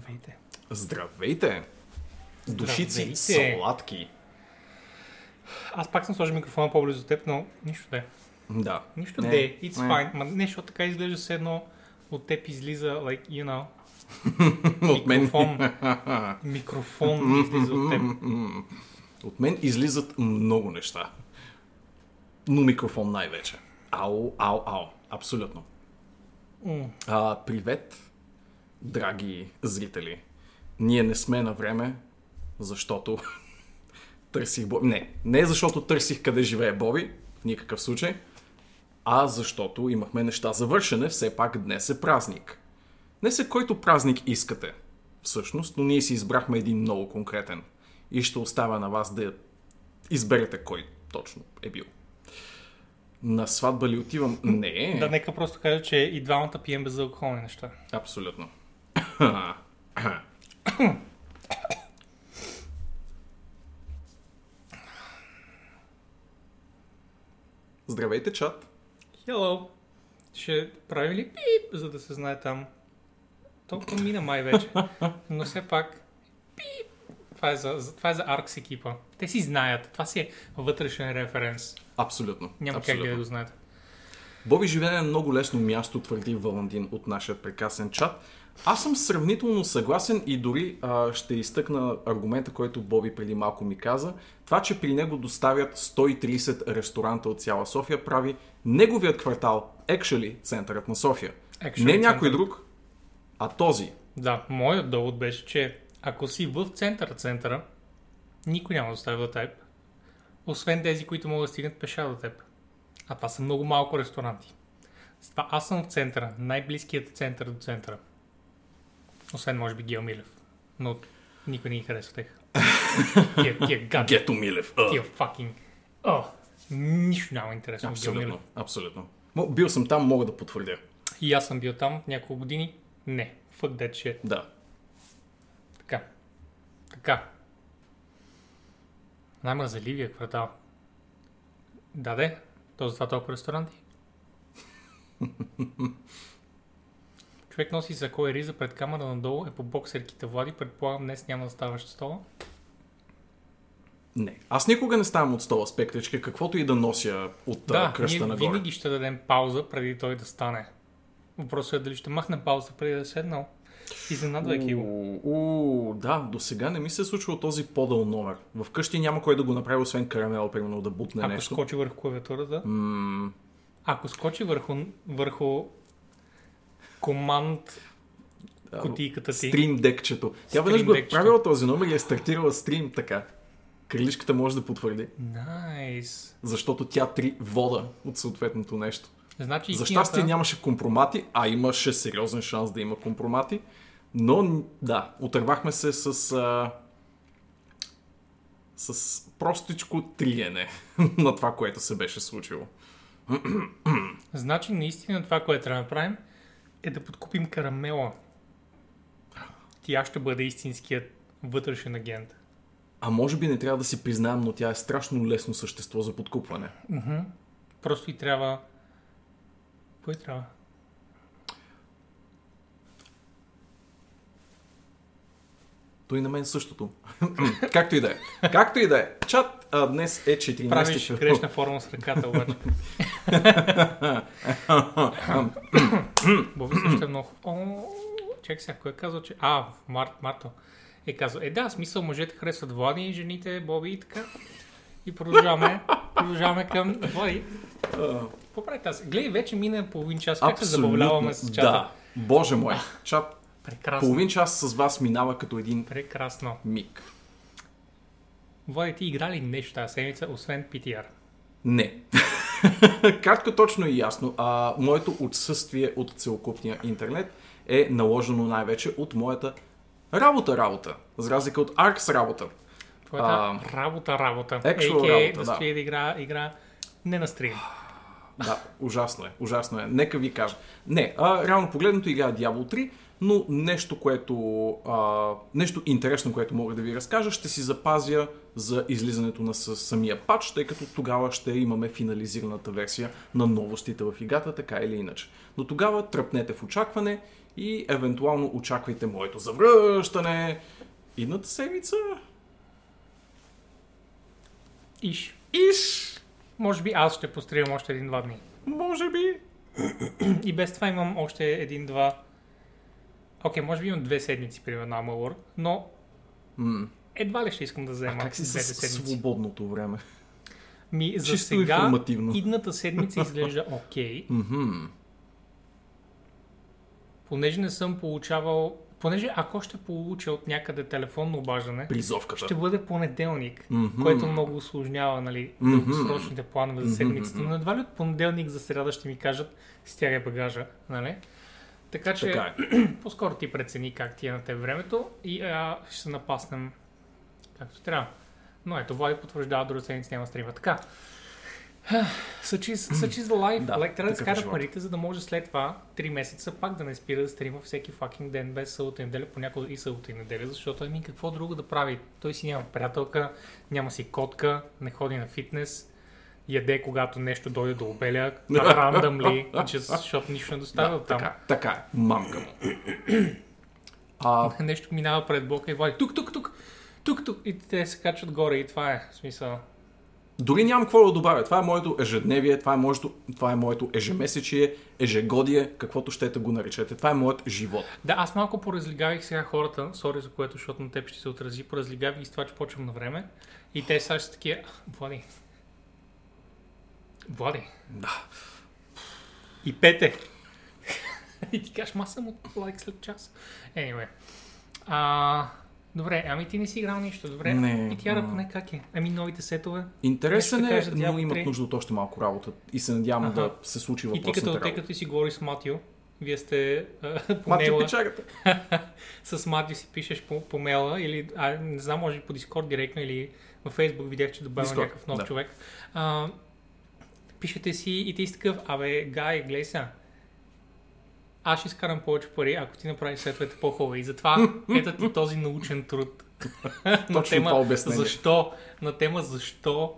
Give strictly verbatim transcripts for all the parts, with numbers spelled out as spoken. Здравейте! Здравейте! Душици сладки! Аз пак съм сложил микрофона по-близо до теб, но нищо да е. Да. Нищо да е. It's не. Fine. Ма нещо така изглежда все едно от теб излиза, like, you know, от микрофон. Мен. Микрофон излиза от теб. От мен излизат много неща. Но микрофон най-вече. Ау, ау, ау. Абсолютно. Mm. А, привет, драги зрители. Ние не сме на време, защото търсих Боби. Не, не защото търсих къде живее Боби, в никакъв случай, а защото имахме неща за вършене. Все пак днес е празник. Днес е който празник искате, всъщност, но ние си избрахме един много конкретен. И ще оставя на вас да изберете кой точно е бил. На сватба ли отивам? Не. Да, нека просто кажа, че и двамата пием безалкохолни неща. Абсолютно. Здравейте, чат. Hello. Ще правим ли пип, за да се знае там? Толкова мина май вече. Но все пак пип. Това е за, това е за Аркс екипа. Те си знаят. Това си е вътрешен референс. Абсолютно. Няма абсолютно. Как да го знаете. Боби живее на много лесно място, твърди Валентин от нашия прекрасен чат. Аз съм сравнително съгласен и дори а, ще изтъкна аргумента, който Боби преди малко ми каза. Това, че при него доставят сто и трийсет ресторанта от цяла София, прави неговият квартал, actually, центърът на София. Actually, не някой център. Друг, а този. Да, моят довод беше, че ако си в центъра центъра, никой няма да доставя до теб, освен тези, които могат да стигнат пеша до теб. А това са много малко ресторанти. С това аз съм в центъра, най-близкият център до центъра. Освен, може би, Гео Милев. Но никой не ги харесва тех. Тия, тия гаджет. Гето Милев. Uh. Тия fucking... Uh. Нищо няма интересно от Гео Милев. Абсолютно. Бил съм там, мога да потвърдя. И аз съм бил там няколко години. Не. Fuck that shit. Да. Така. Така. Най-мразеливия квартал. Да, де. То затова толкова ресторанти. Човек носи сако и риза пред камера надолу е по боксерките. Влади, предполагам, днес няма да ставаш от стола. Не. Аз никога не ставам от стола с пекличка, каквото и да нося от да, кръща нагоре. Да, винаги ще дадем пауза преди той да стане. Въпросът е дали ще махне пауза преди да е седнал. Изненадвайки го. Уу, да, до сега не ми се е случвало този подъл номер. Вкъщи няма кой да го направи, освен Карамел, примерно, да бутне ако нещо. Ако скочи върху клавиатурата. Mm. Ако скочи върху, върху команд кутийката ти. Стрим декчето. Тя веднъж го е правила този номер и е стартирала стрим така. Крилишката може да потвърди. Найс. Nice. Защото тя три вода от съответното нещо. Значи, за щастие кината... нямаше компромати, а имаше сериозен шанс да има компромати, но да, отървахме се с а... с простичко триене на това, което се беше случило. Значи наистина това, което трябва да правим е да подкупим Карамела. Тя ще бъде истинският вътрешен агент. А може би не трябва да си признаем, но тя е страшно лесно същество за подкупване. Mm-hmm. Просто и трябва... Кой трябва? Той на мен същото. Както и да е. Както и да е. Чат а, днес е четиринайсети. Правиш грешна форма с ръката обаче. Боби също е много... Чакай сега, кой е казал, че... А, Март, Марто е казал. Е да, смисъл мъжете харесват Влади, жените, Боби и така. И продължаваме. Продължаваме към Влади. Поправи тази. Гледай, вече мина половин час. Как абсолютно, се забавляваме с чата? Да. Боже мой. Чат. Прекрасно. Половин час с вас минава като един прекрасно миг. Влади, ти игра ли нещо тази седмица, освен пи ти ар? Не. Кратко, точно и ясно. А, моето отсъствие от целокупния интернет е наложено най-вече от моята работа-работа. За разлика от Аркс работа. Твоята работа-работа. Екшъл работа, да. Ей, да игра, игра не на стрим. Да, ужасно е, ужасно е. Нека ви кажа. Не, а, реално погледнато играя Diablo три, но нещо, което, а, нещо интересно, което мога да ви разкажа, ще си запазя за излизането на самия патч, тъй като тогава ще имаме финализираната версия на новостите в играта, така или иначе. Но тогава тръпнете в очакване и евентуално очаквайте моето завръщане идната седмица. Иш. Иш! Може би аз ще постривам още един-два дни. Може би. И без това имам още един-два... Окей, okay, може би имам две седмици, примерно, Амалор, но mm. едва ли ще искам да взема двете седмици. Свободното време? Ми, за чисто сега, идната седмица изглежда окей. Okay. Mm-hmm. Понеже не съм получавал... Понеже ако ще получа от някъде телефонно обаждане, призовката ще бъде понеделник, mm-hmm. което много усложнява, нали, mm-hmm. дългосрочните планове за седмицата. Mm-hmm. Но едва ли от понеделник за сряда ще ми кажат стягай багажа, нали? Така че така е. По-скоро ти прецени как ти е на те времето и а, ще се напаснем както трябва. Но ето, Влади потвърждава, друга седмица няма стрима. Така. Such is, such is life. Да, like, трябва да скарат парите, за да може след това три месеца пак да не спира да стрима всеки fucking ден без събота и неделя, понякога и събота и неделя, защото ами какво друго да прави? Той си няма приятелка, няма си котка, не ходи на фитнес, яде когато нещо дойде до обеля, рандъмли, защото нищо не доставя от там. Така, така, мамка му. А... Нещо минава пред блока и води тук, тук, тук, тук, тук и те се качват горе и това е смисъл. Дори нямам какво да добавя. Това е моето ежедневие, това е моето, това е моето ежемесечие, ежегодие, каквото щете го наречете. Това е моят живот. Да, аз малко поразлигавих сега хората, сори за което, защото на теб ще се отрази, поразлигавих и с това, че почвам на време. И те сега ще такива... Влади. Влади. Да. И пете. И ти кажеш, ма съм от лайк след час. Anyway. А... Добре, ами ти не си играл нищо, добре? Не, и тяра поне как е? Ами новите сетове? Интересен е, кажа, но имат три... нужда от още малко работа и се надявам ага. да се случи въпросната работа. И ти като, тъй като си говориш с Матио, вие сте uh, по Матио мейла. Печагата. С Матио си пишеш по, по мейла или, а, не знам, може по Дискорд директно или във Фейсбук видях, че добавя Discord, някакъв нов да. човек. Uh, пишете си и ти си такъв, абе, гай, гледай сега. Аз ще изкарам повече пари, ако ти направиш сетовете по-хубави. И затова ето ти този научен труд. на тема защо, на тема защо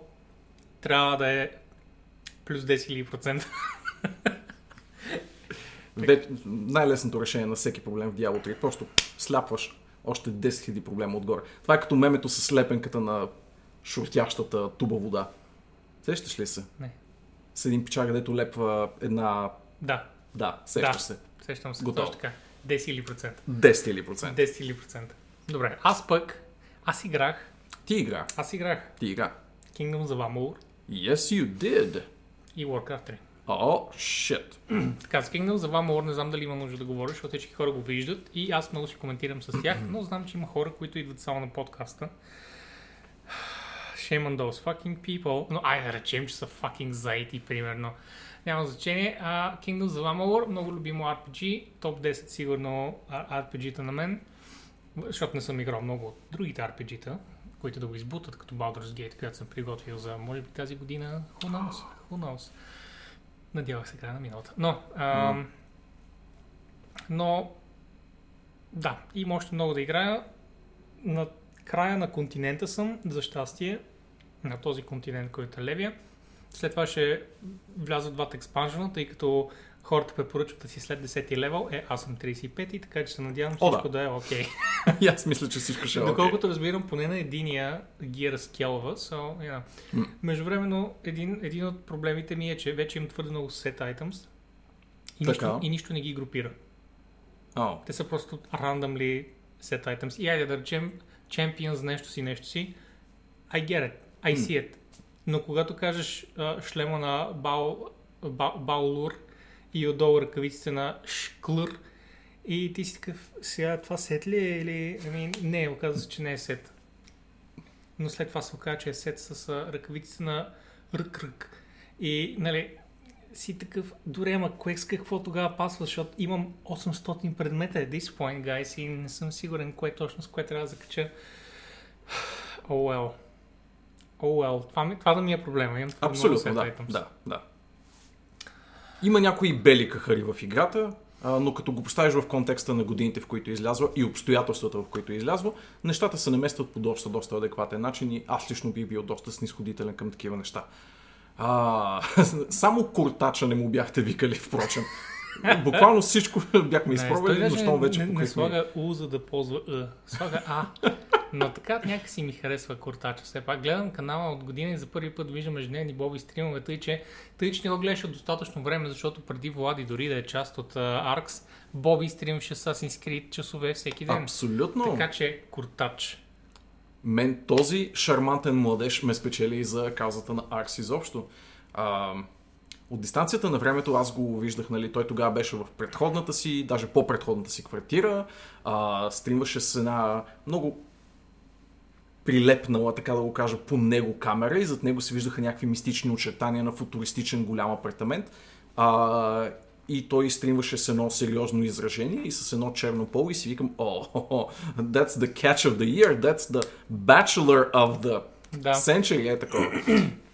трябва да е плюс десет процента. Ве, най-лесното решение на всеки проблем в Diablo три. Просто сляпваш още десет хиляди проблема отгоре. Това е като мемето с лепенката на шуртящата туба вода. Сещаш ли се? Не. С един печага, дето лепва една... Да. Да, сещаш да. се. Сещам се, точно така. десет или процента. десет или процента. десет или процента. Добре, аз пък, аз играх. Ти игра. Аз играх. Ти игра. Kingdoms of Amalur. Yes, you did. И Warcraft три. Oh, shit. Така, с Kingdoms of Amalur не знам дали има нужда да говориш, защото всички хора го виждат и аз много ще коментирам с тях, но знам, че има хора, които идват само на подкаста. Shame on those fucking people. Но ай да речем, че са fucking заети, примерно. Няма значение. А, Kingdoms of Amalur, много любимо Ар Пи Джи, топ десет сигурно Ар Пи Джи-та на мен, защото не съм играл много от другите Ар Пи Джи-та, които да го избутат, като Baldur's Gate, която съм приготвил за, може би, тази година. Who knows? Who knows? Надявах се края на миналата. Но, а, mm. но, да, има още много да играя. На края на континента съм, за щастие, на този континент, който е левия. След това ще влязат двата експанжена, тъй като хората препоръчват да си след десети левел, е аз съм трийсет и пет и така че се надявам О, всичко да, да е окей. Okay. И аз мисля, че всичко ще е окей. Доколкото okay. разбирам, поне на единия ги разкелва. So, yeah. mm. Междувременно, един, един от проблемите ми е, че вече им твърде много set items и нищо, и нищо не ги групира. Oh. Те са просто randomly set items. И айде да речем Champions нещо си, нещо си. I get it. I mm. see it. Но когато кажеш а, шлема на Баулур ба, ба, и отдолу ръкавиците на Шклър и ти си такъв, сега това сет ли е или... Ами, не, оказва се, че не е сет. Но след това се оказва, че е сет с а, ръкавиците на Рък-Рък. И, нали, си такъв, дори ама кое с какво тогава пасва, защото имам осемстотин предмета at this point, guys, и не съм сигурен кое точно с кое трябва да закача. Oh well. Oh well, това, ми, това да ми е проблема. Имам абсолютно, да, да, да. Има някои бели кахари в играта, а, но като го поставиш в контекста на годините, в които излязва и обстоятелствата, в които излязва, нещата се наместват по доста, доста адекватен начин и аз лично би бил доста снисходителен към такива неща. А, само куртача не му бяхте викали, впрочем. Буквално всичко бяхме изпробвали, но щом вече покъсваме. Не слага У, за да ползва Ъ, слага А. Но така някакси ми харесва Куртача. Все пак гледам канала от година и за първи път виждам ежедневни Боби стримове, тъй че, тъй, че не го гледаш от достатъчно време, защото преди Влади дори да е част от uh, Аркс, Боби стримваше Assassin's Creed часове всеки ден. Абсолютно. Така че Куртач. Мен този шармантен младеж ме спечели за каузата на Аркс изобщо. А, от дистанцията на времето аз го виждах, нали, той тогава беше в предходната си, даже по-предходната си квартира, а, стримваше с една много прилепнала, така да го кажа, по него камера и зад него се виждаха някакви мистични очертания на футуристичен голям апартамент. А, и той стримваше с едно сериозно изражение и с едно черно поло и си викам: "О, oh, that's the catch of the year, that's the bachelor of the да. century", е такова.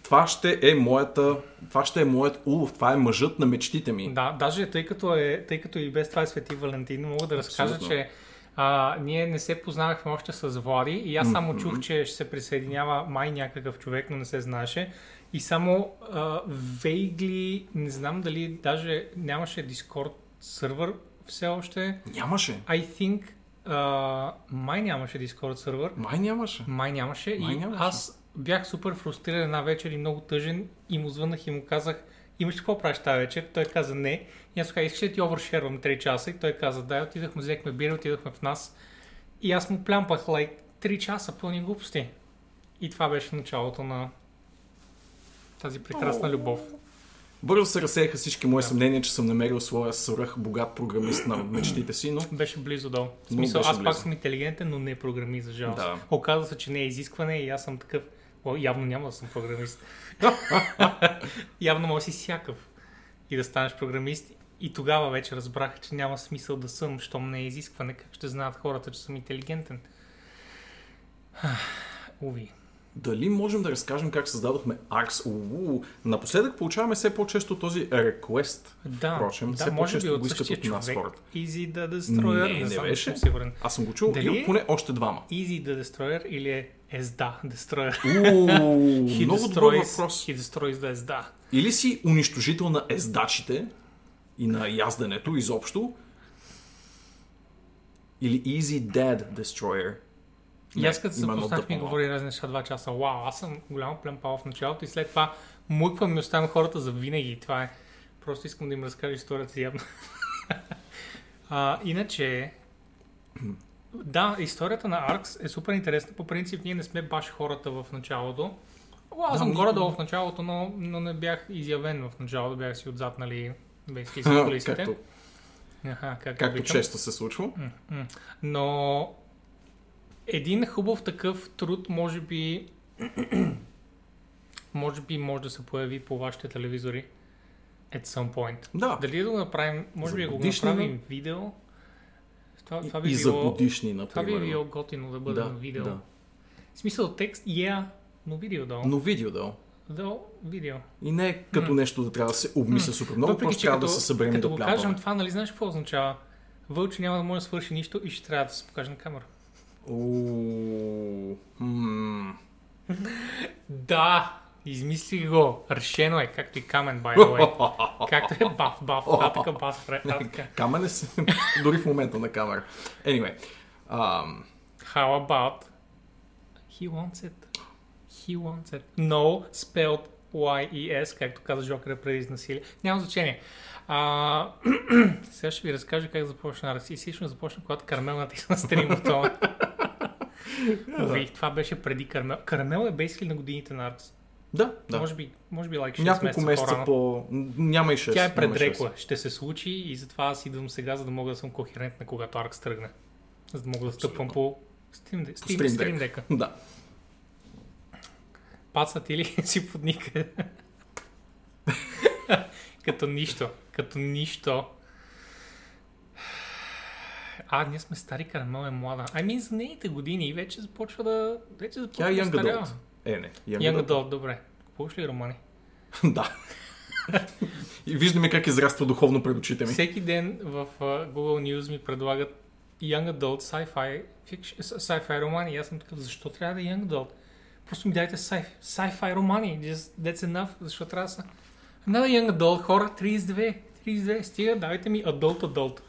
Това ще е моята, това ще е моят улов, това е мъжът на мечтите ми. Да, даже тъй като, е, тъй като и без това е Свети Валентин, мога да разкажа, абсолютно, че а, ние не се познавахме още с Влади и аз само mm-hmm. чух, че ще се присъединява май някакъв човек, но не се знаеше. И само а, вейгли, не знам дали даже нямаше Discord сервер все още. Нямаше. I think а, май нямаше Discord сервер. Май нямаше. Май нямаше. Май нямаше. И аз бях супер фрустриран една вечер и много тъжен и му звънах и му казах: "Имаш какво правиш тази вечер?" Той каза: "Не." И аз казах: "Искаш да ти овершервам три часа?" И той каза: "Да." И отидахме, взехме бира, отидахме в нас. И аз му плямпах лайк три часа пълни глупости. И това беше началото на тази прекрасна любов. Бързо се разсеяха всички мои да. съмнения, че съм намерил своя свръх богат програмист на мечтите си, но... Беше близо долу. В смисъл, аз близо. пак съм интелигентен, но не програмист, за жалост. Да. Оказва се, че не е изискване и аз съм такъв. О, явно няма да съм програмист. Явно може си всякъв и да станеш програмист. И тогава вече разбрах, че няма смисъл да съм, щом не е изискване. Как ще знаят хората, че съм интелигентен? Уви. Дали можем да разкажем как създадохме Аркс? Уу, напоследък получаваме все по-често този реквест. Да, впрочем, да, все може би от същия човек. Easy the Destroyer. Не, не, не беше. Сигурен. Аз съм го чул. Дали и поне още двама. Easy the Destroyer или е Езда Destroyer? Уу, много добър въпрос. He destroys the Езда. Или си унищожител на ездачите и на язденето изобщо. Или Easy Dead Destroyer. И аз като се поснах ми говори разни неща два часа. Вау, аз съм голямо племпал в началото и след това муквам и оставям хората за винаги. Това е. Просто искам да им разкажа историята явно. а, иначе, да, историята на Аркс е супер интересна. По принцип ние не сме баш хората в началото. О, аз да, съм ми... горе-долу в началото, но, но не бях изявен в началото. Бях си отзад, нали, бейски си колисите. Както, Аха, как както често се случва. Но... Един хубав такъв труд, може би, може би може да се появи по вашите телевизори at some point. Да. Дали да го направим, може би го направим видео. Това, това би и било, за годишни, например. Това би било готино да бъде да, видео. Да. В смисъл текст, yeah, но видео долу. Но видео долу. До видео. И не е като mm. нещо да трябва да се обмисля mm. супер много, въпреки, просто трябва като, да се съберем да плямваме. Като го кажем това, нали знаеш какво означава? Вълче няма да може да свърши нищо и ще трябва да се покаже на камера. Ооо... Да, измислих го. Решено е, както и Камен, by the way. Както е баф, баф, татъка, баф, татъка. Камен е дори в момента на камера. Anyway. Um... How about... He wants it. He wants it. No, spelled Y E S, както каза Жокера преди изнасилие. Няма значение. А, сега ще ви разкажа как започна Аркс. И всъщност започна, когато Кармел натисна стрим бутона. Вих, това беше преди Кармел. Кармел е бейсикли на годините на Аркс. Да, да. Може би, може би like шест няколко месеца, месеца по... Няма и шест. Тя е предрекла. Ще се случи и затова аз идвам сега, за да мога да съм кохерентна, когато Аркс тръгне. За да мога да стъпвам по стрим, по стрим, стрим дека. Да. Пацат или си под никъде. Като нищо, като нищо. А, ние сме стари, Карамел е млада. Ами I mean, за нейните години вече започва да... Вече започва yeah, да старява. Е, не. Young, young adult. adult, добре. Купуваш ли романи? Да. И виждаме как израства духовно пред очите ми. Всеки ден в uh, Google News ми предлагат Young Adult sci-fi, fiction, sci-fi романи. И аз съм такъв, защо трябва да е Young Adult? Просто ми дайте sci-fi, sci-fi романи. Just, that's enough. Защо трябва да са... Another young adult, хора, тридесет и две тридесет и две, стига, давайте ми адълт-адълт.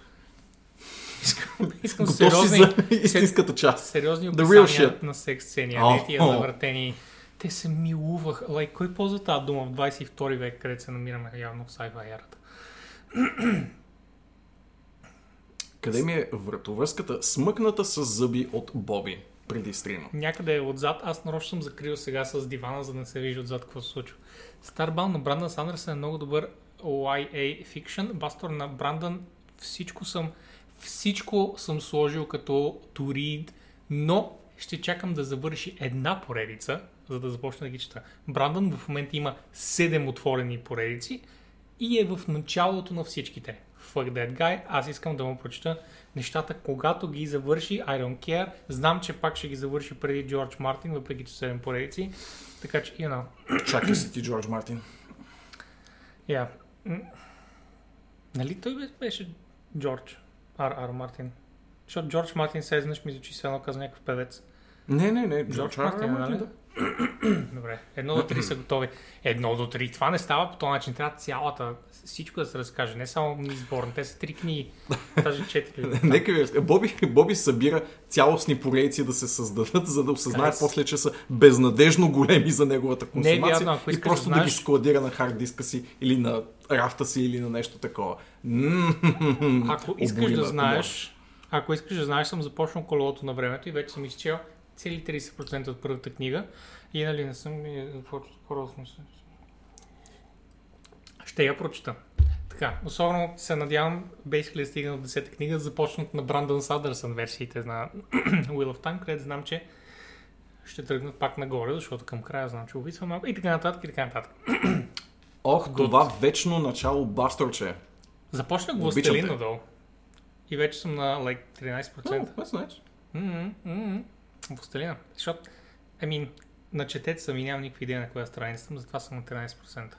Искам, искам сериозни... за истинската част. Сериозни описания на секс сцени, а не тия завъртени. Те се милувах. Лай, кой ползва тази дума в двадесет и втори век, където се намираме явно в sci-fi ерата? Къде ми е вратовръзката, смъкната с зъби от Боби преди стрима? Някъде е отзад. Аз нарочно съм закрил сега с дивана, за да не се вижда отзад какво се случва. Starbound на Брандън Сандърсън е много добър уай ей Fiction. Бастор на Брандън всичко съм всичко съм сложил като to read, но ще чакам да завърши една поредица, за да започна да ги чета. Брандън в момента има седем отворени поредици и е в началото на всичките. Fuck that guy, аз искам да му прочета нещата, когато ги завърши, I don't care. Знам, че пак ще ги завърши преди Джордж Мартин, въпреки че седем поредици. Така че, you know. Чакай си ти, Джордж Мартин. Я. Yeah. Нали той беше Джордж? Ар Ар Мартин. Защото Джордж Мартин се изнъж ми звучи се едно каза някакъв певец. Не, не, не. Джордж, Джордж Мартин, нали? Да. Добре, едно до три са готови. Едно до три. Това не става по този начин. Трябва цялата, всичко да се разкаже. Не само изборно. Те са три книги. Даже четири. Нека ви разкажа. Боби, Боби събира цялостни поредици да се създадат, за да осъзнае yes. после, че са безнадежно големи за неговата консумация. Не, вярно, ако искаш, и просто да, знаеш... да ги складира на хард диска си или на рафта си или на нещо такова. Ако искаш Оборина, да знаеш, ако искаш да знаеш, съм започнал колелото на времето и вече съм изчел цели тридесет процента от първата книга. И нали не съм... Ще я прочета. Така, особено се надявам, basically да стигна до десета книга, започнат на Брандън Сандърсън версиите на Wheel of Time, където знам, че ще тръгнат пак нагоре, защото към края знам, че обидвам малко. И така нататък, и така нататък. Ох, Good. Това вечно начало, бастърче. Започнах властелин надолу. И вече съм на like, тринадесет процента. Това знаеш. Властелина. Защото, I mean, начетец съм и нямам никаква идея на коя страница съм, затова съм на тринадесет процента.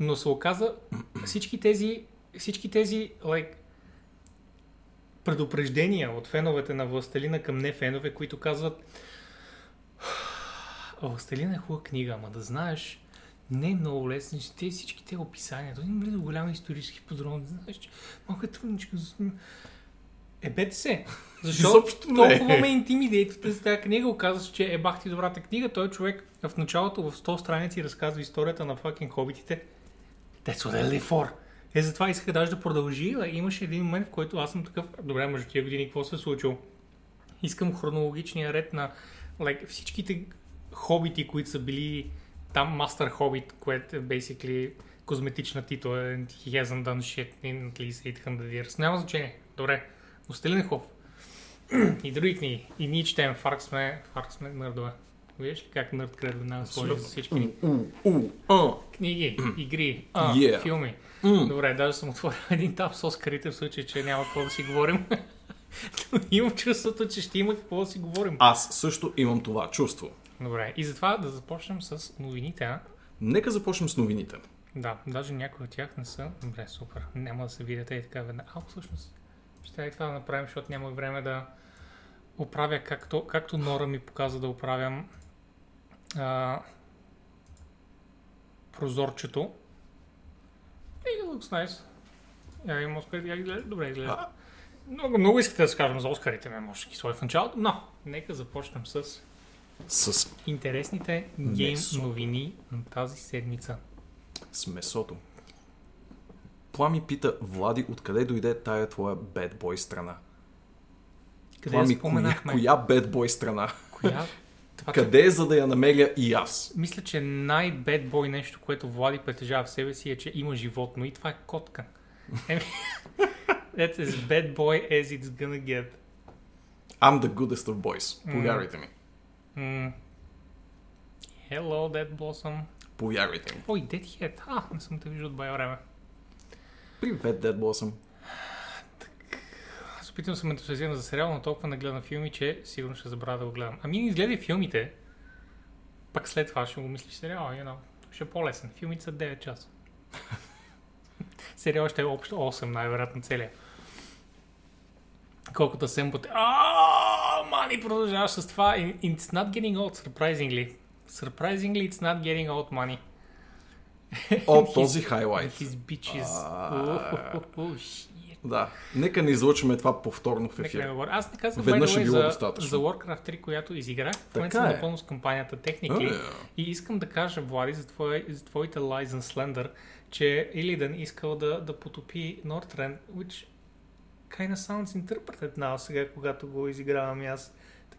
Но се оказа всички тези, всички тези like, предупреждения от феновете на Властелина към не фенове, които казват Властелина е хубава книга, ама да знаеш, не е много лесно, че те всички те описания, то има близо голяма исторически подробности, знаеш, че малко е трудничка. Ебете се, защото толкова ме интимидейтвате за тази книга, оказва се, че е бах ти добрата книга, той човек в началото в сто страници разказва историята на fucking хобитите. That's what they're for. Е, затова исках даже да продължи, а имаше един момент, в който аз съм такъв, добре, между тия години, какво се е случило? Искам хронологичния ред на like, всичките хобити, които са били там мастер хобит, което е basically козметична титла, he hasn't done shit in at least eight hundred years. Няма значение, добре. Остелин Хоф и други книги. И ние четем. Фарк сме, фарк сме нърдове. Виж ли как нърд кред веднага сложи за всички книги? Книги, игри, а, yeah. филми. Mm. Добре, даже съм отворил един таб с Оскарите в случай, че няма какво да си говорим. Имам чувството, че ще има какво да си говорим. Аз също имам това чувство. Добре, и затова да започнем с новините. А? Нека започнем с новините. Да, даже някои от тях не са. Добре, супер. Няма да се видите и така веднага. А, всъщност... Ще и това да направим, защото няма време да оправя, както, както Нора ми показа да оправям а, прозорчето. Hey, it looks nice. Я имам Оскарите, я ги гледам. Добре, изглежда. Много, много искате да се кажем за Оскарите, ме може да ги слоя в началото, но нека започнем с, с... интересните гейм месо. Новини на тази седмица. С месото. Плами пита, Влади, откъде дойде тая твоя bad boy страна? Къде Плами, споменахме? Коя, коя bad boy страна? Коя? Това, къде е, за да я намеря и аз? Мисля, че най-bad boy нещо, което Влади притежава в себе си е, че има животно и това е котка. That's as bad boy as it's gonna get. I'm the goodest of boys. Повярвайте ми. Mm. Mm. Hello, that blossom. Повярвайте ми. Ой, dead head. А, не съм те виждал от бая време. Привет, Dead Blossom. Так, аз опитвам съм ентусиазиран за сериал, но толкова не гледам филми, че сигурно ще забравя да го гледам. Ами не изгледай филмите, пак след това ще го мислиш сериал, you know, ще е по-лесен. Филмите са девет часа. Сериал ще е общо осем, най-вероятно целия. Колкото съм потър... Аааа, мани, продължаваш с това. It's not getting old, surprisingly. Surprisingly, it's not getting old, money. от този хайлайт. Да, нека не излъчваме това повторно в ефир. Аз не казах веднъж е било достатъчно. За Warcraft три, която изиграх, в момента съм напълно с кампанията Technically. Yeah. И искам да кажа, Влади, за, твое, за твоите lies and slander, че Illidan искал да, да потопи Northrend, which kind of sounds interpreted now, сега когато го изигравам аз.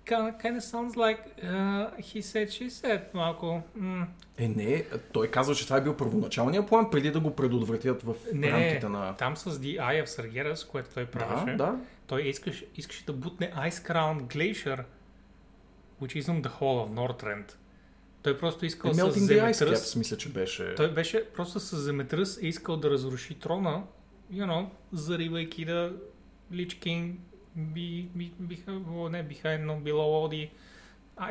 Kind of sounds like uh, he said, she said, малко. Mm. Е, не, той казва, че това е бил първоначалният план, преди да го предотвратят в не, рамките на... Не, там с The Eye of Sargeras, което той правеше, да, да. Той искаше, искаше да бутне Ice Crown Glacier, which isn't the whole of Northrend. Той просто искал с земетръс... мисля, че беше... Той беше просто с земетръс е искал да разруши трона, you know, заривайки да Lich King... Би, би, биха, не, биха едно било all the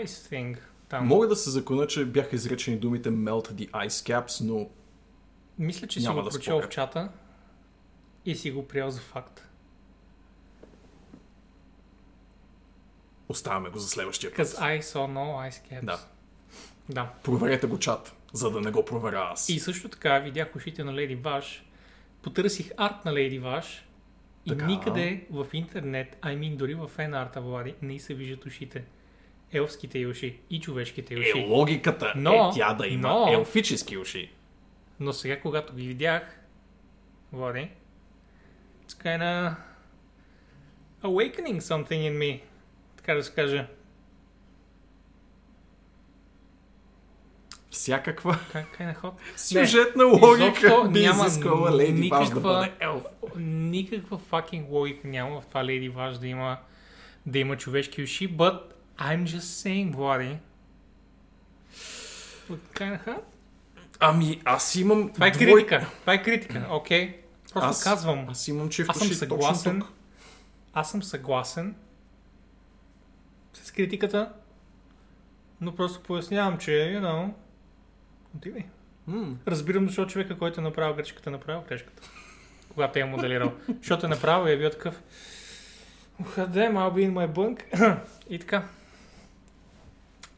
ice thing. Там. Мога да се закона, че бяха изречени думите melt the ice caps, но мисля, че си го да прочел в чата и си го приял за факт. Оставаме го за следващия път. Because I saw no ice caps. Да. Да. Проверете го чат, за да не го проверя аз. И също така видях ушите на Lady Vash, потърсих арт на Lady Vash. И така. Никъде в интернет, I mean, дори в фен-арта, Влади, не се виждат ушите. Елфските и уши и човешките и уши. Е, логиката но, е тя да има но, елфически уши. Но сега, когато ги видях, Влади, it's kinda awakening something in me, така да се кажа. Всякаква сюжетна логика би изискала Lady Vash да бъде елф. Никаква fucking логика няма в това Lady Vash да има, да има човешки уши, but I'm just saying, Влади. Ами, аз имам... Това е двой... критика, това е критика, окей. Okay. Просто аз, казвам. Аз имам че аз съм съгласен. Аз съм съгласен с критиката, но просто пояснявам, че, you know... Mm. Разбирам, защото човека, който е направил грешката, направил грешката. Когато я моделирал. Защото е направил и е бил такъв oh, damn, I'll be in my bunk. И така.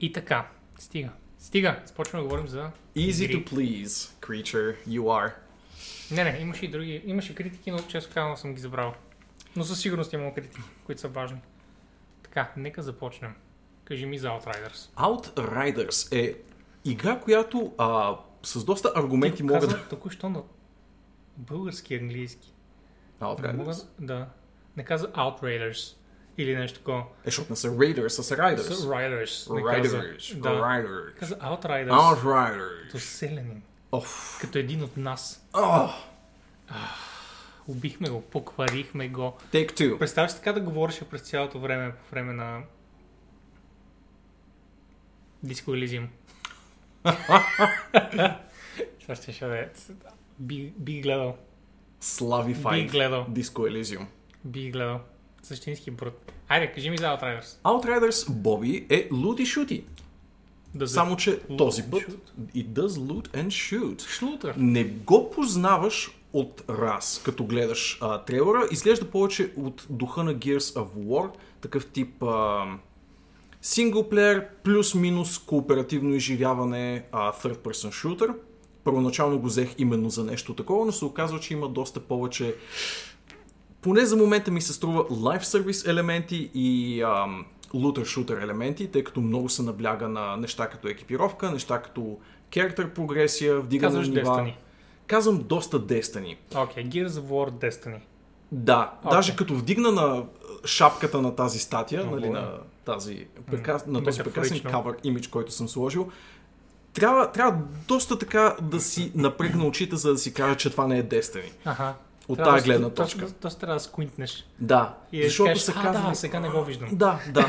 И така. Стига. Стига. Спочваме да говорим за Easy игри. To please, creature you are. Не, не. Имаше и други. Имаше критики, но често казано съм ги забрал. Но със сигурност имам критики, които са важни. Така, нека започнем. Кажи ми за Outriders. Outriders е... игра, която а, с доста аргументи мога да... Току-що на български и английски. Outriders? Не мога... Да. Не каза Outriders или нещо такова. Е, защото не са Raiders, а са Riders. Са Riders. Не Riders. Каза... Riders. Да. Riders. Каза Outriders. Outriders. Като селянин. Oh. Като един от нас. Oh. Убихме го, покварихме го. Take two. Представяш така да говориш през цялото време, по време на... Disco Elysium. Това ще ще да е. Би, би гледал. Slavified Disco Elysium. Би гледал. Същински брут. Хайде, кажи ми за Outriders. Outriders, Боби, е loot и shooty. Само, че този път it does loot and shoot. Shooter. Не го познаваш от раз, като гледаш а, трейлера. Изглежда повече от духа на Gears of War. Такъв тип... А, синглплеер, плюс-минус кооперативно изживяване, а, third-person shooter. Първоначално го взех именно за нещо такова, но се оказва, че има доста повече, поне за момента ми се струва, life service елементи и ам, looter-shooter елементи, тъй като много се набляга на неща като екипировка, неща като character прогресия, вдигане на нива. Destiny. Казвам доста Destiny. Окей, okay, Gears of War Destiny. Да, okay. Даже като вдигна на шапката на тази статия, oh, нали, на, тази, прекас... mm, на този прекрасен cover image, който съм сложил, трябва, трябва доста така да си напрегна очите, за да си кажа, че това не е Destiny. Ага. От трябва тази гледна да, точка. Тоест то, то трябва да сквинтнеш. Да, и защото кажеш, се казва... Да, сега не го виждам. Да, да.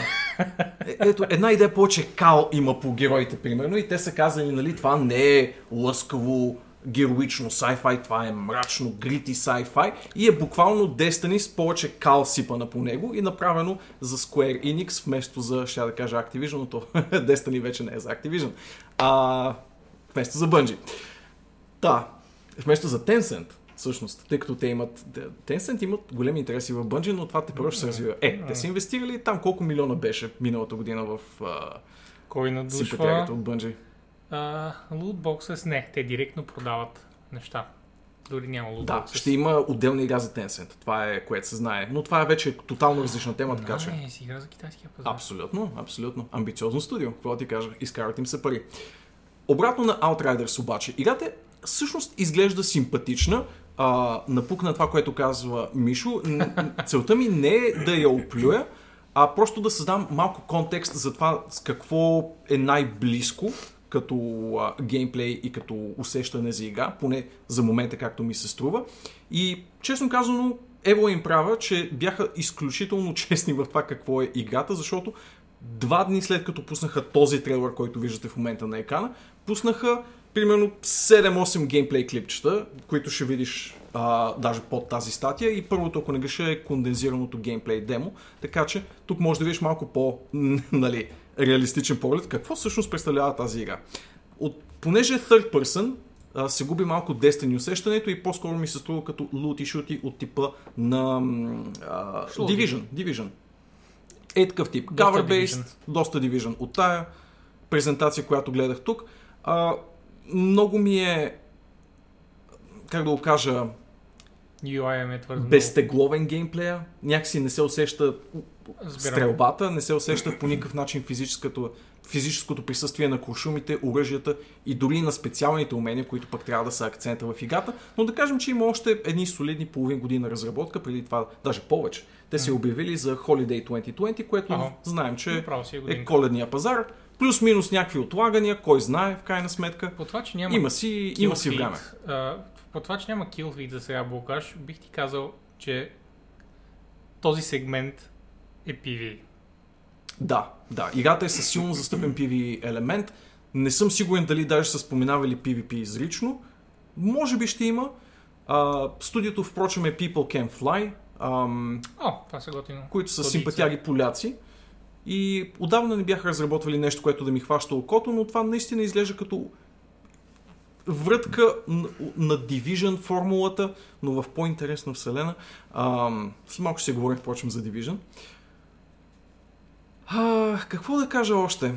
Е, ето, една идея повече кал има по героите, примерно, и те са казали, нали, това не е лъскаво... героично sci-fi, това е мрачно, грити sci-fi и е буквално Destiny с повече кал сипана по него и направено за Square Enix вместо за, ще да кажа Activision, но то Destiny вече не е за Activision, а вместо за Bungie. Да, вместо за Tencent, всъщност, тъй като те имат, Tencent имат големи интереси в Bungie, но това те първо ще се развива. Е, те са инвестирали там колко милиона беше миналата година в uh, Кой надушва? Симпатиарите от Bungie. Lootboxes не, те директно продават неща. Дори няма lootboxes. Да, ще има отделна игра за Tencent, това е което се знае. Но това е вече тотално различна тема, така че... Не, си игра за китайския пазар. Абсолютно, абсолютно. Амбициозно студио, какво ти кажа, изкарват им се пари. Обратно на Outriders обаче, играта всъщност изглежда симпатична, а, напукна това, което казва Мишо. Целта ми не е да я оплюя, а просто да създам малко контекст за това с какво е най-близко като а, геймплей и като усещане за игра, поне за момента както ми се струва. И честно казано, ево им права, че бяха изключително честни в това какво е играта, защото два дни след като пуснаха този трейлър, който виждате в момента на екрана, пуснаха примерно седем-осем геймплей клипчета, които ще видиш а, даже под тази статия, и първото, ако не греша, е кондензираното геймплей демо, така че тук може да видиш малко по, нали, реалистичен поглед какво всъщност представлява тази игра. От, понеже е third person, а, се губи малко Destiny усещането и по-скоро ми се струва като лути-шути от типа на а, Division. Division. Е такъв тип. Cover-based, доста Division. От тая презентация, която гледах тук, а, много ми е, как да го кажа, безтегловен геймплея. Някакси не се усеща стрелбата, не се усеща по никакъв начин физическото, физическото присъствие на куршумите, оръжията и дори на специалните умения, които пък трябва да са акцента в играта. Но да кажем, че има още едни солидни половин година разработка, преди това даже повече. Те се обявили за Holiday двайсет и двайсета, което ага. знаем, че е коледния пазар. Плюс-минус някакви отлагания, кой знае в крайна сметка. По това, че няма има си, има си време. Uh, по това, че няма kill feed за сега, Булкаш, бих ти казал, че този сегмент е пи ви. Да, да. Играта е със силно застъпен пи ви елемент. Не съм сигурен дали даже са споменавали пи ви пи изрично. Може би ще има. Uh, студиото, впрочем, е People Can Fly, um, О, това са готино. Които са симпатяги поляци. И отдавна не бяха разработвали нещо, което да ми хваща окото, но това наистина изглежда като врътка на Division формулата, но в по-интересна вселена. А, с малко ще говорим, впрочем, за Division. А, какво да кажа още?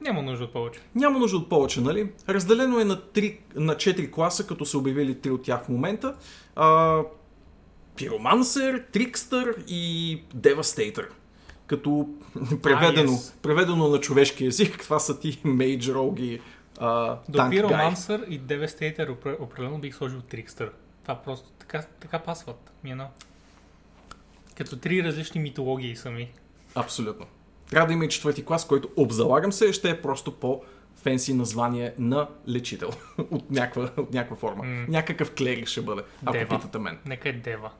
Няма нужда от повече. Няма нужда от повече, нали? Разделено е на, три, на четири класа, като са обявили три от тях в момента. А, Пиромансер, Трикстър и Девастейтър. Като преведено, ah, yes. преведено на човешки език, това са ти мейдж роги, танк гай. До Пиромансър и Девастейтър определено бих сложил Трикстър. Това просто така, така пасват. You know? Като три различни митологии сами. Абсолютно. Трябва да има и четвърти клас, който обзалагам се, ще е просто по-фенси название на лечител. от, някаква, от някаква форма. Mm. Някакъв клерик ще бъде, ако дева. Питате мен. Нека е Дева.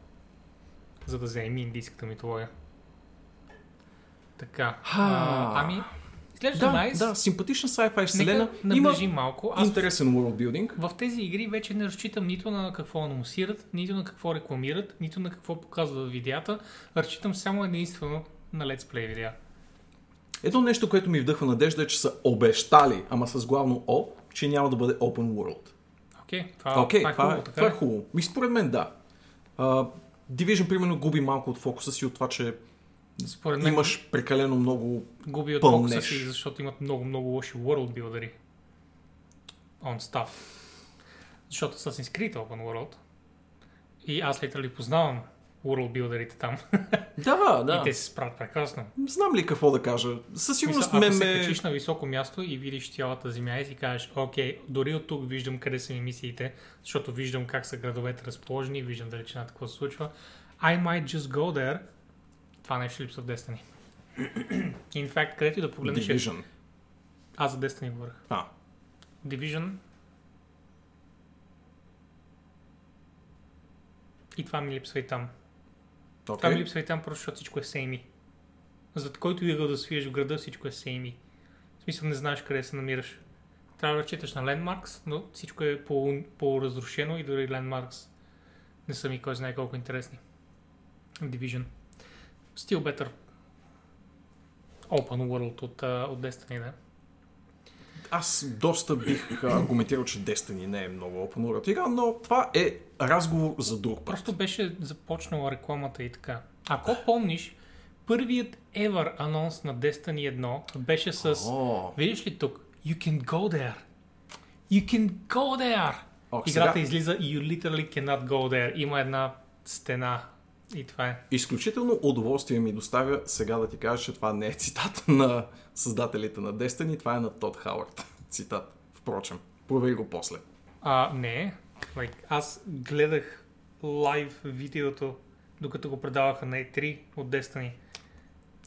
За да вземи индийската митология. Така, а, ами, изглежда найс. Да, nice. Да, симпатична sci-fi вселена. Наближи малко. Аз интересен worldbuilding. В, в тези игри вече не разчитам нито на какво анонсират, нито на какво рекламират, нито на какво показват видеята. Разчитам само единствено на Let's Play видеа. Едно нещо, което ми вдъхва надежда е, че са обещали, ама с главно О, че няма да бъде Open World. Окей, okay, това, okay, това, това, това, това е хубаво. Ми според мен да. Uh, Division, примерно, губи малко от фокуса си от това, че според мен имаш прекалено много губи от фокуса си, защото имат много-много лоши world builders on stuff. Защото Assassin's Creed Open World и аз литерали познавам world builderите там. Да, да. И те се справят прекрасно. Знам ли какво да кажа? Със сигурност ме ме... Ако се качиш на високо място и видиш цялата земя и си кажеш, окей, дори от тук виждам къде са ми мисиите, защото виждам как са градовете разположени, виждам далечината какво се случва. I might just go there. Това нещо липса в Destiny. In fact, където и да погледнеш... Division. Аз за Destiny говорих. А. Division. И това ми липсва и там. Okay. Това ми липсва и там, просто защото всичко е сейми. За който игъл да свиеш в града, всичко е сейми. В смисъл не знаеш къде се намираш. Трябва да четеш на Landmarks, но всичко е по-разрушено и дори Landmarks не са ми кой знае колко интересни. Division. Still better Open World от, от Destiny, да? Аз доста бих аргументирал, че Destiny не е много Open World игра, но това е разговор за друг път. Просто беше започнала рекламата и така. Ако помниш, първият ever анонс на Destiny едно беше с... Oh. Видиш ли тук? You can go there. You can go there. О, играта сега... излиза You literally cannot go there. Има една стена. И това е. Изключително удоволствие ми доставя сега да ти кажа, че това не е цитат на създателите на Destiny, това е на Тод Хауърд. Цитат, впрочем. Провери го после. А, не. Like, аз гледах лайв видеото, докато го предаваха на и три от Destiny.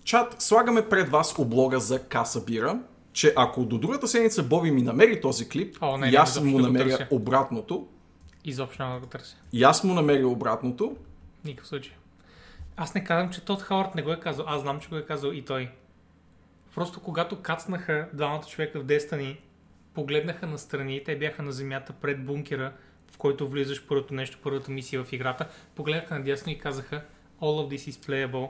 Чат, слагаме пред вас облога за Каса Бира, че ако до другата седмица Боби ми намери този клип, О, не, и аз му намеря обратното. Изобщо няма да го търся. И аз му намеря обратното. Никакъв случай. Аз не казвам, че Тод Хауърд не го е казал. Аз знам, че го е казал и той. Просто когато кацнаха двамата човека в Destiny, погледнаха настрани и те бяха на земята пред бункера, в който влизаш първото нещо, първата мисия в играта. Погледнаха надясно и казаха All of this is playable.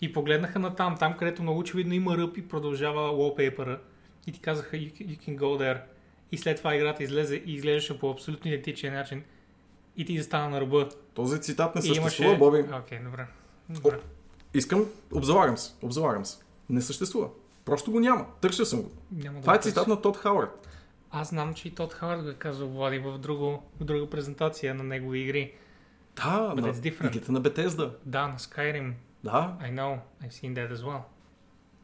И погледнаха на там, там където много очевидно има ръб и продължава wallpaper-а. И ти казаха you can, you can go there. И след това играта излезе и изглеждаше по абсолютно идентичен начин. И ти застана на ръба. Този цитат не съществува, имаше... Боби. Окей, okay, добре. добре. О, искам, обзалагам се, обзалагам се. Не съществува. Просто го няма. Търсил съм го. Няма това да е цитат на Тод Хауърд. Аз знам, че и Тод Хауърд го е казал, Влади, в, друго, в друга презентация на негови игри. Да, But на игрите на Bethesda. Да, на Skyrim. Да. I know, I've seen that as well.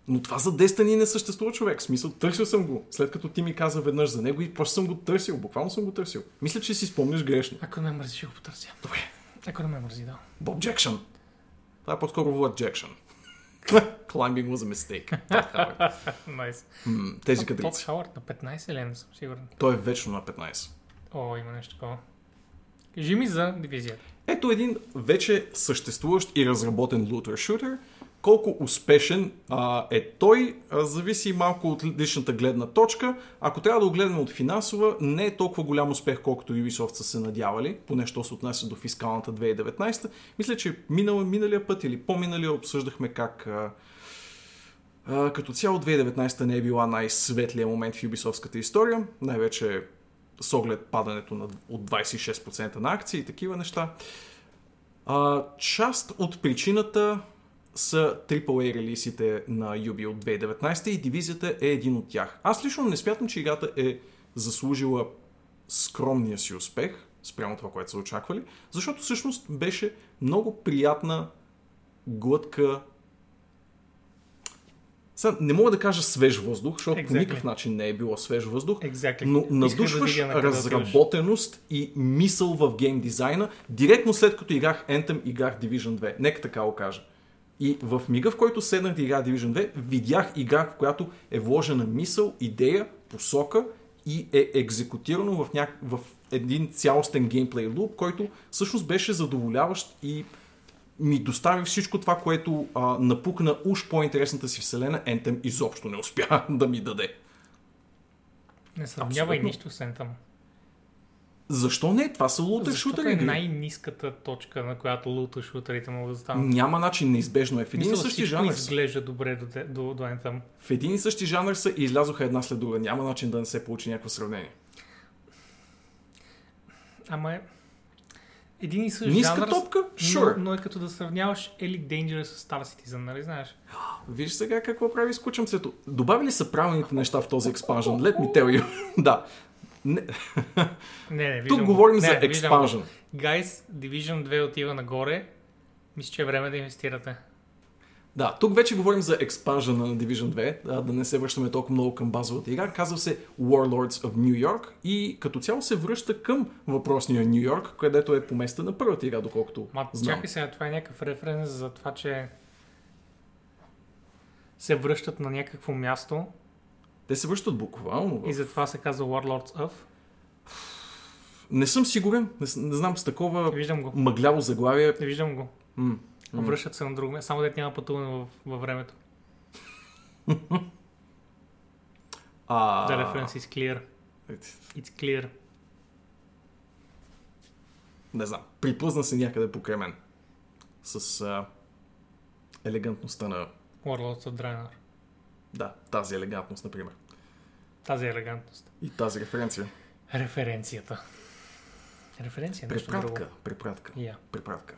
Но това за Destiny не съществува, човек. В смисъл, търсил съм го, след като ти ми каза веднъж за него и просто съм го търсил, буквално съм го търсил. Мисля, че си спомниш грешно. Ако не ме мързи, ще го потърся. Добре. Ако не ме мързи, да. Боб Джекшън. Това е по-скоро Влад Джекшън. Climbing was a mistake. Тод Хауърд. Найс. Тези кадрици. Тод Хауърд на петнайсет или не съм сигурен? Той е вечно на петнайсет. О, има нещо такова. Кажи ми за дивизията. Ето един вече съществуващ и разработен лутер-шутер. Колко успешен а, е той, а, зависи малко от личната гледна точка. Ако трябва да огледаме от финансова, не е толкова голям успех, колкото Ubisoft са се надявали, поне що се отнася до фискалната две хиляди и деветнайсета. Мисля, че минал, миналия път или по-миналия обсъждахме как а, а, като цяло две хиляди и деветнайсета не е била най-светлия момент в Ubisoft-ската история, най-вече с оглед падането на, от двайсет и шест процента на акции и такива неща. А, част от причината са трипъл ей релизите на Ubi от две хиляди и деветнайсета и дивизията е един от тях. Аз лично не смятам, че играта е заслужила скромния си успех, спрямо това, което са очаквали, защото всъщност беше много приятна глътка. Сега, не мога да кажа свеж въздух, защото exactly. по никакъв начин не е било свеж въздух, exactly. но надушваш да разработеност и мисъл в гейм дизайна, директно след като играх Anthem, играх Division две. Нека така го кажа. И в мига, в който седнах да играя Division две, видях игра, в която е вложена мисъл, идея, посока и е екзекутирано в, ня... в един цялостен геймплей луп, който всъщност беше задоволяващ и ми достави всичко това, което а, напукна уж по-интересната си вселена. Anthem изобщо не успя да ми даде. Не съмнявай нищо с Anthem. Защо не? Това са лутер-шутери. Защото е най-ниската точка, на която лутер-шутерите могат да станат. Няма начин, неизбежно е. В един и същи жанр изглежда добре до, до, до Anthem. В един и същи жанр са и излязоха една след друга. Няма начин да не се получи някакво сравнение. Ама е... Един и същ ниска жанр... топка? Sure. Но, но е като да сравняваш Elite Dangerous с Star Citizen, нали знаеш? Виж сега какво прави с кученцето. Добавили са правилните неща в този експанжен. Let me tell you. Да. Не. не, не, Тук говорим не, за експанжен. Guys, Division две отива нагоре. Мисля, че е време да инвестирате. Да, тук вече говорим за експанжена на Division две, да, да не се връщаме толкова много към базовата игра. Казва се Warlords of New York и като цяло се връща към въпросния Нью Йорк, където е поместена първата игра, доколкото Ма, знам. Чакай сега, това е някакъв референс за това, че се връщат на някакво място. Те се връщат буквално. В... И затова се казва Warlords of? Не съм сигурен. Не, не знам с такова мъгляво заглавие. Не виждам го. М-м. Връщат се на друго място. Само дете няма пътуване във, във времето. а... The reference is clear. It's clear. Не знам. Припъзна се някъде покрай мен. С а... елегантността на... Warlords of Draenor. Да, тази елегантност, например. Тази елегантност. И тази референция. Референцията. Референция е нещо друго. Препратка, препратка, yeah. препратка.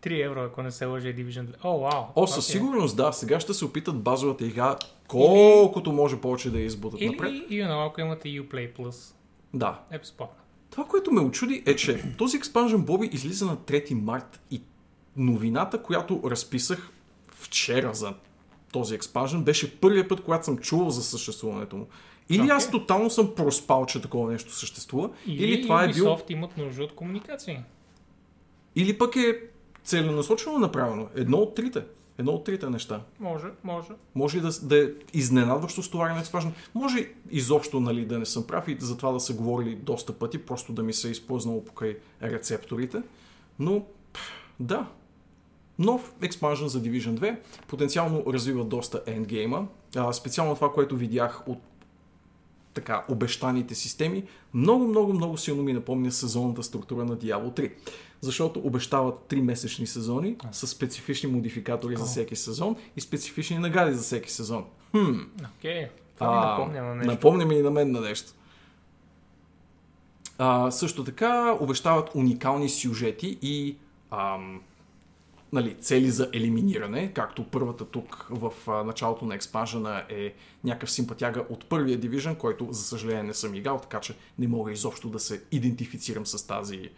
три евро, ако не се лъжа, Division две. О, вау! О, със okay. сигурност, да. Сега ще се опитат базовата игра колкото или... може повече да я избутат или, напред. Или, you know, ако имате Uplay Plus. Да. Е безплатно. Това, което ме очуди, е, че този Expansion Bobby излиза на трети март и новината, която разписах вчера за този Expansion, беше първият път, когато съм чувал за съществуването му. Или okay. аз тотално съм проспал, че такова нещо съществува, или, или това е било... Ubisoft имат нужда от комуникации. Или пък е целенасочено направено. Едно от трите. Едно от трите неща. Може, може. Може и да, да е изненадващо стоварен Expansion. Може изобщо, нали, да не съм прав и за това да са говорили доста пъти, просто да ми се е изплъзнало покрай рецепторите. Но, да. Нов Expansion за Division две. Потенциално развива доста ендгейма. А, специално това, което видях от така обещаните системи, много, много, много силно ми напомня сезонната структура на Diablo три. Защото обещават три месечни сезони с специфични модификатори oh. за всеки сезон и специфични награди за всеки сезон. Хм. Okay. Това ми напомня на нещо. Напомня ми и на мен на нещо. А, също така обещават уникални сюжети и ам, нали, цели за елиминиране, както първата тук в а, началото на експанжена е някакъв симпатяга от първия Division, който за съжаление не съм играл, така че не мога изобщо да се идентифицирам с тази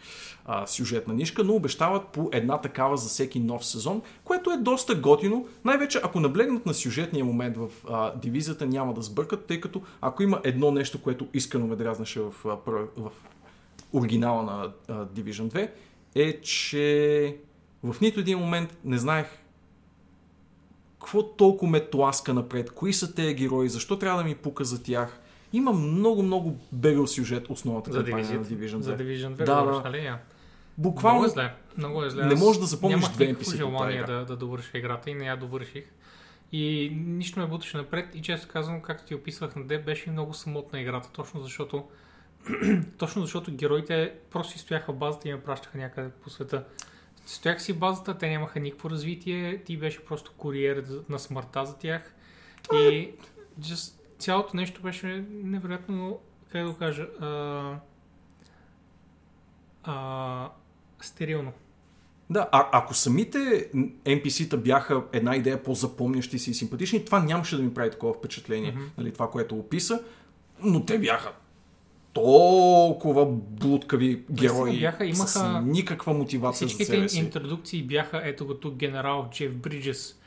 а, сюжетна нишка, но обещават по една такава за всеки нов сезон, което е доста готино, най-вече ако наблегнат на сюжетния момент в а, дивизията няма да сбъркат, тъй като ако има едно нещо, което искрено ме дразнеше в, а, в оригинала на а, Division две, е, че в нито един момент не знаех какво толкова ме тласка напред, кои са тези герои, защо трябва да ми пука за тях. Има много-много бегъл сюжет основната кампания на Division две. За Division две, да, говориш, нали? Буквално много е зле. Много е зле. Не можеш да запомниш две ен пи си-та. Нямах желание да, да довърша играта и не я довърших. И нищо ме буташе напред и често казвам, както ти описвах на Деб, беше много самотна играта, точно защото точно защото героите просто стояха в базата и ме пращаха някъде по света. Стоях си базата, те нямаха никакво развитие, ти беше просто куриер на смъртта за тях и just, цялото нещо беше невероятно, как да го кажа, а, а, стерилно. Да, а, ако самите ен пи си-та бяха една идея по-запомнящи си и симпатични, това нямаше да ми прави такова впечатление, mm-hmm. нали, това, което описа, но те бяха толкова блудкави герои бяха, имаха... с никаква мотивация за себе си. Всичките интродукции бяха, ето го тук, генерал Джеф Бриджес.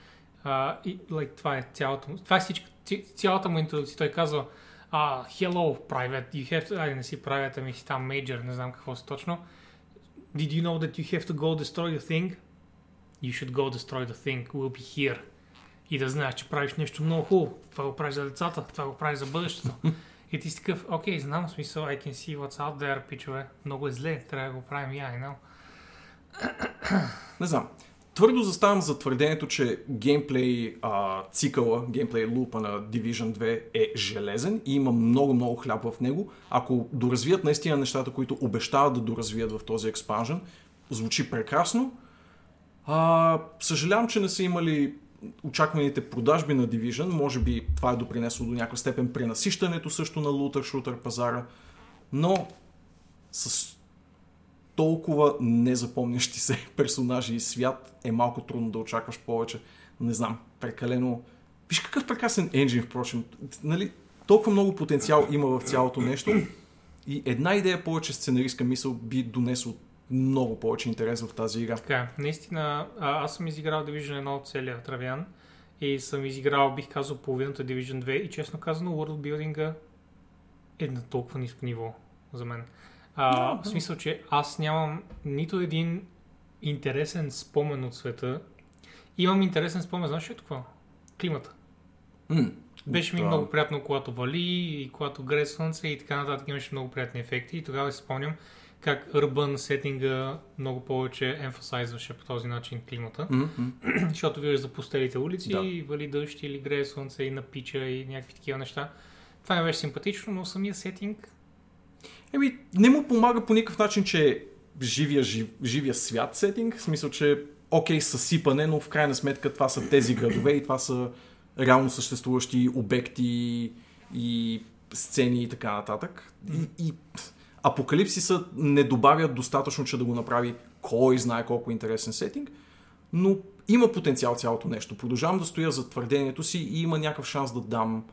Uh, и, like, това е цялото му. Това е всичко, цялата му интродукция. Той казва uh, Hello, private, you have to... Ай, не си private, ами си там major, не знам какво си точно. Did you know that you have to go destroy the thing? You should go destroy the thing, we'll be here. И да знаеш, че правиш нещо много хубаво. Това го правиш за децата, това го правиш за бъдещето. И ти си такъв, окей, знам, в смисъл, I can see what's out there, пичове. Много е зле, трябва да го правим я, yeah, I know. Не знам. Твърдо заставам за твърдението, че геймплей а, цикъла, геймплей лупа на Division две е железен и има много-много хляб в него. Ако доразвият наистина нещата, които обещават да доразвият в този експанжен, звучи прекрасно. А, съжалявам, че не са имали очакваните продажби на Division, може би това е допринесло до някаква степен пренасищането също на лутър-шутър пазара, но с толкова незапомнящи се персонажи и свят е малко трудно да очакваш повече. Не знам, прекалено... Виж какъв прекрасен енджин, впрочем. Нали, толкова много потенциал има в цялото нещо и една идея повече сценаристка мисъл би донесло много повече интерес в тази игра. Така, наистина, аз съм изиграл Division едно от целия Травян и съм изиграл, бих казал, половината Division две и честно казано, Worldbuilding-а е на толкова ниско ниво за мен. А, no, в смисъл, че аз нямам нито един интересен спомен от света. Имам интересен спомен, знаеш ли какво? Климата. Mm, Беше ми да. много приятно, когато вали и когато грее слънце и така нататък, имаше много приятни ефекти и тогава си спомням как urban сеттинга много повече емфасайзваше по този начин климата. Mm-hmm. Защото виждаш за пустелите улици, да. и вали дъжд или грее слънце и напича и някакви такива неща. Това не беше симпатично, но самия сеттинг... Еми, не му помага по никакъв начин, че живия, жив, живия свят сеттинг, в смисъл, че окей, съсипане, но в крайна сметка това са тези градове и това са реално съществуващи обекти и сцени и така нататък. И... и... Апокалипсисът не добавя достатъчно, че да го направи кой знае колко интересен сетинг, но има потенциал цялото нещо. Продължавам да стоя за твърдението си и има някакъв шанс да дам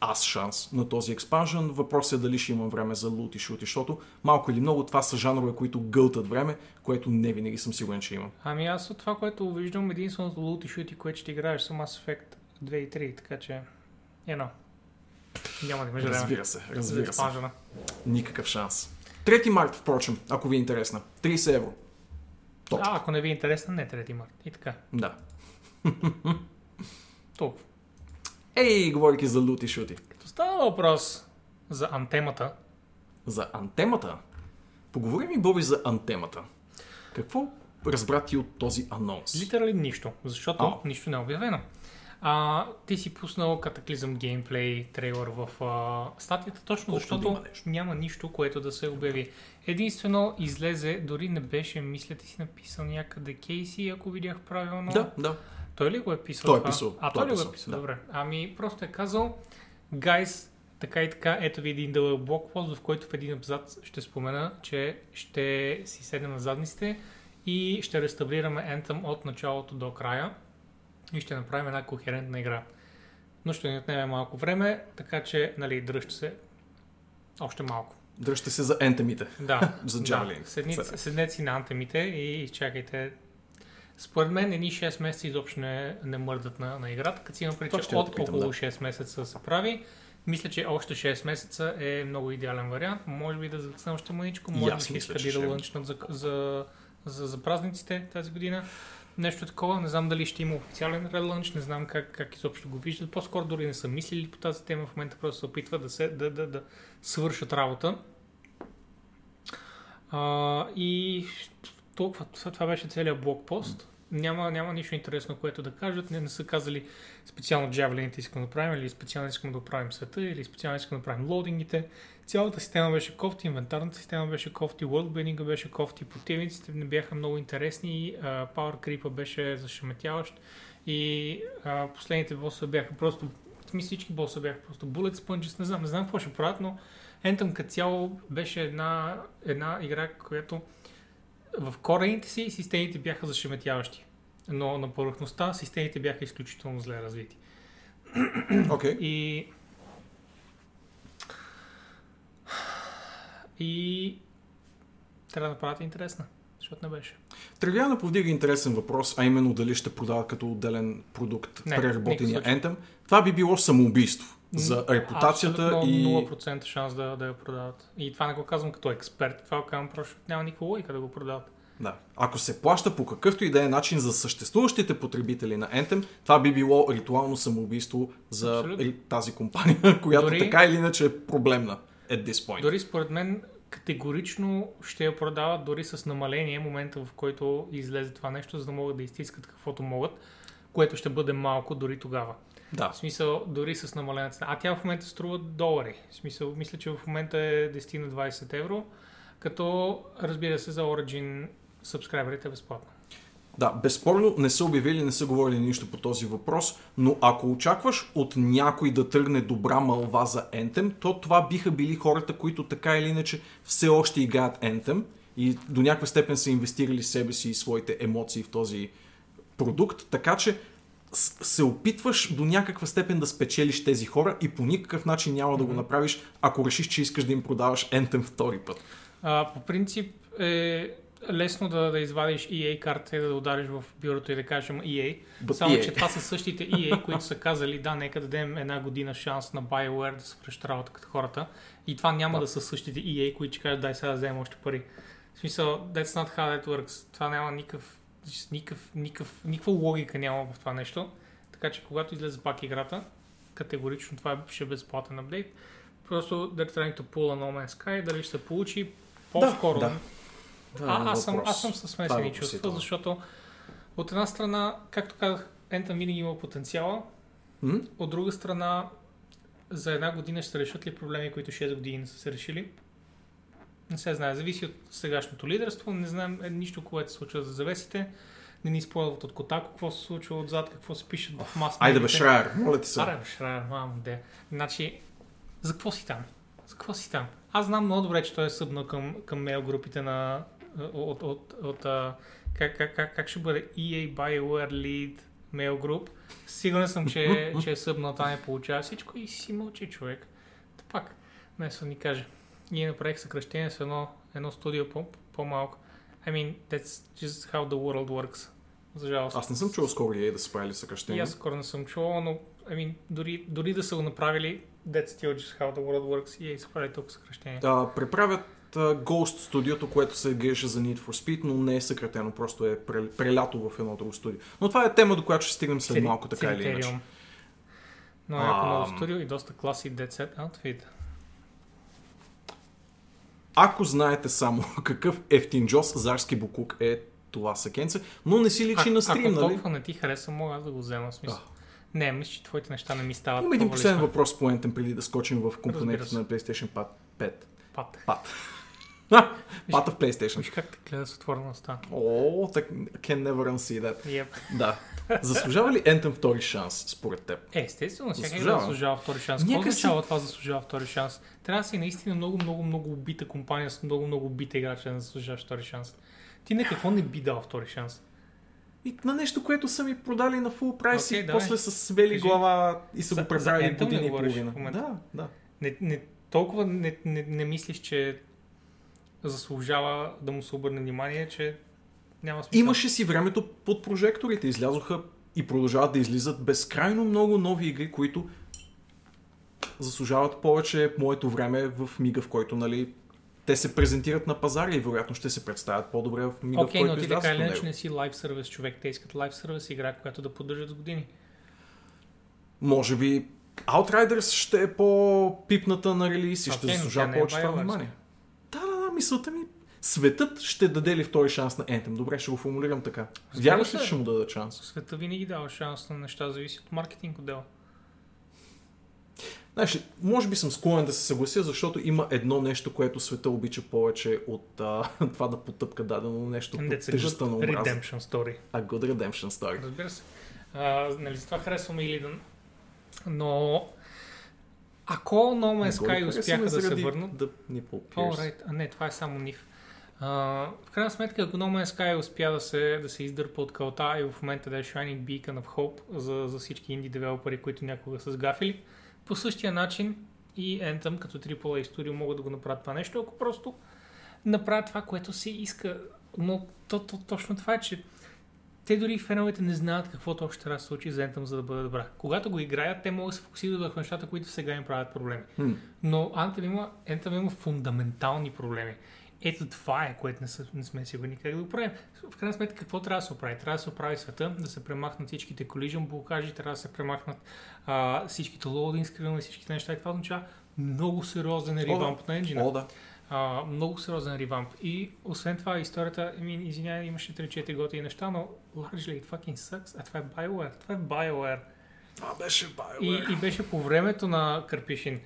аз шанс на този експанжен. Въпросът е дали ще имам време за лут и шут, защото малко или много това са жанрове, които гълтат време, което не винаги съм сигурен, че имам. Ами аз от това, което виждам, единственото лут и шут, което ще играеш, са Mass Effect две и три, така че едно. Няма да имаш време. Разбира се, разбира се. Никакъв шанс. трети март, впрочем, ако ви е интересна. трийсет евро. Точка. А, ако не ви е интересна, не трети март. И така. Да. Толкова. Ей, говорики за лути шути. Като става въпрос за антемата. За антемата? Поговори ми, Боби, за антемата. Какво разбра ти от този анонс? Литерали нищо, защото oh. нищо не е обявено. А, ти си пуснал катаклизъм геймплей трейлър в а, статията, точно Колко защото да няма нищо, което да се обяви. Единствено излезе, дори не беше, мисля, ти си написал някъде Кейси, ако видях правилно. Да, да. Той ли го е писал? Той е писал. А, той, той ли го е писал? Да. Добре. Ами, просто е казал, guys, така и така, ето ви един дълъг блокпост, в който в един абзац ще спомена, че ще си седнем на задниците и ще реставрираме Anthem от началото до края и ще направим една кохерентна игра. Но ще ни отнеме малко време, така че, нали, дръжте се още малко. Дръжте се за Anthem-ите. Да. За Javelin. Да. Седнете си на Anthem-ите и изчакайте. Според мен едни шест месеца изобщо не, не мърдат на, на играта, като си има прича от да питам, около шест месеца се прави. Мисля, че още шест месеца е много идеален вариант. Може би да закъсна още мъничко, може би да искали да лънчнат за, за, за, за празниците тази година. Нещо такова, не знам дали ще има официален релънч, не знам как, как изобщо го виждат. По-скоро дори не са мислили по тази тема, в момента просто се опитват да, се, да, да, да свършат работа. А, и... толкова. Това беше целият блокпост. Няма, няма нищо интересно, което да кажат. Не, не са казали специално джавелините искам да правим, или специално искам да правим света, или специално искам да правим лоудингите. Цялата система беше кофти, инвентарната система беше кофти, worldbuilding беше кофти, противниците не бяха много интересни, power creep беше зашеметяващ и а, последните босса бяха просто, всички босса бяха просто bullet sponges, не знам, не знам какво ще правят, но Anthem като цяло беше една, една игра, която в корените си системите бяха зашеметяващи, но на повърхността системите бяха изключително зле развити. Okay. И... и трябва да правят интересна, защото не беше. Тривиално повдига интересен въпрос, а именно дали ще продават като отделен продукт не, преработения Anthem. Това би било самоубийство за репутацията. Абсолютно и... нула процента шанс да, да я продават. И това не го казвам като експерт, това го казвам просто, няма никаква логика да го продават. Да. Ако се плаща по какъвто и да е начин за съществуващите потребители на Anthem, това би било ритуално самоубийство за абсолютно тази компания, която дори... така или иначе е проблемна at this point. Дори според мен категорично ще я продават дори с намаление момента, в който излезе това нещо, за да могат да изтискат каквото могат, което ще бъде малко дори тогава. Да. В смисъл, дори с намалена цена. А тя в момента струва долари. В смисъл, мисля, че в момента е десет на двайсет евро, като разбира се за Origin сабскрайберите е безплатно. Да, безспорно не са обявили, не са говорили нищо по този въпрос, но ако очакваш от някой да тръгне добра мълва за Anthem, то това биха били хората, които така или иначе все още играят Anthem и до някаква степен са инвестирали себе си и своите емоции в този продукт, така че се опитваш до някаква степен да спечелиш тези хора и по никакъв начин няма да го направиш, ако решиш, че искаш да им продаваш Anthem втори път. А, по принцип е лесно да, да извадиш и ей карта и да удариш в бюрото и да кажем и ей. But само, и ей. Че това са същите и ей, които са казали, да, нека дадем една година шанс на BioWare да свършат работа като хората. И това няма да, да са същите и ей, които ще кажат, дай сега да вземем още пари. В смисъл, that's not how it works. Това няма никакъв Никакъв, никакъв, никаква логика няма в това нещо, така че когато излезе пак играта, категорично това ще е безплатен апдейт, просто да тренито пула на No Man's Sky, дали ще се получи по-скоро. Да, да. А, аз, съм, аз съм със смесени чувства, защото от една страна, както казах, Anthem винаги има потенциала, м-м? от друга страна, за една година ще се решат ли проблеми, които шест години не са се решили? Не се знае, зависи от сегашното лидерство, не знаем е, нищо, което се случва за завесите, не ни използват от Kotaku, какво се случва отзад, какво се пишат в мас-медиите. Айде бе, Шрайер, моля ти се. Аре бе, Шрайер, мамо, де. Значи, за какво си там? За какво си там? Аз знам много добре, че той е събно към, към мейл групите на, от, от, от а, как, как, как, как ще бъде и ей, BioWare, Lead, Mail Group. Сигурен съм, че, че е събнал, там не получава всичко и си мълчи човек. Та пак, днес ни каже. Ние направих съкръщение с едно, едно студио по, по-малко. I mean, that's just how the world works. За жалост. Аз не съм чувал скоро и да са правили съкръщение. Аз скоро не съм чувал, но I mean, дори, дори да са го направили, that's still just how the world works, и са правили толкова съкръщение. Да, преправят uh, Ghost Studio, което се греше за Need for Speed, но не е съкратено, просто е прелято в едно друго студио. Но това е тема, до която ще стигнем след малко, така или иначе. Но е um... ново студио и доста класи Dead Set Outfit. Ако знаете само какъв ефтин джос, зарски букук е това сакенце, но не си личи а, на стрим, нали? Ако толкова не ти хареса, мога аз да го взема, в смисъл. А. Не, мисля, че твоите неща не ми стават. Има един последен въпрос по Anthem, преди да скочим в компонентите на PlayStation пет. Пат. Пат. Пат. Пата в PlayStation. Виж как те гледа с отвореността. О, так, can never unsee that. Yep. Да. Заслужава ли Anthem втори шанс, според теб? Е, естествено, всякак да заслужава втори шанс. Какво означава това заслужава втори шанс? Трябва да си наистина много, много, много убита компания с много, много убита играча да заслужаваш втори шанс. Ти на какво не би дал втори шанс? И на нещо, което са ми продали на full price okay, и давай. После са свели кажи, глава и са за, го преправили години и половина. Да, да. Не, не, толкова не, не, не мислиш, че заслужава да му се обърне внимание, че няма смисъл. Имаше си времето под прожекторите, излязоха и продължават да излизат безкрайно много нови игри, които заслужават повече моето време в мига, в който, нали, те се презентират на пазара и вероятно ще се представят по-добре в мига, okay, в който излязат. Окей, но ти така иначе не си лайв сервис човек, те искат лайв сервис игра, която да поддържат с години. Може би Outriders ще е по-пипната на релиз и okay, ще заслужава повече това внимание. Да, да, да, мисълта ми, светът ще даде ли втори шанс на Anthem? Добре, ще го формулирам така. Вярваш ли, че ще му даде шанс? Света винаги дава шанс на неща, зависи от маркетинг отдела. Знаеш, може би съм склонен да се съглася, защото има едно нещо, което света обича повече от а, това да потъпка дадено нещо под тежестта на омраза. Redemption story. A good redemption story. Разбира се. А, нали, за това харесваме Илидан. Но ако No Man's Sky успяха да се върнат... Да не right. А не, това е само нив. А, в крайна сметка, ако No Man's Sky успя да се, да се издърпа от калта и в момента да е Shining Beacon of Hope за, за всички инди девелопери, които някога са сгафили, по същия начин и Anthem като Triple A Studio могат да го направят това нещо, ако просто направят това, което се иска. Но то, то, точно това е, че те дори феновете не знаят какво точно трябва да се случи за Anthem, за да бъде добра. Когато го играят, те могат да се фокусират върху нещата, които сега им правят проблеми. Hmm. Но Anthem има, Anthem има фундаментални проблеми. Ето това е, което не, са, не сме сигурни как да го правим. В крайна сметка, какво трябва да се оправи? Трябва да се оправи света, да се премахнат всичките collision блокажи, трябва да се премахнат а, всичките loading screen и всичките неща. И това означава много сериозен ревамп oh, на енджина. Oh, да. а, много сериозен ревамп. И освен това, историята, I mean, извиня, имаше три-четири готини неща, но largely it fucking sucks. А това е BioWare. Това е BioWare. Това беше BioWare. И, и беше по времето на Кърпишин.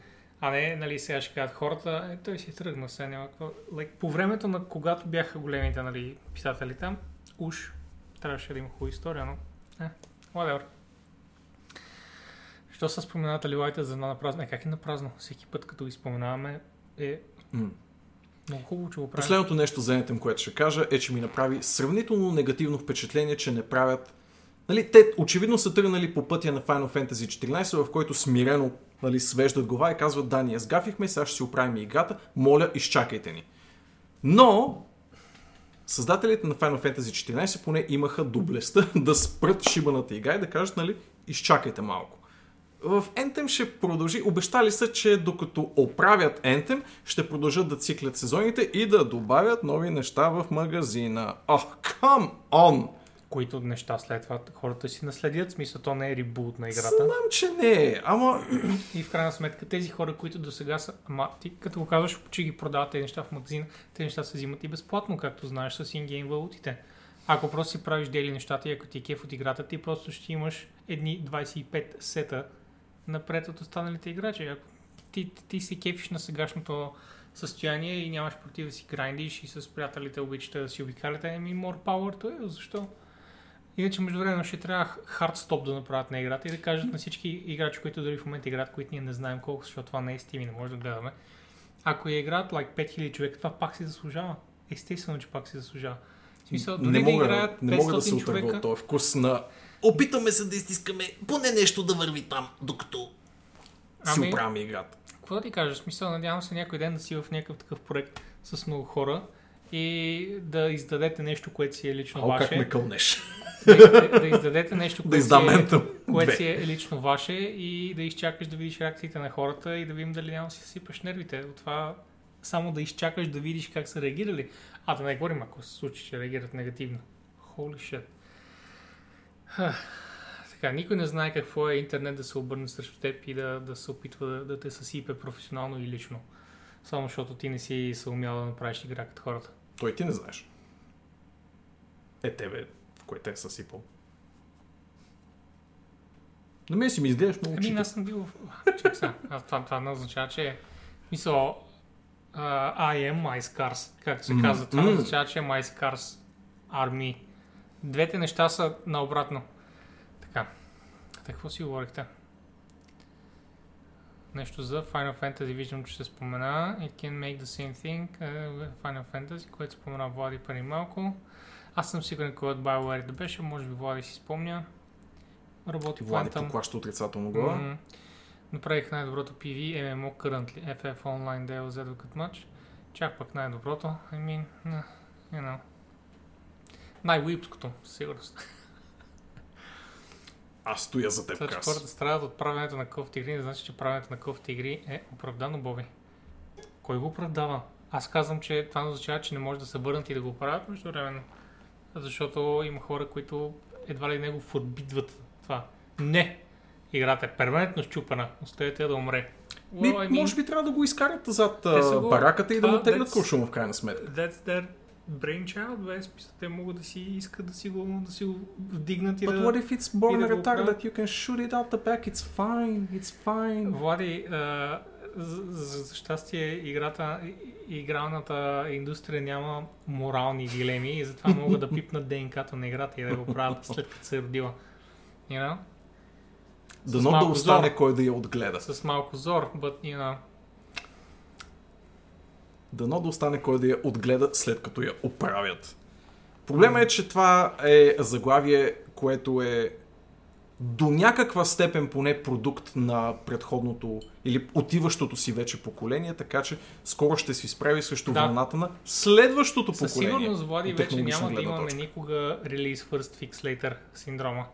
А не, нали, сега ще кажат хората, е, той си тръгна, сега няма какво. Like, по времето на когато бяха големите, нали, писатели там, уж трябваше да има хубава история, но е, whatever. Що са спомената лилайта за една напразна? Е, как е напразно? Всеки път, като ги споменаваме, е mm. много хубаво, че го правим. Последното нещо за Anthem, което ще кажа, е, че ми направи сравнително негативно впечатление, че не правят... Нали, те очевидно са тръгнали по пътя на Final Fantasy четиринайсет, в който смирено, нали, свеждат глава и казват: да, ние сгафихме, сега ще си оправим играта, моля, изчакайте ни. Но създателите на Final Fantasy четиринайсет поне имаха доблестта да спрат шибаната игра и да кажат, нали, изчакайте малко. В Anthem ще продължи, обещали са, че докато оправят Anthem, ще продължат да циклят сезоните и да добавят нови неща в магазина. Ах, oh, come on! Които неща след това хората си наследят. Смисъл, то не е ребут на играта. Знам, че не е, ама... И в крайна сметка тези хора, които до сега са... Ама ти като го казваш, че ги продават тези неща в магазина, тези неща се взимат и безплатно, както знаеш, с ингейм валутите. Ако просто си правиш дели нещата и ако ти е кеф от играта, ти просто ще имаш едни двайсет и пет сета напред от останалите играчи. Ако ти, ти се кефиш на сегашното състояние и нямаш против да си грайндиш и с приятелите обичате да си обикаляте, ами more power to you, защо? Иначе междувременно ще трябва hard stop да направят на играта и да кажат на всички играчи, които дори в момента играят, които ние не знаем колко, защото това не е Steam и не може да гледаме. Ако я играят like пет хиляди човека, това пак си заслужава. естествено, че пак се заслужава. Смисъл, не, мога, не мога да се отърва от този вкус на опитаме се да изтискаме поне нещо да върви там, докато ами, си оправяме играта. Какво да ти кажа? Смисъл, надявам се някой ден да си в някакъв такъв проект с много хора и да издадете нещо, което си е лично а, ваше. А, как ме кълнеш? Да, да издадете нещо, което, си, е, което си е лично ваше и да изчакаш да видиш реакциите на хората и да видим дали няма да си сипаш нервите. От това само да изчакаш да видиш как са реагирали. А да не говорим, ако се случи, че реагират негативно. Holy shit. Ха. Така, никой не знае какво е интернет да се обърне срещу теб и да, да се опитва да, да те съсипе професионално и лично. Само защото ти не си се умял да направиш игра като хората. Той ти не знаеш. Е тебе, в кое те е съсипал. На мен си ми изгледаш много очите. Ами аз съм бил... Чак сега, това, това не означава, че... Мисъл... Uh, I am my scars, както се mm. казва. Това mm. означава, че my scars are me. Двете неща са наобратно. Така. Какво си говорихте? Нещо за Final Fantasy. Виждам, че се спомена. It can make the same thing. Uh, Final Fantasy, което спомена Влади преди малко. Аз съм сигурен, когато BioWare да беше. Може би Влади си спомня. Работи Влади Quantum. Поклаща отрицателно глава. Mm-hmm. Направих най-доброто пи ви, ем ем о currently, еф еф Online Day of Advocate Match. Чак пък най-доброто, I mean, you know. Най-уипското, сигурност. Аз стоя за теб, Крас. Хората страдат от правенето на кофти игри, не значи, че правенето на кофти игри е оправдано, Боби. Кой го оправдава? Аз казвам, че това не означава, че не може да се върнат и да го правят междувременно. Защото има хора, които едва ли не го форбидват това. Не! Играта е перманентно щупена. Оставете я да умре. Well, I mean, може би трябва да го изкарат зад го... бараката и да му теглят куршума в крайна сметка. That's their brainchild, без писат. Те могат да си искат да си го, да си го вдигнат и But да... But what if it's born a retard that you can shoot it out the back? It's fine, it's fine. Влади, uh, за, за, за щастие играта, игралната индустрия няма морални дилеми и затова могат да пипнат ДНК-то на играта и да го правят след като се е родила. You know? Дано да остане зор. Кой да я отгледа. С малко зор, but you know. Дано да остане кой да я отгледа след като я оправят. Проблема mm. е, че това е заглавие, което е до някаква степен поне продукт на предходното или отиващото си вече поколение, така че скоро ще се изправи срещу да. вълната на следващото със поколение. Със сигурност, Влади, вече няма да имаме точка. никога release first fix later синдрома.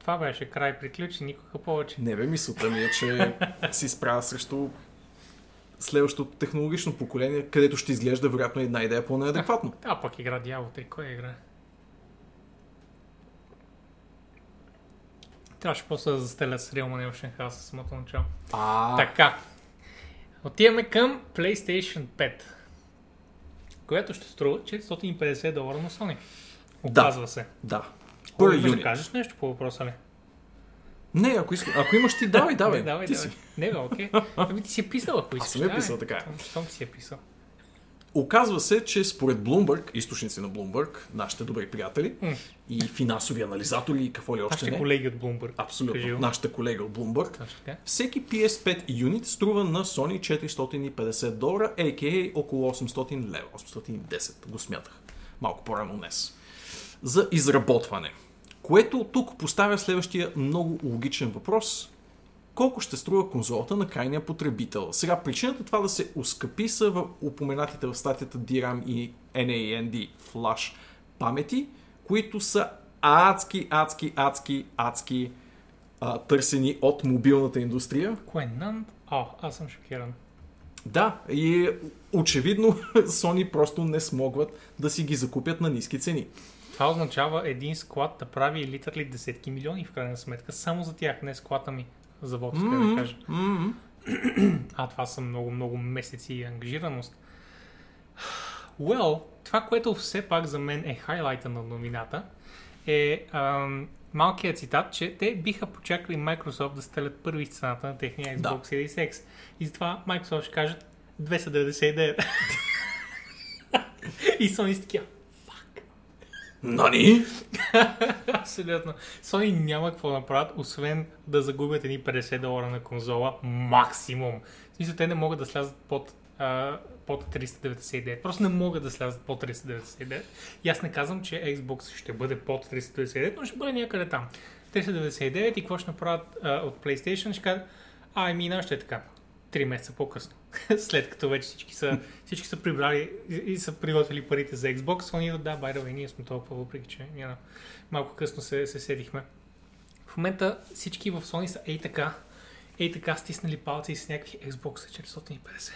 Това беше край, приключи, никога повече. Не бе, мисълта ми е, че си справя срещу следващото технологично поколение, където ще изглежда вероятно една идея по-неадекватно. А, а пък игра Дявол три, кой игра? Трябваше после да застеля с Real Manation House с самото начало. А... Така, отиваме към PlayStation пет, която ще струва четиристотин и петдесет долара на Sony. Оказва да, се. Да. Може да кажеш нещо по въпроса ли? Не, ако, иск... ако имаш ти, давай, давай. давай ти давай. Си. Не, бе, окей. Ами ти си е писал, ако искаш. Аз съм е писал, така е. Том си е писал. Оказва се, че според Bloomberg, източници на Bloomberg, нашите добри приятели mm. и финансови анализатори и какво ли още нашите не. Нашите колеги от Bloomberg. Абсолютно, кажи, нашите колеги от Bloomberg. Всеки пи ес пет юнит струва на Sony четиристотин и петдесет долара, а.к.а. около осемстотин лева. осемстотин и десет го смятах. Малко по-рано днес. За изработване. Което тук поставя следващия много логичен въпрос. Колко ще струва конзолата на крайния потребител? Сега, причината това да се оскъпи са в упоменатите в статията ди рам и NAND Flash памети, които са адски, адски, адски, адски а, търсени от мобилната индустрия. Кое е NAND? А, аз съм шокиран. Да, и очевидно Sony просто не смогват да си ги закупят на ниски цени. Това означава един склад да прави литерали десетки милиони в крайна сметка, само за тях, не склада ми за водска, mm-hmm. да кажа. Mm-hmm. А това са много-много месеци и ангажираност. Well, това, което все пак за мен е хайлайта на новината, е ам, малкият цитат, че те биха почакали Microsoft да стелят първи цената на техния Xbox Series да. X. И затова Microsoft ще кажат двеста деветдесет и девет. И Sony с такива. Нани? Абсолютно. Sony няма какво да направят, освен да загубят едни петдесет долара на конзола максимум. В смисъл, те не могат да слязат под а, под триста деветдесет и девет. Просто не могат да слязат под триста деветдесет и девет. И аз не казвам, че Xbox ще бъде под триста деветдесет и девет, но ще бъде някъде там. триста деветдесет и девет и какво ще направят а, от PlayStation? Ще кажат, а, ами, нашето е така. Три месеца по-късно. След като вече всички са, всички са прибрали и, и са приготвили парите за Xbox, Sony да, by the way, ние сме толкова, въпреки че you know, малко късно се, се седихме. В момента всички в Sony са ей така, ей така стиснали палци с някакви Xbox четиристотин и петдесет.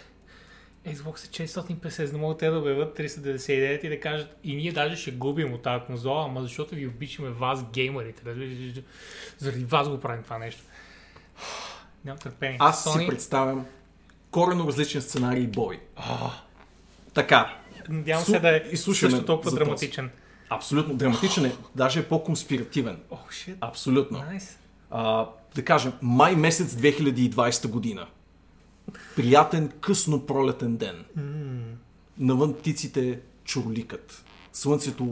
Xbox четиристотин и петдесет, за да могат те да обявят триста деветдесет и девет и да кажат и ние даже ще губим от тази конзола, ама защото ви обичаме вас, геймерите. Заради вас го правим това нещо. Нямам търпение. Аз Sony... си представям коренно различен сценарий бой. Oh. Така. Надявам Су... се да е също толкова драматичен. Този. Абсолютно драматичен е. Oh. Даже е по-конспиративен. Oh, shit. Абсолютно. Nice. А, да кажем, май месец две хиляди и двадесета година. Приятен късно пролетен ден. Mm. Навън птиците чурликат. Слънцето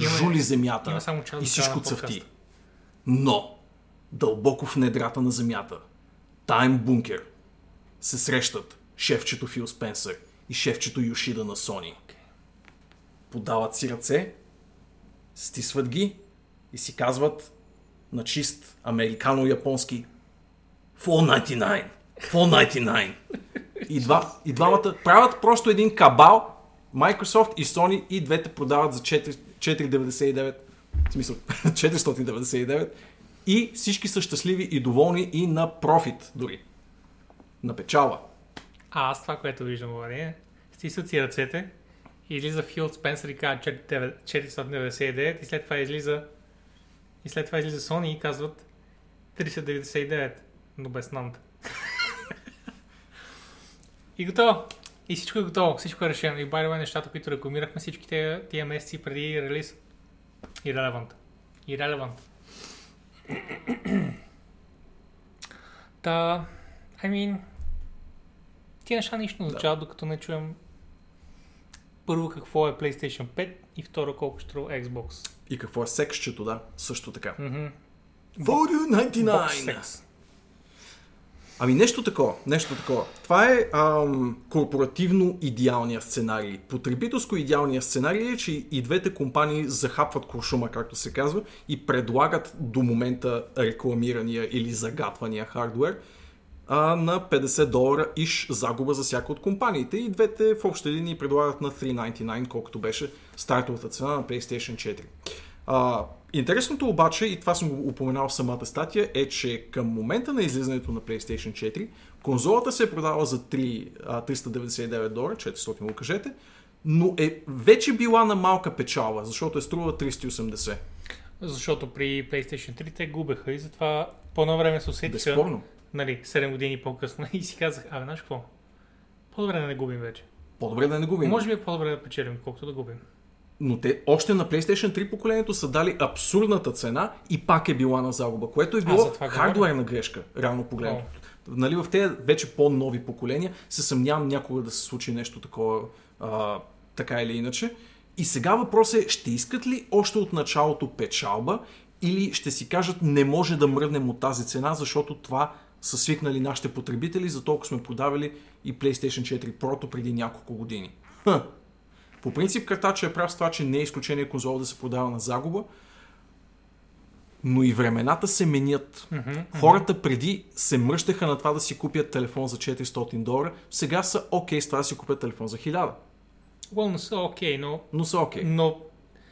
Имаме... жули земята и всичко цъфти. Но дълбоко в недрата на земята, таен бункер, се срещат шефчето Фил Спенсър и шефчето Йошида на Sony. Подават си ръце, стисват ги и си казват на чист американо-японски четиристотин деветдесет и девет! четиристотин деветдесет и девет! И, два, и двамата правят просто един кабал. Microsoft и Sony и двете продават за четири деветдесет и девет. В смисъл, четиристотин деветдесет и девет. И всички са щастливи и доволни и на профит дори. На печала. А аз това, което виждам, Владимир, стисват си ръцете, излиза Фил Спенсър и казва четиристотин деветдесет и девет и след това излиза и след това излиза Sony и казват триста деветдесет и девет, но без номата. И готово. И всичко е готово. Всичко е решено. И by the way, нещата, които рекламирахме всичките тия месеци преди релиз. Irrelevant. Irrelevant. Та, I mean, тия неща нищо не означават, да. Докато не чуем първо какво е PlayStation пет и второ колко ще струва Xbox. И какво е сексчето, да, също така. Mm-hmm. четиристотин деветдесет и девет! Ами нещо такова, нещо такова. Това е ам, корпоративно идеалния сценарий. Потребителско идеалния сценарий е, че и двете компании захапват куршума, както се казва, и предлагат до момента рекламирания или загатвания хардуер а, на петдесет долара иш загуба за всяка от компаниите. И двете в общи линии предлагат на триста деветдесет и девет, колкото беше стартовата цена на PlayStation четири. А, интересното обаче, и това съм го упоменал в самата статия, е, че към момента на излизането на PlayStation четири, конзолата се е продавала за триста деветдесет и девет долара, четиристотин му кажете, но е вече била на малка печалба, защото е струвала триста и осемдесет. Защото при PlayStation три те губеха и затова по едно време се усетиха, нали, седем години по-късно и си казах, а знаеш какво, по-добре да не губим вече. По-добре да не губим. Може би е по-добре да печелим, колкото да губим. Но те още на PlayStation три поколението са дали абсурдната цена и пак е била на загуба, което е било хардуерна грешка, реално погледнато. Нали, в тези вече по-нови поколения се съмнявам някога да се случи нещо такова, а, така или иначе. И сега въпросът е, ще искат ли още от началото печалба или ще си кажат, не може да мръднем от тази цена, защото това са свикнали нашите потребители, за толкова сме продавали и PlayStation четири Pro преди няколко години. Хъм. По принцип картача е прав с това, че не е изключение конзола да се продава на загуба, но и времената се менят. Mm-hmm, Хората mm-hmm. преди се мръщаха на това да си купят телефон за четиристотин долара, сега са окей okay с това да си купят телефон за хиляда. Well, не са окей, okay, но... Но са окей. Okay. Но...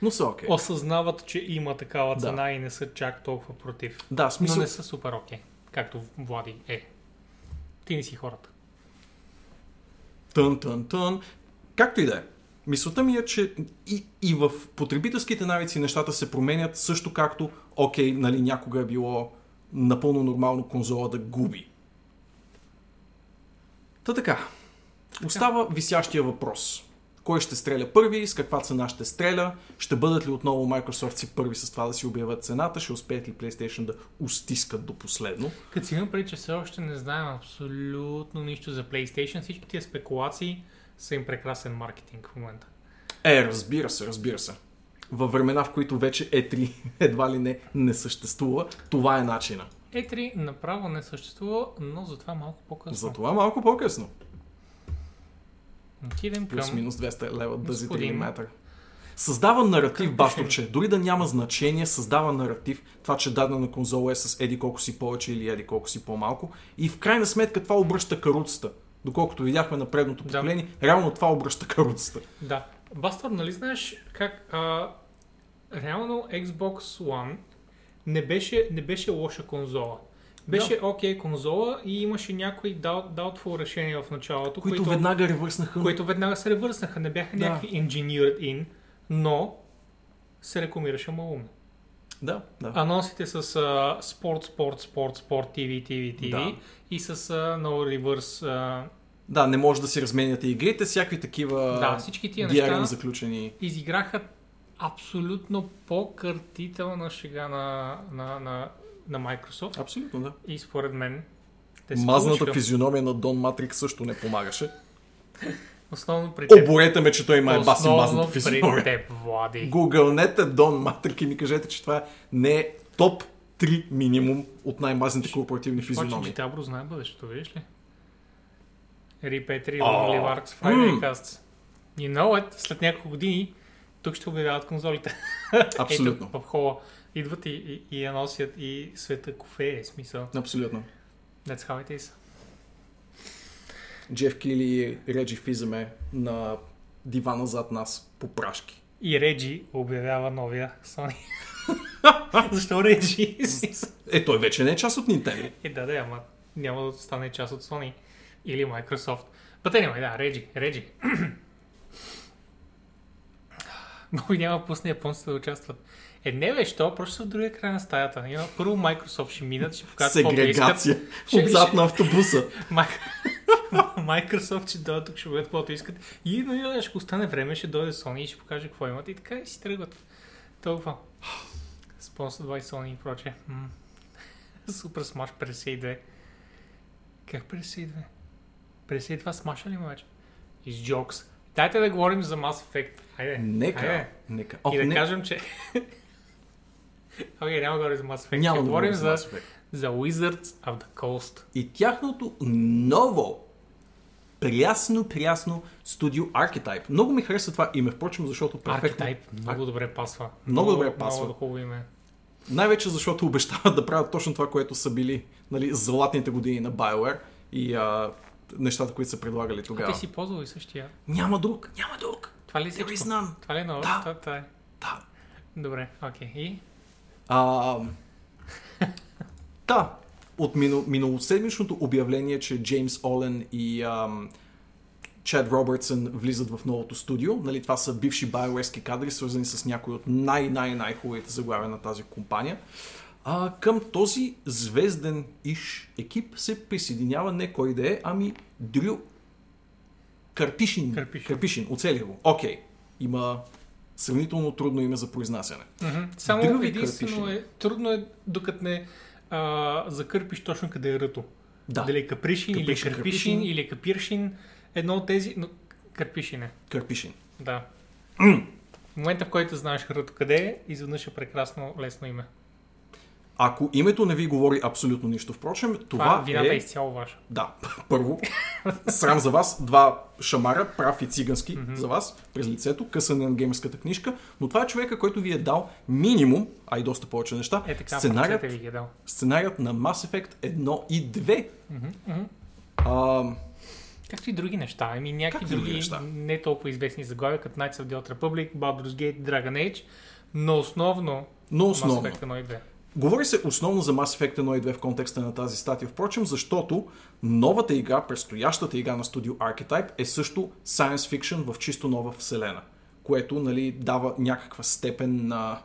но са окей. Okay. Осъзнават, че има такава цена, да. И не са чак толкова против. Да, смисъл... Но не са супер окей, okay, както Влади е. Ти не си хората. Тън, тън, тън. Както и да е. Мисълта ми е, че и, и в потребителските навици нещата се променят, също както, окей, нали, някога е било напълно нормално конзола да губи. Та така, така. Остава висящия въпрос. Кой ще стреля първи, с каква цена ще стреля, ще бъдат ли отново Microsoft си първи с това да си обявят цената, ще успеят ли PlayStation да устискат до последно? Като си имам преди, че все още не знаем абсолютно нищо за PlayStation, всички тия спекулации са им прекрасен маркетинг в момента. Е, разбира се, разбира се. Във времена, в които вече и три едва ли не не съществува, това е начина. и три направо не съществува, но затова малко по-късно. Затова малко по-късно. Отидем към... плюс-минус двеста лева дъзи три метра. Създава наратив, бащовче. Дори да няма значение, създава наратив. Това, че дадена конзола е с еди колко си повече или еди колко си по-малко. И в крайна сметка това обръща каруцата. Доколкото видяхме на предното поколение, да. Реално това обръща каруцата. Да. Бастор, нали знаеш как а, реално Xbox One не беше, не беше лоша конзола. Беше окей, да. okay, конзола и имаше някои doubtful решения в началото, които, които веднага ревърснаха. Които веднага се ревърснаха, не бяха да. някакви engineered in, но се рекламираше малумно. Да, да. Анонсите с uh, спорт, спорт, спорт, спорт, ТВ, ТВ, ТВ да. и с uh, no reverse... Uh... Да, не може да си разменяте игрите, всякакви такива да, всички тия неща заключени. Изиграха абсолютно по-къртителна шега на, на, на, на Microsoft. Абсолютно, да. И според мен... Те мазната получиха. Физиономия на Дон Матрик също не помагаше. Основно при теб. Оборете ме, че той има е баси мазната физиономия. Теб, Влади. Гугълнете Дон Матрик и ми кажете, че това не е топ три минимум от най-мазните корпоративни физиономии. Почи, че Табро знае бъдещето, видиш ли? Рипетри, Ливаркс, Friday Casts. You know it. След няколко години тук ще обявяват конзолите. Абсолютно. Ето, в хола идват и, и, и я носят и света кофе е смисъл. Абсолютно. That's how it is. Джеф Кили и Реджи Физеме на дивана зад нас по прашки. И Реджи обявява новия Sony. Защо Реджи? Е, той вече не е част от Nintendo. Е, да, да, ама няма да стане част от Sony или Microsoft. But anyway, да, Реджи, Реджи. Много няма пусне японците да участват. Е, не бе, що? Просто са в другия край на стаята. Първо Microsoft ще минат, ще покажат сегрегация отзад на автобуса. Microsoft ще дойде тук, ще бъдат каквото искат. И но, ще остане време, ще дойде Sony и ще покаже какво имат. И така и си тръгват. Толкова. Sponsored by Sony и прочее. Super Smash петдесет и две. Как петдесет и две? петдесет и два Smash ли има вече? It's jokes. Дайте да говорим за Mass Effect. Хайде. Нека. Хайде. Нека. О, и да не... кажем, че... Окей, okay, няма да говорим за Mass Effect. Няма да говорим за, за, за Wizards of the Coast. И тяхното ново прясно, прясно студио Archetype. Много ми харесва това име, впрочем, защото перфектно... Archetype много добре пасва. Много, много добре пасва. Много хубаво име. Най-вече защото обещават да правят точно това, което са били, нали, златните години на BioWare и а, нещата, които са предлагали тогава. А ти си ползвал и същия? Няма друг, няма друг. Това ли е всичко? Това ли е ново? Да. Това е. Да. Добре, окей. Okay. И? А, да. От миналоседмичното обявление, че Джеймс Олен и ам, Чад Робъртсън влизат в новото студио. Нали, това са бивши BioWare-ски кадри, свързани с някои от най-най-най-хубавите заглавия на тази компания. А, към този звезден иш екип се присъединява не кой да е, ами Дрю Карпишин. Карпишин. Карпишин. Оцелих го. Окей. Има сравнително трудно име за произнасяне. Mm-hmm. Само Дрю единствено е, трудно е, докато не... Uh, закърпиш точно къде е ръто. Да. Дали Капришин, Капришин или Карпишин, Карпишин или Капиршин. Едно от тези... Но... Карпишин е. Карпишин. Да. Mm. В момента, в който знаеш ръто къде е, изведнъж е прекрасно лесно име. Ако името не ви говори абсолютно нищо, впрочем, това, това е... Вината е изцяло ваша. Да. Първо, срам за вас, два шамара, прав и цигански mm-hmm. за вас, през лицето, късане на геймерската книжка, но това е човека, който ви е дал минимум, а и доста повече неща, е, така, сценарият, ви е дал. Сценарият на Mass Effect едно и две. Mm-hmm. А... Както и други неща, ами някакви други, други неща? Не толкова известни заглавия, като Knights of the Old Republic, Baldur's Gate, Dragon Age, но основно, но основно. Mass Effect едно и две. Говори се основно за Mass Effect едно и две в контекста на тази статия, впрочем, защото новата игра, предстоящата игра на студио Archetype е също science fiction в чисто нова вселена, което, нали, дава някаква степен на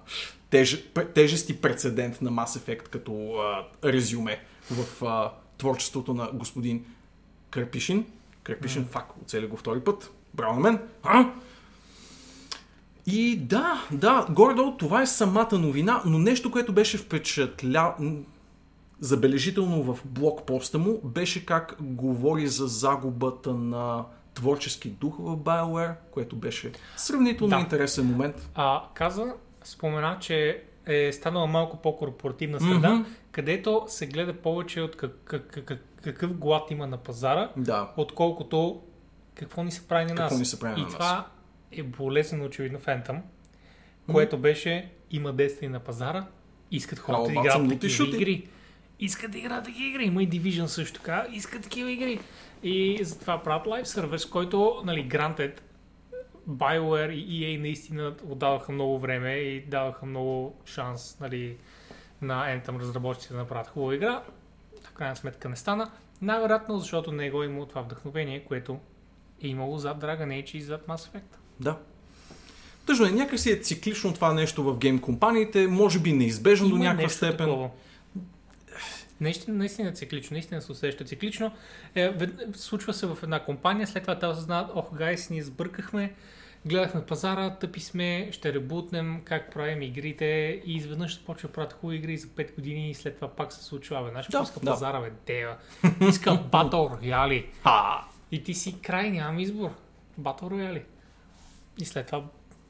теж... тежест и прецедент на Mass Effect като а, резюме в а, творчеството на господин Карпишин. Карпишин, mm. фак, оцели го втори път. Браво на мен! А? И да, да, горе-долу това е самата новина, но нещо, което беше впечатля... забележително в блокпоста му, беше как говори за загубата на творчески дух в BioWare, което беше сравнително да. интересен момент. А, каза, спомена, че е станала малко по-корпоративна среда, mm-hmm. където се гледа повече от как- как- как- какъв глад има на пазара, да. Отколкото какво ни се прави на нас. Какво ни се прави на нас. И това е болезнено очевидно Phantom, което беше има действие на пазара, искат хората да играят такива игри. Искат да играят такива игри. Има и Division също така, искат такива игри. И затова правят Live Service, който, нали, granted, BioWare и И Ей наистина отдаваха много време и даваха много шанс, нали, на Anthem разработчите да направят хубава игра. В крайна сметка не стана. Най-вероятно, защото не е имало това вдъхновение, което е имало зад Dragon Age и зад Mass Effect. Да. Тъжно е, някак си е циклично това нещо в гейм компаниите, може би неизбежно. Има до някаква степен. Такова. Нещо наистина циклично, наистина се усеща циклично. Е, случва се в една компания, след това те осъзнават, ох, гайс, ние сбъркахме, гледахме пазара, тъпи сме, ще ребутнем, как правим игрите и изведнъж ще почва да правят хубави игри за пет години и след това пак се случва. Бе, наши да, пуска да. Пазара, бе, дева. Искам Battle Royale. И ти си край, нямам избор. Battle Royale. И след това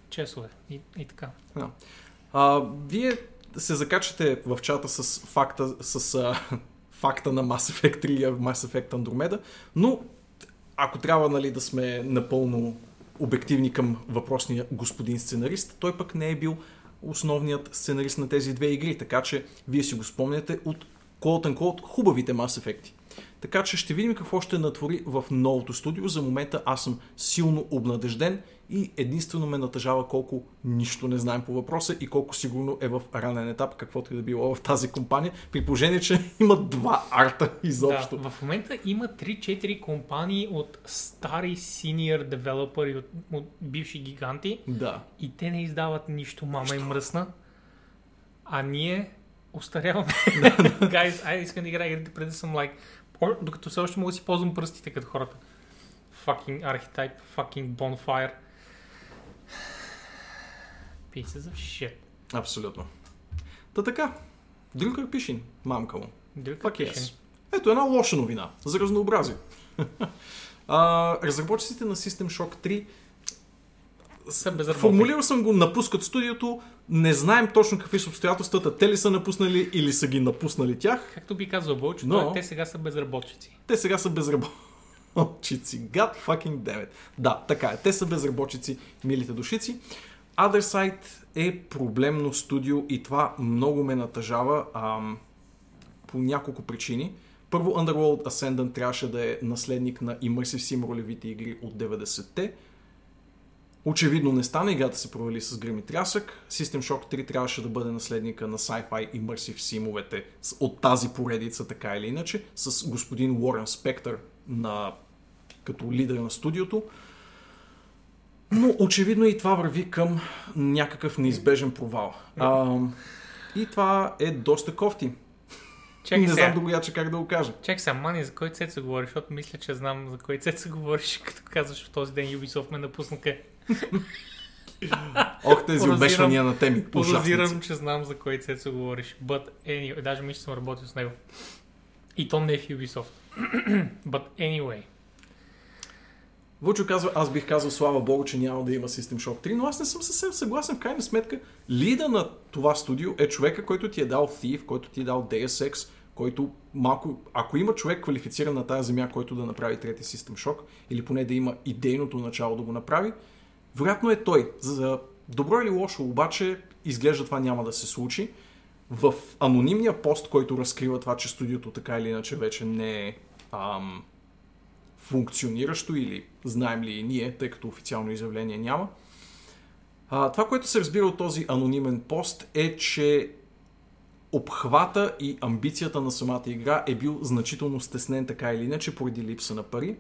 чесове. И, и така. Да. А, вие се закачате в чата с факта, с, а, факта на Mass Effect три, Mass Effect Andromeda, но ако трябва, нали, да сме напълно обективни към въпросния господин сценарист, той пък не е бил основният сценарист на тези две игри, така че вие си го спомняте от quote-unquote хубавите Mass Effect. Така че ще видим какво ще натвори в новото студио. За момента аз съм силно обнадежден и единствено ме натъжава колко нищо не знаем по въпроса и колко сигурно е в ранен етап, каквото е да било в тази компания, при положение, че има два арта изобщо. Да, в момента има три-четири компании от стари senior девелопери, от, от бивши гиганти, да. И те не издават нищо, мама и мръсна, а ние остаряваме. Guys, айде искам да играя игрите, преди съм лайк. Or, докато все още мога да си ползвам пръстите като хората. Fucking Archetype, fucking Bonfire. Pieces of shit. Абсолютно. Та така, Дрюкър Пишин, мамка му. Fuck yes. Ето една лоша новина, за разнообразие. uh, разработчиците на System Shock три формулирал съм го, напускат студиото, не знаем точно какви са обстоятелствата, те ли са напуснали или са ги напуснали тях. Както би казал Бълчо, но... те сега са безработчици. Те сега са безработчици. God fucking damn it. Да, така е. Те са безработчици, милите душици. Other Side е проблемно студио и това много ме натъжава ам, по няколко причини. Първо, Underworld Ascendant трябваше да е наследник на Immersive Sim ролевите игри от деветдесетте. Очевидно не стана, играта се провали с гръм и трясък. System Shock три трябваше да бъде наследника на sci-fi и immersive симовете от тази поредица, така или иначе, с господин Уорън Спектър на... като лидер на студиото. Но очевидно и това върви към някакъв неизбежен провал. А, и това е доста кофти. Чакай, не знам другояче как да го кажа. Чакай сега, мани, за кой цец се говориш? Защото мисля, че знам за кой цец се говориш, като казваш в този ден Ubisoft ме напуснаха. Ох, тези обешвания на теми. Подозирам, че знам за кой цец се говориш. But anyway, даже мисля, че съм работил с него. И то не е в Ubisoft. But anyway. Вучо казва, аз бих казал, слава богу, че няма да има System Shock три, но аз не съм съвсем съгласен. В крайна сметка, лида на това студио е човека, който ти е дал Thief, който ти е дал Deus Ex, който малко... Ако има човек квалифициран на тази земя, който да направи трети System Shock, или поне да има идейното начало да го направи, вероятно е той. За добро или лошо, обаче, изглежда това няма да се случи. В анонимния пост, който разкрива това, че студиото така или иначе вече не е... Ам... функциониращо или знаем ли и ние, тъй като официално изявление няма. А, това, което се разбира от този анонимен пост е, че обхвата и амбицията на самата игра е бил значително стеснен така или иначе поради липса на пари.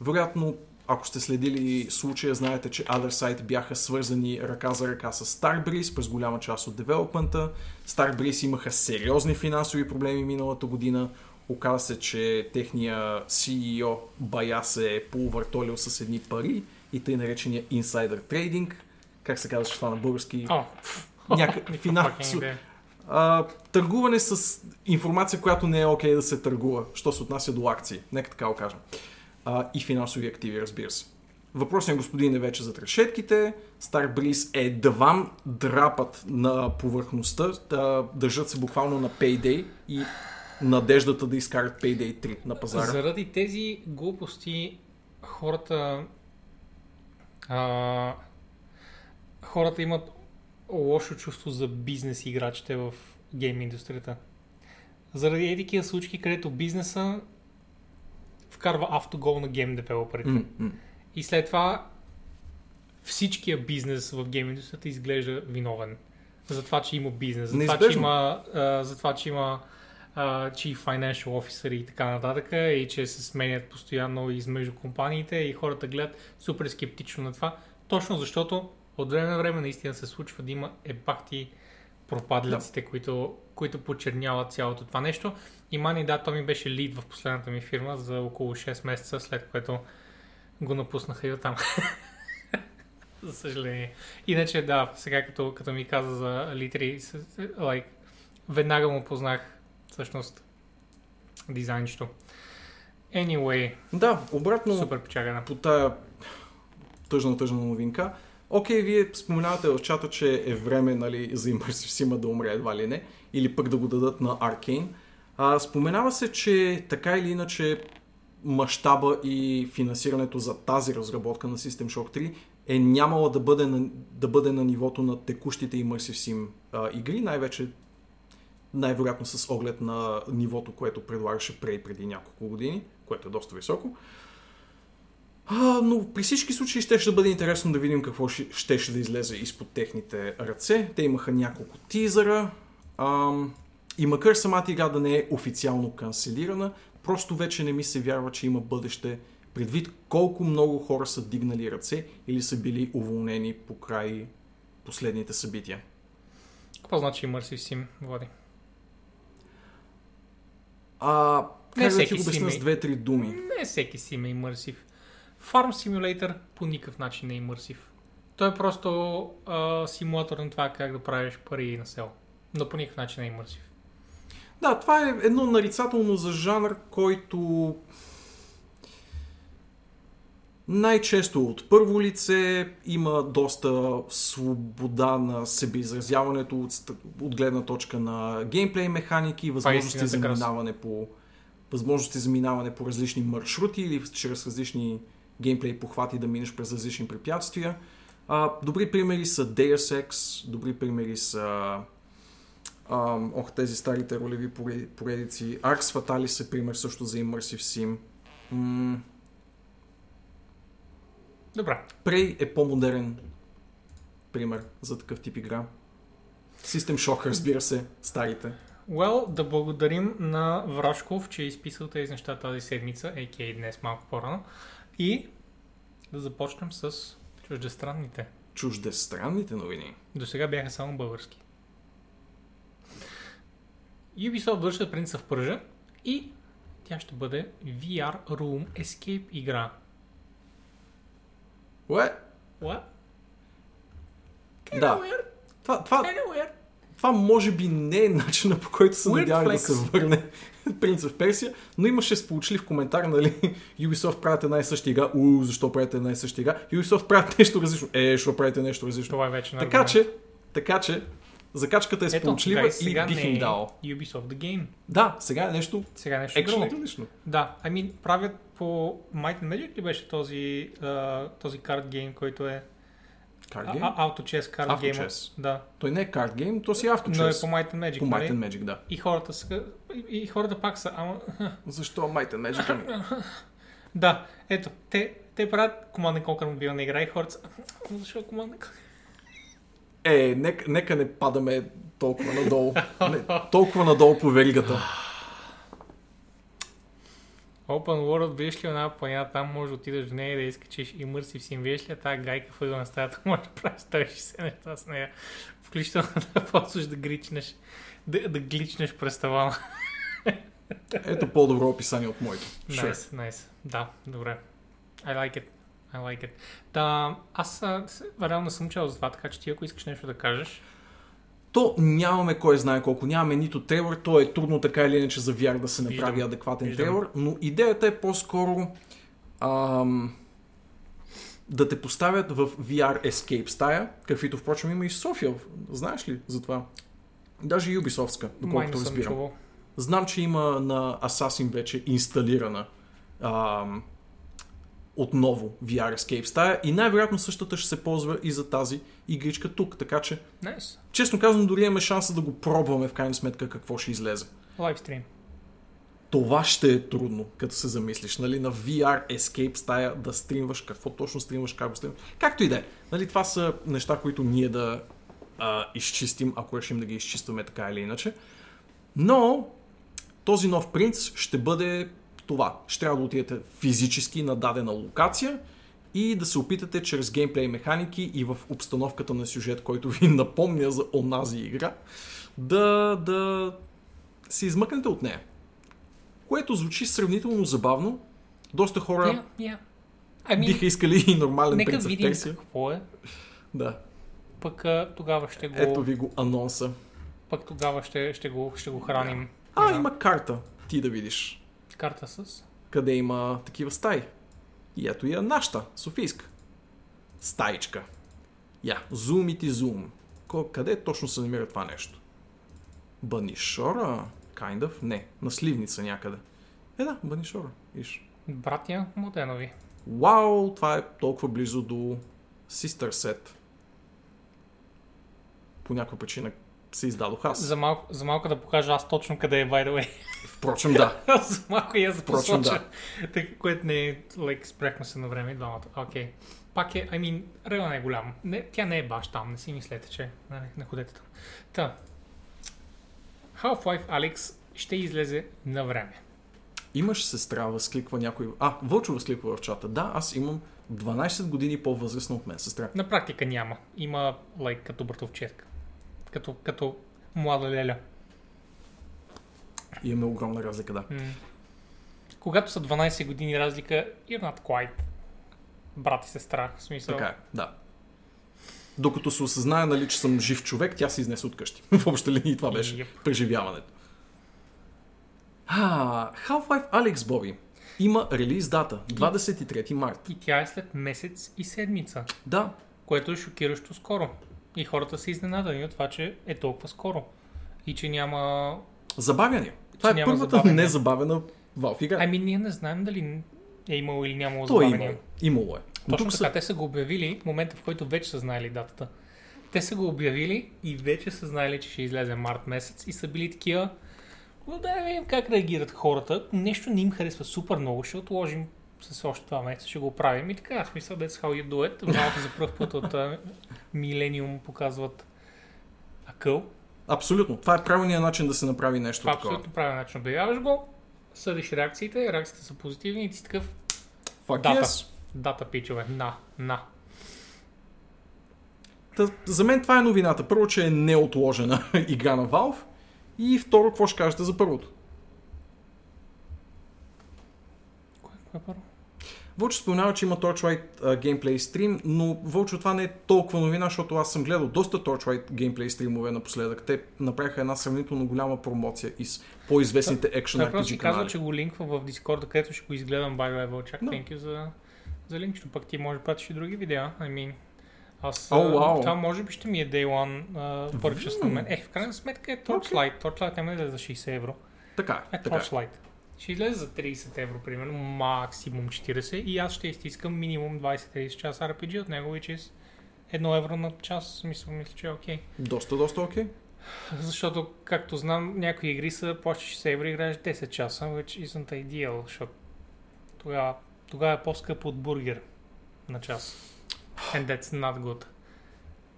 Вероятно, ако сте следили случая, знаете, че Other Side бяха свързани ръка за ръка с Starbreeze през голяма част от девелопмента. Starbreeze имаха сериозни финансови проблеми миналата година. Оказа се, че техния Си И О бая се е полувъртолил с едни пари и тъй наречения инсайдър трейдинг. Как се казваше това на български? Oh. Някакъв финансов... Uh, търгуване с информация, която не е окей да се търгува, що се отнася до акции. Нека така го кажем. Uh, и финансови активи, разбира се. Въпросният господин е вече за трешетките. Starbreeze е двам драпът на повърхността. Държат се буквално на Payday и... надеждата да изкарат Payday три на пазара. Заради тези глупости хората а, хората имат лошо чувство за бизнес играчите в гейм индустрията. Заради е такива случки, където бизнеса вкарва автогол на гейм девелоперите. Mm-hmm. И след това всичкия бизнес в гейм индустрията изглежда виновен. За това, че има бизнес, за това, че има, а, за това, че има а, chief financial officer и така нататък, и че се сменят постоянно измежду компаниите и хората гледат супер скептично на това. Точно защото от време на време наистина се случва да има ебакти пропадлиците, да. които, които почерняват цялото това нещо. И мани, да, то ми беше лид в последната ми фирма за около шест месеца, след което го напуснаха и оттам. За съжаление. Иначе да, сега като, като ми каза за литри, like, веднага му познах всъщност дизайнчето. Anyway, да, обратно супер печагана. По тая тъжна-тъжна новинка. Окей, okay, вие споменавате в чата, че е време, нали, за Immersive Sim да умре едва ли не, или пък да го дадат на Arkane. А, споменава се, че така или иначе мащаба и финансирането за тази разработка на System Shock три е нямала да бъде на, да бъде на нивото на текущите Immersive Sim а, игри, най-вече най-вероятно с оглед на нивото, което предлагаше Prey преди няколко години, което е доста високо. А, но при всички случаи ще ще бъде интересно да видим какво ще, ще, ще да излезе изпод техните ръце. Те имаха няколко тизъра а, и макар самата игра да не е официално канцелирана, просто вече не ми се вярва, че има бъдеще предвид колко много хора са дигнали ръце или са били уволнени покрай последните събития. Какво значи Immersive Sim, Влади? А, не всеки да Sim с две-три думи. Не всеки Sim е Immersive. Farm Simulator по никакъв начин не е Immersive. Той е просто а, симулатор на това как да правиш пари на село. Но по никакъв начин не е Immersive. Да, това е едно нарицателно за жанр, който най-често от първо лице има доста свобода на себеизразяването от, от гледна точка на геймплей механики, възможности за минаване по, възможности за минаване по различни маршрути или чрез различни геймплей похвати да минеш през различни препятствия. А, добри примери са Deus Ex, добри примери са а, ох, тези старите ролеви поредици. Arx Fatalis е пример също за Immersive Sim. М- Добре. Prey е по-модерен пример за такъв тип игра. System Shock, разбира се, старите. Well, да благодарим на Врашков, че е изписал тези неща тази седмица, а.к.а. днес малко по-рано. И да започнем с чуждестранните. Чуждестранните новини? До сега бяха само български. Ubisoft вършат Принца в Пържа и тя ще бъде ви ар Room Escape игра. What? What? Да. Това, това, това може би не е начина, по който се надявали да се върне Принца в Персия, но имаше сполучлив коментар, нали, Ubisoft правят една и съща игра, уу, защо правите една и съща игра, Ubisoft правят нещо различно, е, защо правите нещо различно. Това е вече така че, така че, закачката е сполучлива и бих им дал. Ubisoft the game. Да, сега е нещо, сега нещо екшен. Да, I mean, правят по Might and Magic ли беше този, uh, този карт гейм, който е авточес карт гейм? Да. Той не е карт гейм, то си авточес. Но е по Might and Magic. По Might and Magic, да. И хората, са, и хората пак са... Ама... Защо Might and Magic? Ами? Да, ето, те, те правят Command and Conquer мобилна игра и хората са... Защо Command and Conquer? Е, нека, нека не падаме толкова надолу. Не, толкова надолу по веригата. Open World, виж ли една планина, там може да отидеш до нея и да изкачиш Immersive Sim, виж ли, а тази гайка въгъл на стаята, може да правиш сто и шейсет неща с нея, включително да ползваш да гличнеш, да, да гличнеш през тавана. Ето по-добро описание от моето. Найс, найс, да, добре. I like it, I like it. Да, аз реално съм чел за това, така че ти ако искаш нещо да кажеш... То нямаме кой знае колко, нямаме нито трейлър, то е трудно така или иначе за ви ар да се направи виждам, адекватен виждам. трейлър, но идеята е по-скоро ам, да те поставят в ви ар Escape стая, каквито впрочем има и София, знаеш ли за това? Даже и Ubisoft-ска, доколкото разбирам. Чува. Знам, че има на Assassin вече инсталирана ам, отново V R Escape стая и най-вероятно същата ще се ползва и за тази игричка тук, така че nice. Честно казвам, дори имаме шанса да го пробваме в крайна сметка какво ще излезе. Лайвстрим. Това ще е трудно, като се замислиш, нали, на ви ар Escape стая да стримваш, какво точно стримваш, как го стримваш, както и да е. Нали, това са неща, които ние да а, изчистим, ако решим да ги изчистваме така или иначе. Но този нов принц ще бъде това. Ще трябва да отидете физически на дадена локация и да се опитате чрез геймплей механики и в обстановката на сюжет, който ви напомня за онази игра, да, да се измъкнете от нея. Което звучи сравнително забавно. Доста хора yeah, yeah. I mean, биха искали и нормален принцип текст. Нека видим текси. Какво е. Да. Пък тогава ще го... Ето ви го анонса. Пък тогава ще, ще, го, ще го храним. А, yeah. Има карта. Ти да видиш. Карта с? Къде има такива стаи. И ето я нашата, софийска. Стаичка. Я, зум и ти зум. Къде точно се намира това нещо? Банишора? Kind of? Не, на Сливница някъде. Е да, Банишора, виж. Братя Моденови. Вау, това е толкова близо до Sister Set. По някаква причина се издадох аз. За малко, за малко да покажа аз точно къде е, by the way. Впрочем да. За малко и аз да посоча. Да. Така, което не е, like, спряхме се на време и двамата. Окей. Okay. Пак е, I mean, район е голям. Не, тя не е баш там, не си мислете, че не ходете там. Та. Half-Life Alyx ще излезе на време. Имаш сестра, възкликва някой... А, Вълчо възкликва в чата. Да, аз имам дванайсет години по-възрастна от мен сестра. На практика няма. Има, лайк, като братовчетка. Като, като млада леля. Имаме огромна разлика, да. М-м. Когато са дванайсет години разлика, you're not quite брат и сестра, в смисъл. Така е, да. Докато се осъзнае, нали, че съм жив човек, тя се изнесе от къщи. Въобще ли и това беше yep. преживяването. А, Half-Life Alyx, Боби, има релиз дата, двадесет и трети март. И тя е след месец и седмица. Да. Което е шокиращо скоро. И хората са изненадани от това, че е толкова скоро. И че няма... Забавяне. Това е първата незабавена Valve игра. Ами ние не знаем дали е имало или нямало забавяне. То е имало. Имало е. Но точно така, са... те са го обявили в момента, в който вече са знаели датата. Те са го обявили и вече са знаели, че ще излезе март месец и са били такива, но да видим как реагират хората. Нещо не им харесва супер много, ще отложим с още два месеца, ще го правим и така. В смисъл, that's how you do it. Малко за пръв път от Millennium показват акъл. Абсолютно. Това е правилният начин да се направи нещо такова. Абсолютно правилният начин. Обявяваш го, съдиш реакциите, реакциите са позитивни и ти си такъв дата. Yes. Дата, пичове. На, на. Та, за мен това е новината. Първо, че е неотложена игра на Valve и второ, какво ще кажете за първото? Кое е първо? Вълчо спомнява, че има Torchlight uh, геймплей стрим, но Вълчо това не е толкова новина, защото аз съм гледал доста Torchlight геймплей стримове напоследък. Те направиха една сравнително голяма промоция из по-известните екшен ар пи джи канали. Така си казва, че го линква в Discord, където ще го изгледам. Бай-бай, Вълчак, thank you за... За линкчето, пък ти може да пратиш и други видеа. I mean, аз oh, wow. това може би ще ми е Day One uh, първича с мен. Е, в крайна сметка е Torchlight. Okay. Torchlight няма да излезе за шейсет евро. Така е. Така. Torchlight. Ще излезе за трийсет евро, примерно, максимум четирийсет и аз ще изтискам минимум двайсет до трийсет часа ар пи джи от него, which is едно евро на час. Мисля, мисля че е окей. Okay. Доста, доста окей. Okay. Защото, както знам, някои игри са плащаш шейсет евро и играеш десет часа, which isn't ideal, защото тогава Тогава е по-скъпо от бургер на час. And that's not good.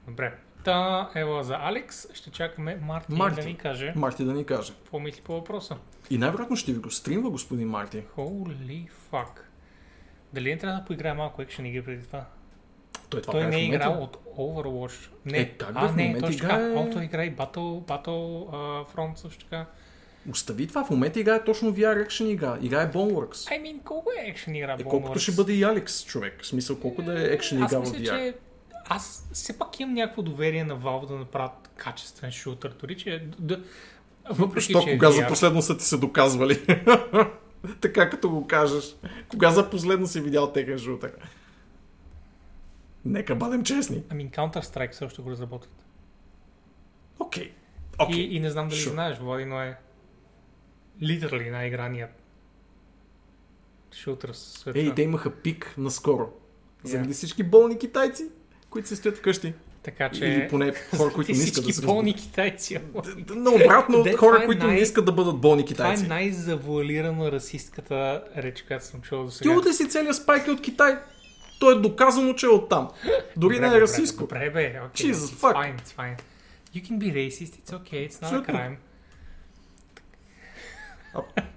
Добре. Та, ева за Алекс. Ще чакаме Марти, Марти. да ни каже. Марти да ни каже. Какво мисли по въпроса? И най-вероятно ще ви го стримва, господин Марти. Holy fuck. Дали не трябва да поиграе малко екшен игри преди това? Той, това Той не е играл от Overwatch. Не, е, как а, в не, точно играе... така. О, той игра и Battle, Battle uh, Front също така. Остави това, в момента играе точно ви ар екшен игра, играе Boneworks. I mean, колко е екшен игра Boneworks? Е, колкото ще бъде и Алекс, човек, в смисъл колко да е екшен игра в ви ар. Че... Аз все пак имам някакво доверие на Valve да направят качествен шутър, дори че... Да... Въпреки, Що, че кога е за последно са ти се доказвали? Така като го кажеш. Кога за последно си видял техен шутър? Нека бъдем честни. I mean, Counter-Strike също го разработват. Окей. Okay. Okay. И, и не знам дали sure. знаеш, Влади, но е... Литерали най-играният ще отръс света. Ей, те имаха пик наскоро. Заради yeah. всички болни китайци, които се стоят вкъщи. Така че... Или поне хора, които не искат да се... болни китайци. Наобратно, от хора, които не искат да бъдат болни китайци. Това е най-завуалирано расистката реч, която съм чувал до сега. Ти отли си целият Спайк от Китай. Той е доказано, че е оттам. Дори добре, не е расистко. Добре, бе. Okay, Jesus, it's fuck. Fine, it's fine. You can be racist, it's okay, it's not Абсолютно. A crime.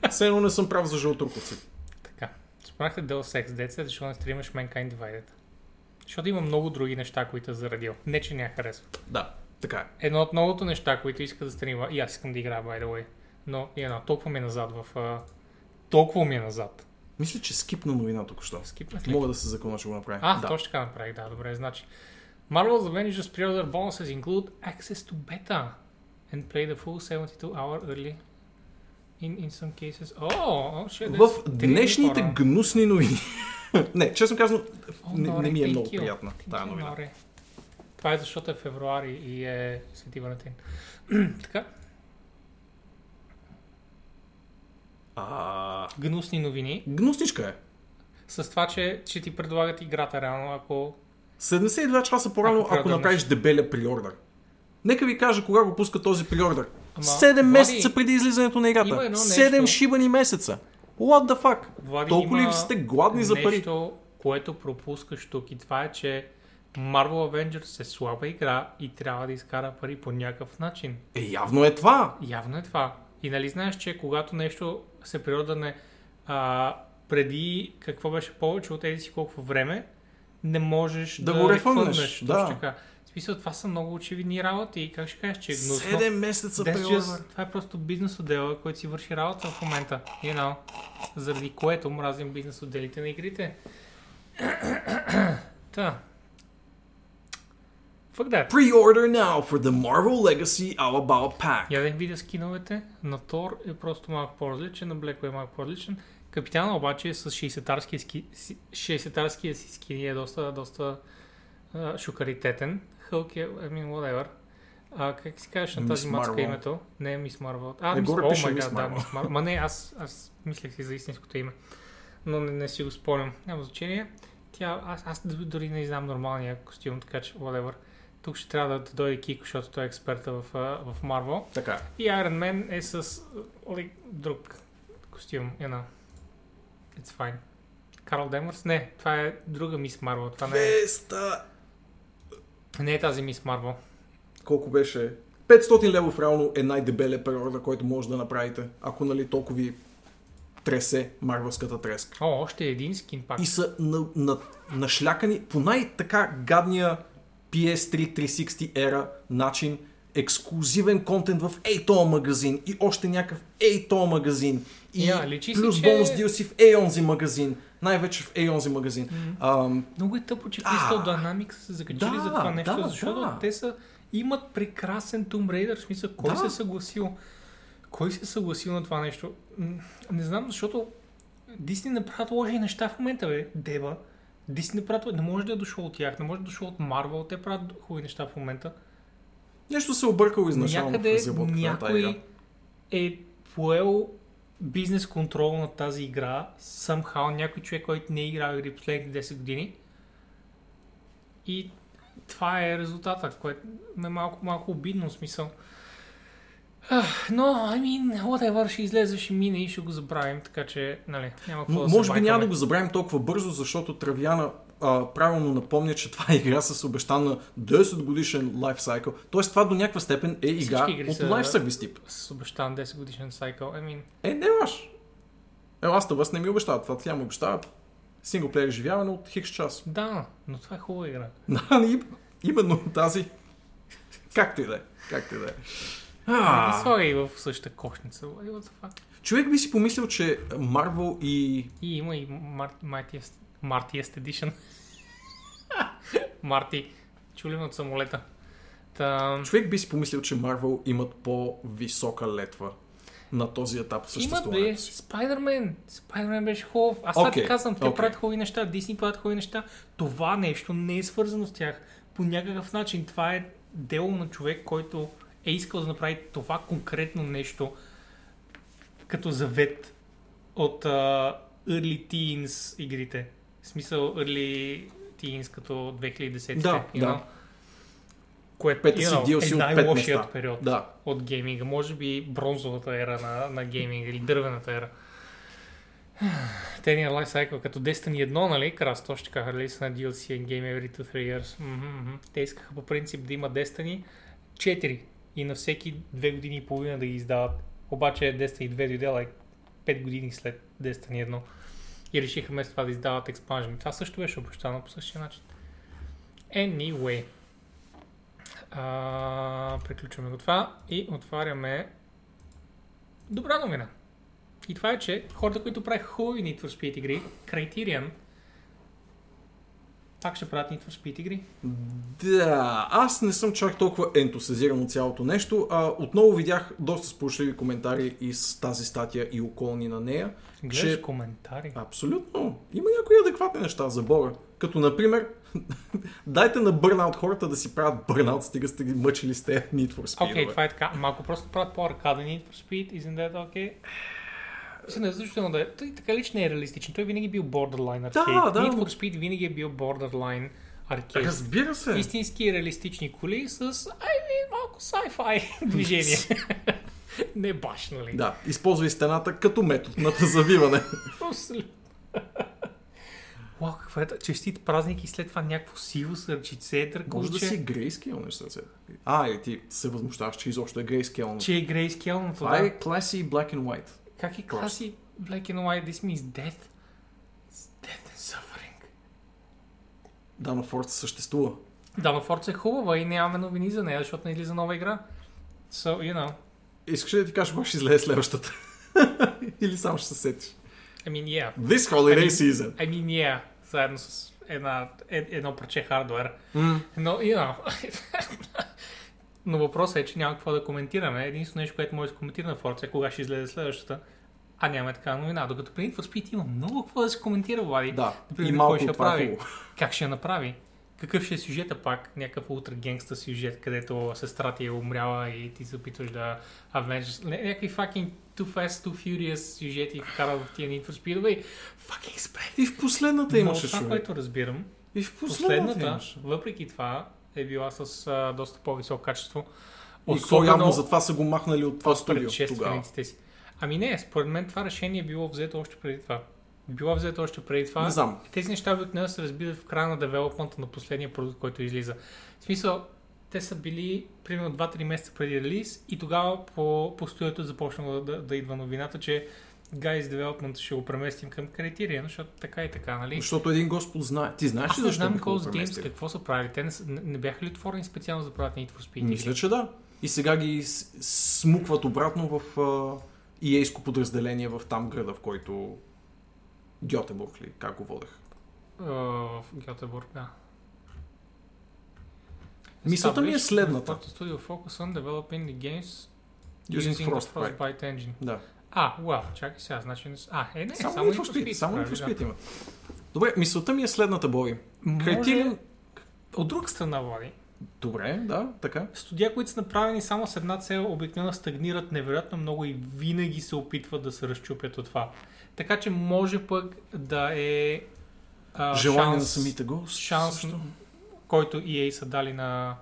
Все едно не съм прав за жълтурковци. Така. Спомнахте Deus Ex Dead, защото не стримаш Mankind Divided. Защото има много други неща, които е зарадил. Не, че не я харесва. Да, така е. Едно от многото неща, които иска да стрима, и аз искам да играя, by the way. Но, едно, толкова ми е назад в... Uh, толкова ми е назад. Мисля, че скипна новина току-що. Скипнах ли? Мога да се закона, че го направя. А, да. Точно така направих, да, добре, значи. Marvel's Avengers pre-order bonuses include access to beta and play the full seventy-two hour early in, in some cases. Oh, oh shit, that's... В днешните хора. Гнусни новини. Не, честно казано, oh, не, не ми е много приятна тая новина. Това е защото е февруари и е Свети Валентин. Така. А... Гнусни новини. Гнусничка е. С това, че ще ти предлагат играта реално, ако... седемдесет и два часа по-рано, ако, ако направиш дебеля приордър. Нека ви кажа кога го пуска този приордър. седем месеца преди излизането на играта. седем шибани месеца. What the fuck? Влади, толкова ли сте гладни за пари? Има нещо, което пропускаш тук и това е, че Marvel Avengers е слаба игра и трябва да изкара пари по някакъв начин. Е, явно е това. Явно е това. И нали знаеш, че когато нещо се приордърне преди какво беше повече от тези си колко време, не можеш да, да го рефънеш. Да. В смисъл, това са много очевидни работи и как ще кажеш, че е гнусно. Седем месеца приордър. Това е просто бизнес отдела, който си върши работа в момента. You know, заради което мразим бизнес отделите на игрите. Та. Fuck that. Pre-order now for the Marvel Legacy All About Pack. Я да видя скиновете. На Тор е просто малко по-различен, на Black е малко по-различен. Капитана обаче е с шейсетарския ски... шейсетарския си скини е доста, доста uh, шукаритетен. Хълк е, I mean, whatever. Uh, как си кажеш на тази мацка името? Не, Мис Марвел. А, Мис Марвел. О, май гад, да, Мис Марвел. Ма не, аз, аз мислех си за истинското име. Но не, не си го спомням. Няма значение. Тя, аз, аз дори не знам нормалния костюм, така че, whatever. Тук ще трябва да дойде Кико, защото той е експерта в, в Marvel. Така. И Iron Man е с like, друг костюм. Една. It's fine. Карл Демърс? Не, това е друга Мис Marvel. Това Веста! Не е... не е тази Мис Marvel. Колко беше? петстотин левов реално е най-дебелия приордър, който може да направите, ако нали толкова ви тресе марвелската треска. О, още един скин пак. И са на, на, нашлякани по най-така гадния пи ес три триста и шейсет era начин, ексклюзивен контент в ей тоя магазин и още някакъв ей тоя магазин и yeah, плюс си, че... бонус ди ел си в ей онзи магазин, най-вече в ей онзи магазин. Mm-hmm. Um... Много е тъпо, че Crystal Dynamics са се закачили да, за това нещо, да, защото да. Те са, имат прекрасен Tomb Raider, в смисъл, кой да. се съгласил? Кой се съгласил на това нещо? Не знам, защото Disney направят лоши неща в момента, бе, дева. Disney правят, не може да е дошъл от тях, не може да е дошъл от Marvel, те правят хубави неща в момента. Нещо се объркало изначално в разработката на тази игра. Някъде е поел бизнес контрол на тази игра, somehow някой човек, който не е играл игри последните десет години. И това е резултата, което е малко, малко обидно в смисъл. Но, I mean, whatever, ще излезе, ще мине и ще го забравим, така че, нали, няма какво да се байкаме. Може би няма да го забравим толкова бързо, защото Травяна а, правилно напомня, че това е игра с обещана десет годишен life cycle, т.е. това до някаква степен е игра от life service тип. С обещан десет годишен cycle, I mean... Е, не ваш! Е, аз тъвъз не ми обещава това, тя му обещава синглплеер живяване от хикс час. Да, но това е хубава игра. Да, именно тази. Както и да е, както и да е. А, не слага и в същата кошница. Човек би си помислил, че Marvel и... И има и Martiest Edition. Марти. Чулим от самолета. Та... Човек би си помислил, че Marvel имат по-висока летва на този етап в съществуването. Имат бе. Spider-Man. Spider-Man беше хубав. Аз това okay. ти казвам. Те okay. правят хубави неща. Disney правят хубави неща. Това нещо не е свързано с тях. По някакъв начин. Това е дело на човек, който... е искал да направи това конкретно нещо като завет от, а, early teens игрите. В смисъл early teens като две хиляди и десета. Да, you know? Да. Което you know, е най-лошият период да. От гейминга. Може би бронзовата ера на, на гейминга или дървената ера. Тения Life Cycle като Destiny едно, нали? Крас, точно така, релиз на ди ел си and Game Every two to three years. Mm-hmm. Те искаха по принцип да има Destiny четири и на всеки две години и половина да ги издават. Обаче Destiny две дойде like, пет години след Destiny едно и решиха вместо това да издават експанжен. Това също беше обещано по същия начин. Anyway. А, приключваме го това и отваряме добра новина. И това е, че хората, които правят хубави Need for Speed игри, Criterion, пак ще правят Need for Speed игри. Да, аз не съм чак толкова ентусиазиран от цялото нещо. А, отново видях доста сполучливи коментари из тази статия и околни на нея. Гледаш че... коментари? Абсолютно. Има някои адекватни неща за бора. Като, например, дайте на бърнаут хората да си правят бърнаут, стига сте ги мъчили с тези Need for Speed. Окей, okay, това е така. Малко просто правят по-аркаден Need for Speed, isn't that okay? Не, защото да е. Той така лично не е реалистичен. Той винаги е бил borderline аркейд. Да, да, Need for Speed винаги е бил borderline аркейд. Разбира се. Истински реалистични коли с, ай, I mean, малко sci-fi движение. Не баш, нали? Да, използвай стената като метод на завиване. Абсолютно. Уау, каква е това? Честит празник и след това някакво сиво сърчице, търколче. Може да си грейскейл нещо сърце. А, и ти се възмущаваш, че изобщо е грейскейл. Че е грейскейл, но това е classy black and white. Как е класи black and white? This means death. It's death and suffering. Дано Форца съществува. Дано Форца е хубава и нямаме новини за нея, защото не излиза нова игра. So, you know. Искаш ли да ти кажа, кога ще излезе следващата? Или само ще се сетиш? I mean, yeah. This holiday I mean, season. I mean, yeah. Заедно с една, ед, едно парче хардуер. Mm. Но, you know. Но въпросът е, че няма какво да коментираме. Единствено нещо, което може да коментира на Forza е кога ще излезе следващата, а нямаме такава новина. Докато при Need for Speed има много какво да се коментира, Влади. Да, например, и малко ще прави. Как ще я направи? Какъв ще е сюжета пак? Някакъв ултра генгста сюжет, където сестра ти е умряла и ти се опитваш да авенжиш. Някакви fucking Too Fast, Too Furious сюжети вкарал в тия Need for Speed. Fucking spread. И в последната имаше шуме. Това, което разбирам, и в последната, последната въпреки това, е била с а, доста по-високо качество. Особено... И по-явно за това са го махнали от това студио тогава. Ами не, според мен това решение е било взето още преди това. Било взето още преди това. Не знам. Тези неща обикновено се разбират в края на девелопмента на последния продукт, който излиза. В смисъл, те са били примерно два-три месеца преди релиз и тогава по, по студиото започнало да, да идва новината, че Guys Development ще го преместим към Criterion, защото така и така, нали? Защото един Господ знае. Ти знаеш ли защо бих го преместил? Какво са правили? Те не, не бяха ли отворени специално за правят Need for Speed? Мисля, че да. И сега ги смукват обратно в uh, и ей-ско подразделение в там града, в който Гьотебург ли? Как го водех? Uh, в Гьотебург, да. Мисълта ми е следната. Studio focus on developing the games using, using Frostbite. the Frostbite engine. Да. А, уау, чакай сега, значи не... А, е, не, само, само Need for Speed. Само Need for Speed има. Добре, мисълта ми е следната, Бори. Criterion... От друга страна, Бори. Добре, да, така. Студия, които са направени само с една цел, обикновено стагнират невероятно много и винаги се опитват да се разчупят от това. Така че може пък да е... А, желание шанс, на самите Ghost. Шанс, също? Който и ей са дали на,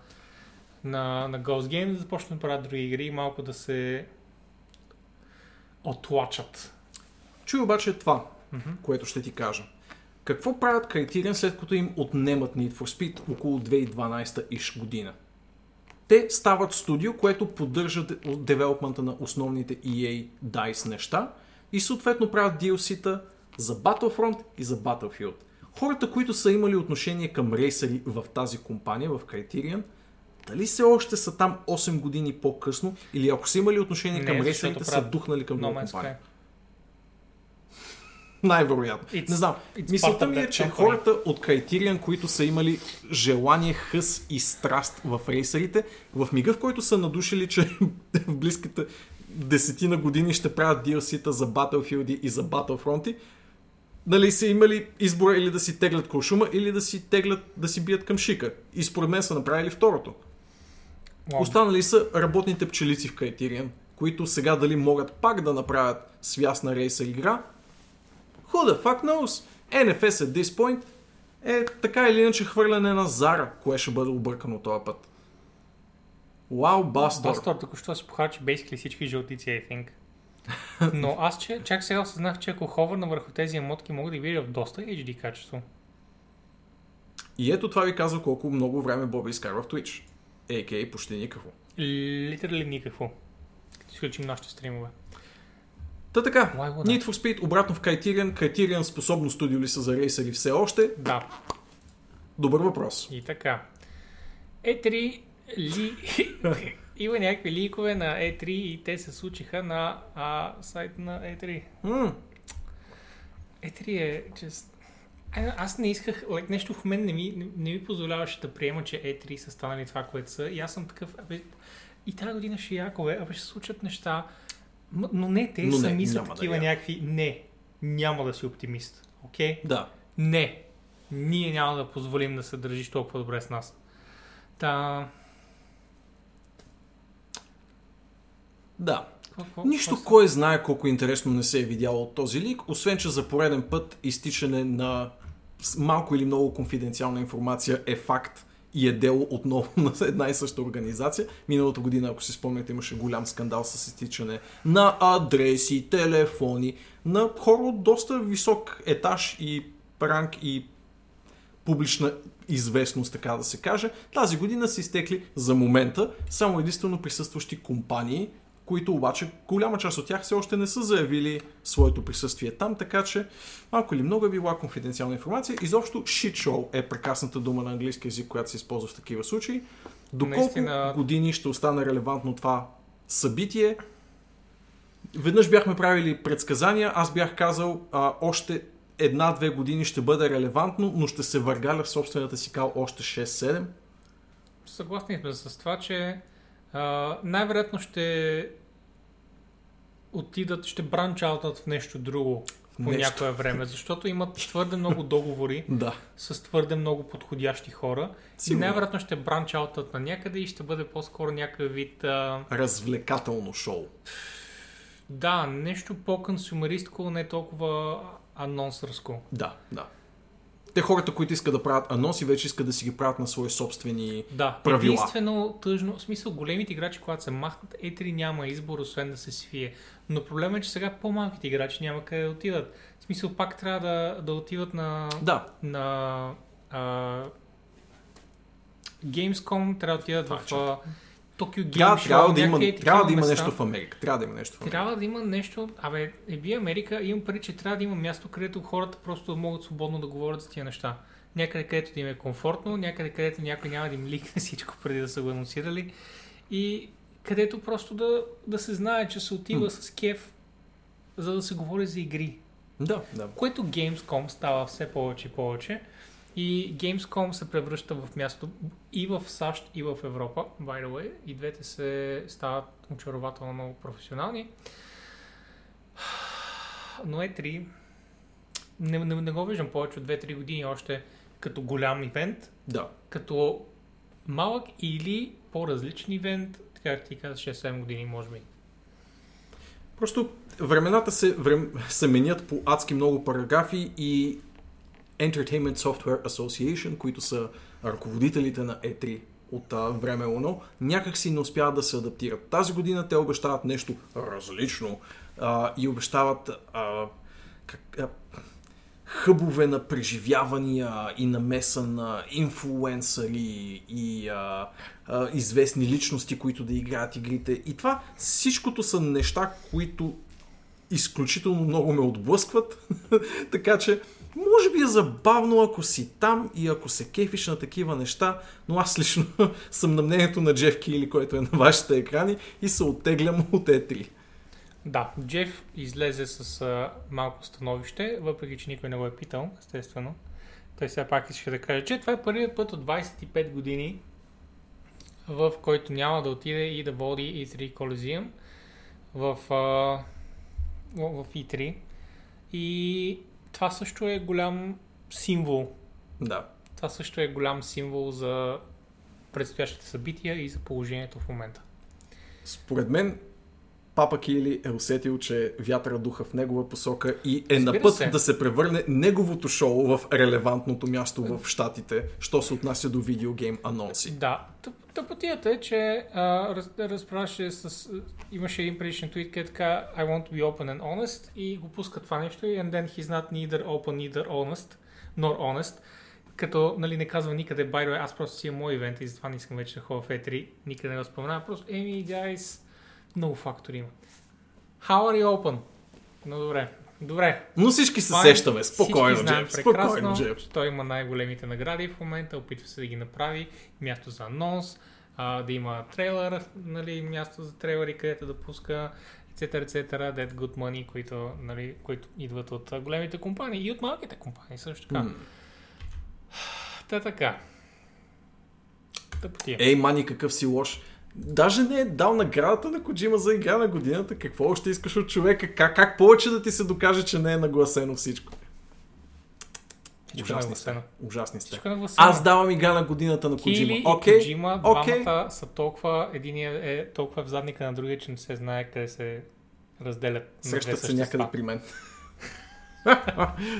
на, на Ghost Game, да започнат да правят други игри и малко да се... отлачат. Чуй обаче това, mm-hmm. което ще ти кажа. Какво правят Criterion след като им отнемат Need for Speed около две хиляди и дванадесета година? Те стават студио, което поддържа девелопмента на основните и ей DICE неща и съответно правят ди ел си-та за Battlefront и за Battlefield. Хората, които са имали отношение към рейсери в тази компания, в Criterion, дали все още са там осем години по-късно или ако са имали отношение не, към рейсерите, са духнали към друга no компания? Най-вероятно. Не знам. Мисълта ми е, че company. Хората от Criterion, които са имали желание, хъс и страст в рейсерите, в мига, в който са надушили, че в близките десетина години ще правят ди ел си-та за Battlefield и за Battlefront, нали са имали избора или да си теглят куршума, или да си теглят, да си бият към шика. И според мен са направили второто. Wow. Останали са работните пчелици в Criterion, които сега дали могат пак да направят свясна рейсер игра. Who Who the fuck knows? Н Ф S at this point е така или иначе хвърляне на Зара, кое ще бъде объркано този път. Уау, Бастор. Бастор, току-що си похарчи basically всички жълтици, I think. Но аз че, чак сега осъзнах, че ако ховърна върху тези емотки, мога да видя в доста Ейч Ди качество. И ето това ви казва колко много време Боби изкарва в Twitch. а ка а почти никакво. Литерали никакво. Като изключим нашите стримове. Та така, Need for Speed, обратно в Criterion. Criterion способно студио ли са за рейсъри все още? Да. Добър въпрос. И така. и три ли... Има някакви ликове на и три и те се случиха на а, сайт на и три. Mm. и три е... Just... А, аз не исках... Like, нещо в мен не ми, не, не ми позволяваше да приема, че и три са станали това, което са. И аз съм такъв... Абе, и тази година ще якове, абе ще се случат неща... Но не, те но сами не, са такива да някакви... Не, няма да си оптимист. Окей? Okay? Да. Не. Ние няма да позволим да се държиш толкова добре с нас. Та... Да. Какво? Нищо какво кой знае колко интересно не се е видяло от този лик, освен че за пореден път изтичане на малко или много конфиденциална информация е факт и е дело отново на една и съща организация. Миналата година, ако си спомняте, имаше голям скандал с изтичане на адреси, телефони, на хора от доста висок етаж и ранг и публична известност, така да се каже. Тази година са изтекли за момента само единствено присъстващи компании, които обаче голяма част от тях все още не са заявили своето присъствие там, така че малко или много е била конфиденциална информация. Изобщо shit show е прекрасната дума на английски език, която се използва в такива случаи. Доколко наистина... години ще остане релевантно това събитие? Веднъж бяхме правили предсказания, аз бях казал а, още една-две години ще бъде релевантно, но ще се въргаля в собствената си кал още шест-седем. Съгласни сме с това, че Uh, най-вероятно ще отидат, ще бранчаутат в нещо друго по нещо. Някое време, защото имат твърде много договори да. С твърде много подходящи хора. Сигурно. И най-вероятно ще бранчаутат на някъде и ще бъде по-скоро някакъв вид... Uh... Развлекателно шоу. Да, нещо по-консумеристко, не толкова анонсърско. Да, да. Те хората, които искат да правят анонси, вече искат да си ги правят на свои собствени да, правила. Единствено тъжно, в смисъл големите играчи, когато се махнат, и три няма избор, освен да се свие. Но проблемът е, че сега по-малките играчи няма къде да отидат. В смисъл пак трябва да, да отиват на... Да. На а, Gamescom, трябва да отидат това, в... Токио Гейм Шоу, трябва да има, трябва да има нещо в Америка. Трябва да има нещо в Америка. Трябва да има нещо... Абе, е би Америка, имам пари, че трябва да има място, където хората просто могат свободно да говорят за тия неща. Някъде където да им е комфортно, някъде където някой няма да им ликне всичко преди да са го анонсирали. И където просто да, да се знае, че се отива mm. с кеф, за да се говори за игри. Да, да. Което Gamescom става все повече и повече. И Gamescom се превръща в място и в САЩ, и в Европа, by the way. И двете се стават очарователно много професионални. Но и три не, не, не го виждам повече от две-три години още като голям ивент. Да. Като малък или по-различен ивент, така ти каза, шест-седем години, може би. Просто времената се, врем... се менят по адски много параграфи и Entertainment Software Association, които са ръководителите на и три от а, време Уно, някак си не успяват да се адаптират. Тази година те обещават нещо различно а, и обещават а, как, а, хъбове на преживявания и намеса на инфлуенсъри и а, а, известни личности, които да играят игрите. И това всичкото са неща, които изключително много ме отблъскват. Така че може би е забавно, ако си там и ако се кефиш на такива неща, но аз лично съм на мнението на Джеф Кили, който е на вашите екрани и се оттеглям от и три. Да, Джеф излезе с а, малко становище, въпреки че никой не го е питал, естествено. Той сега пак искаше да каже, че това е първият път от двайсет и пет години, в който няма да отиде и да води и три Coliseum в, а, в и три. И... Това също е голям символ. Да. Това също е голям символ за предстоящите събития и за положението в момента. Според мен Папа Кили е усетил, че вятъра духа в негова посока и е на път да се превърне неговото шоу в релевантното място в щатите, що се отнася до видеогейм анонси. Да, тъпотията е, че раз, разправяше с... Имаше един предишен твит, къде така I want to be open and honest и го пуска това нещо и and then he's not neither open, neither honest, nor honest. Като нали, не казва никъде, by the way, аз просто си е мой ивент и затова не искам вече да ходя в Е три, никъде не го споменава, просто еми, guys, много фактори има. How are you open? Но добре, добре. Но всички се сещаме, спокойно, Джеф, спокойно, Джеф. Той има най-големите награди в момента, опитва се да ги направи, място за анонс, а, да има трейлър, нали, място за трейлъри, където да пуска, etc, et cetera, that good money, които, нали, които идват от големите компании и от малките компании също така. Mm. Та така. Тъпотия. Ей, мани, какъв си лош. Даже не е дал наградата на Коджима за игра на годината. Какво още искаш от човека? Как, как повече да ти се докаже, че не е нагласено всичко? Всичко ужасни сте. Ужасни сте. Аз давам игра на годината на Коджима. Кили okay. и Коджима, okay. двамата са толкова, единият е толкова в задника на другия, че не се знае къде се разделят. Срещат се някъде при мен.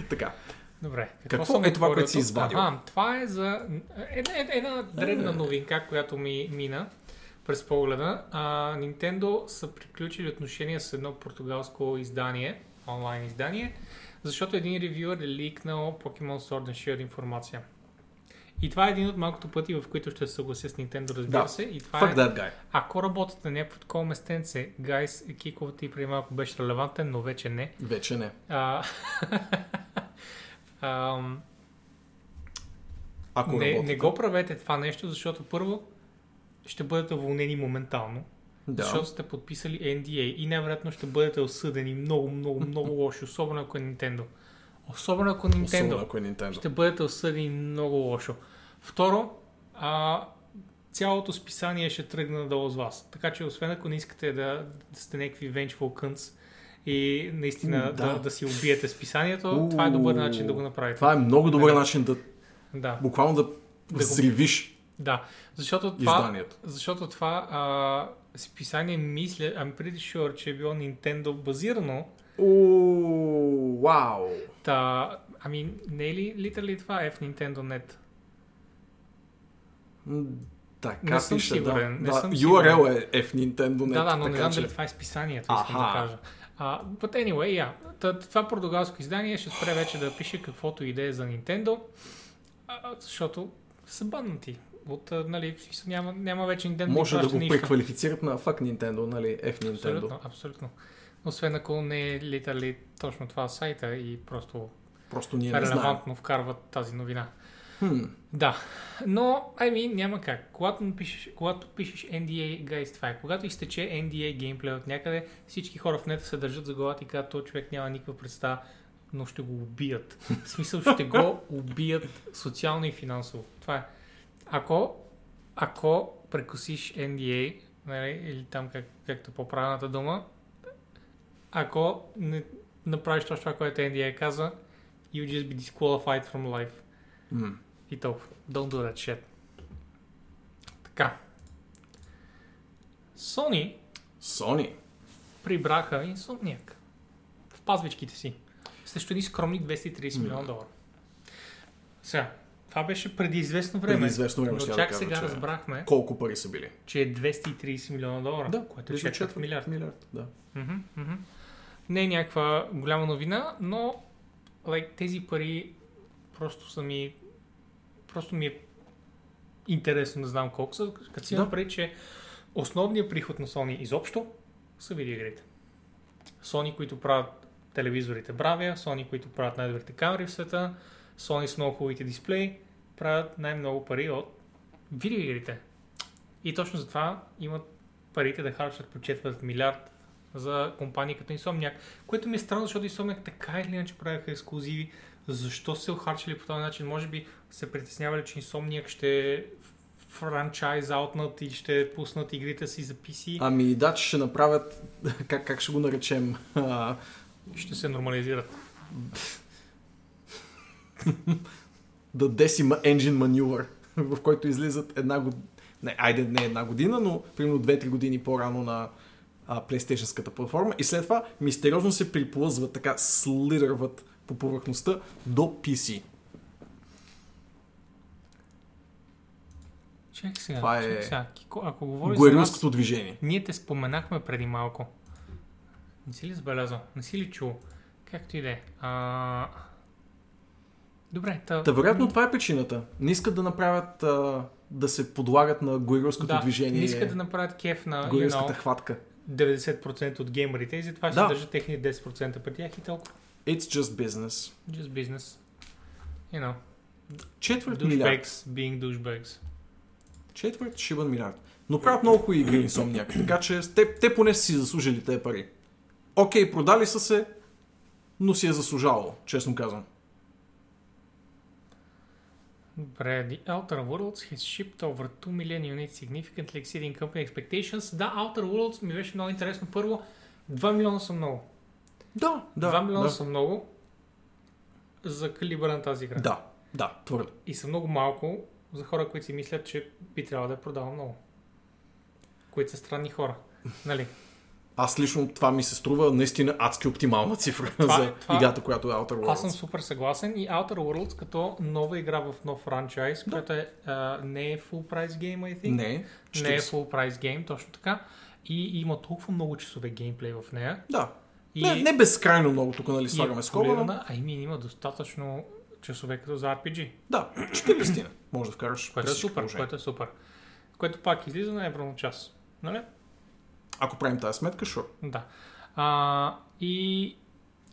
Така. Добре. Какво, какво е това, което си извадил? А, това е за една, една дребна новинка, която ми мина през погледа. А, Nintendo са приключили отношения с едно португалско издание, онлайн издание, защото един ревюър е ликнал Pokemon Sword and Shield информация. И това е един от малкото пъти, в които ще се съглася с Nintendo, разбира се. Да. И това Fuck е... that guy. Ако работят на някакво такова местенце, guys, киковът ти преди малко беше релевантен, но вече не. Вече не. А... Uh, Ако не, не го правете това нещо, защото първо ще бъдете уволнени моментално, да. Защото сте подписали Н Д А и най-вероятно ще бъдете осъдени много, много, много лошо, особено ако е Nintendo. Особено ако е Nintendo, особено ако е Nintendo. Ще бъдете осъдени много лошо. Второ, uh, цялото списание ще тръгне надолу с вас. Така че освен ако не искате да, да сте някакви vengeful cunts, и наистина да. Да, да си убиете списанието, uh, това е добър начин да го направите. Това е много добър да. Начин да, да буквално да, да взривиш го... да. Защото това, изданието. Защото това а, списание мисля, I'm pretty sure, че е било Nintendo базирано. Ууу, вау! Та, ами не е ли literally това е в Nintendo точка нет? Така, не съм пиша, сигурен. Да. Не съм да. Сигурен. ю ар ел е в Nintendo точка нет. Да, да, но така, не знам че... дали това е списанието, искам да кажа. Uh, but anyway, yeah. Това португалско издание ще спре вече да пише каквото идея за Nintendo, защото са баннати. От, нали, няма, няма вече Nintendo. Може да го преквалифицират на fuck Nintendo, нали, F Nintendo. Абсолютно, абсолютно. Освен ако не е литали точно това сайта и просто, просто ние релевантно вкарват тази новина. Hmm. Да, но, I mean, няма как. Когато пишеш, когато пишеш Н Д А, guys, това е. Когато изтече Н Д А геймплей от някъде, всички хора в нета се държат за главата и казват, този човек няма никаква представа, но ще го убият. В смисъл, ще го убият социално и финансово. Това е. Ако, ако прекусиш Н Д А, нали, или там как, както по-правилната дума, ако не направиш точно това, което Н Д А казва, you just be disqualified from life. Mm. И толкова. Don't do that shit. Така. Sony Sony прибраха Insomniac в пазвичките си срещу ни скромни двеста и трийсет милиона долара. Сега, това беше преди известно време. Преди известно време, но чак сега разбрахме колко пари са били. Че е двеста и трийсет милиона долара, да, което е четири милиард. милиард да. Mm-hmm, mm-hmm. Не е някаква голяма новина, но like, тези пари просто са ми... Просто ми е интересно да знам колко са, като си напред, да. Че основният приход на Sony изобщо са видеоигрите. Sony, които правят телевизорите бравия, Sony, които правят най-добрите камери в света, Sony с много хубавите дисплеи, правят най-много пари от видеоигрите. И точно затова имат парите да харчат по четвърт милиард за компании като Insomniac, което ми е странно, защото Insomniac така или иначе правяха ексклузиви. Защо се охарчили по този начин? Може би се притеснявали, че Insomniac ще франчайз аутнат и ще пуснат игрите си за пи си. Ами да, че ще направят, как, как ще го наречем? Ще се нормализират. The Decima Engine Maneuver, в който излизат една година, не, айде не една година, но примерно две-три години по-рано на а, PlayStation-ската платформа и след това мистериозно се приплъзват, така слидърват по повърхността до пи си. Чек сега, това чек сега. Ако говориш за гуерилското движение. Ние те споменахме преди малко. Не си ли забелязал? Не си ли чул? Както и да е. А... Добре, та... Та вероятно това е причината. Не искат да направят, а, да се подлагат на гуерилското да, движение. Не искат да направят кеф на гуерилската you know, хватка. деветдесет процента от геймерите и затова да. ще държат техни десет процента при тях и толкова. It's just business. Just business. You know. Четвърт милиард. Being douchebags. Четвърт шибан милиард. Но правят много хубави игри Insomniac. Така че те, те поне си заслужили тези пари. Окей, продали са се, но си е заслужавало, честно казвам. Добре, The Outer Worlds has shipped over two million units, significantly exceeding company expectations. Да, Outer Worlds ми беше много интересно. Първо, два милиона са много. Да, да. два милиона да. са много за калибъра на тази игра. Да, да, твърде. И са много малко за хора, които си мислят, че би трябвало да я продава много. Които са странни хора, нали? Аз лично това ми се струва наистина адски оптимална цифра това, за това... играта, която е Outer Worlds. Аз съм супер съгласен и Outer Worlds като нова игра в нов франчайз, да. Която е, а, не е full price game, I think. Не, не е full price game, точно така. И има толкова много часове геймплей в нея. Да. И... Не, не безкрайно много, тук нали слагаме скоба. Ами има достатъчно часове като за ар пи джи. Да, четиридесет може да вкараш. Което е супер, което е супер. Което пак излиза на евро на час. Нали? Ако правим тази сметка, шо? Да. А, и...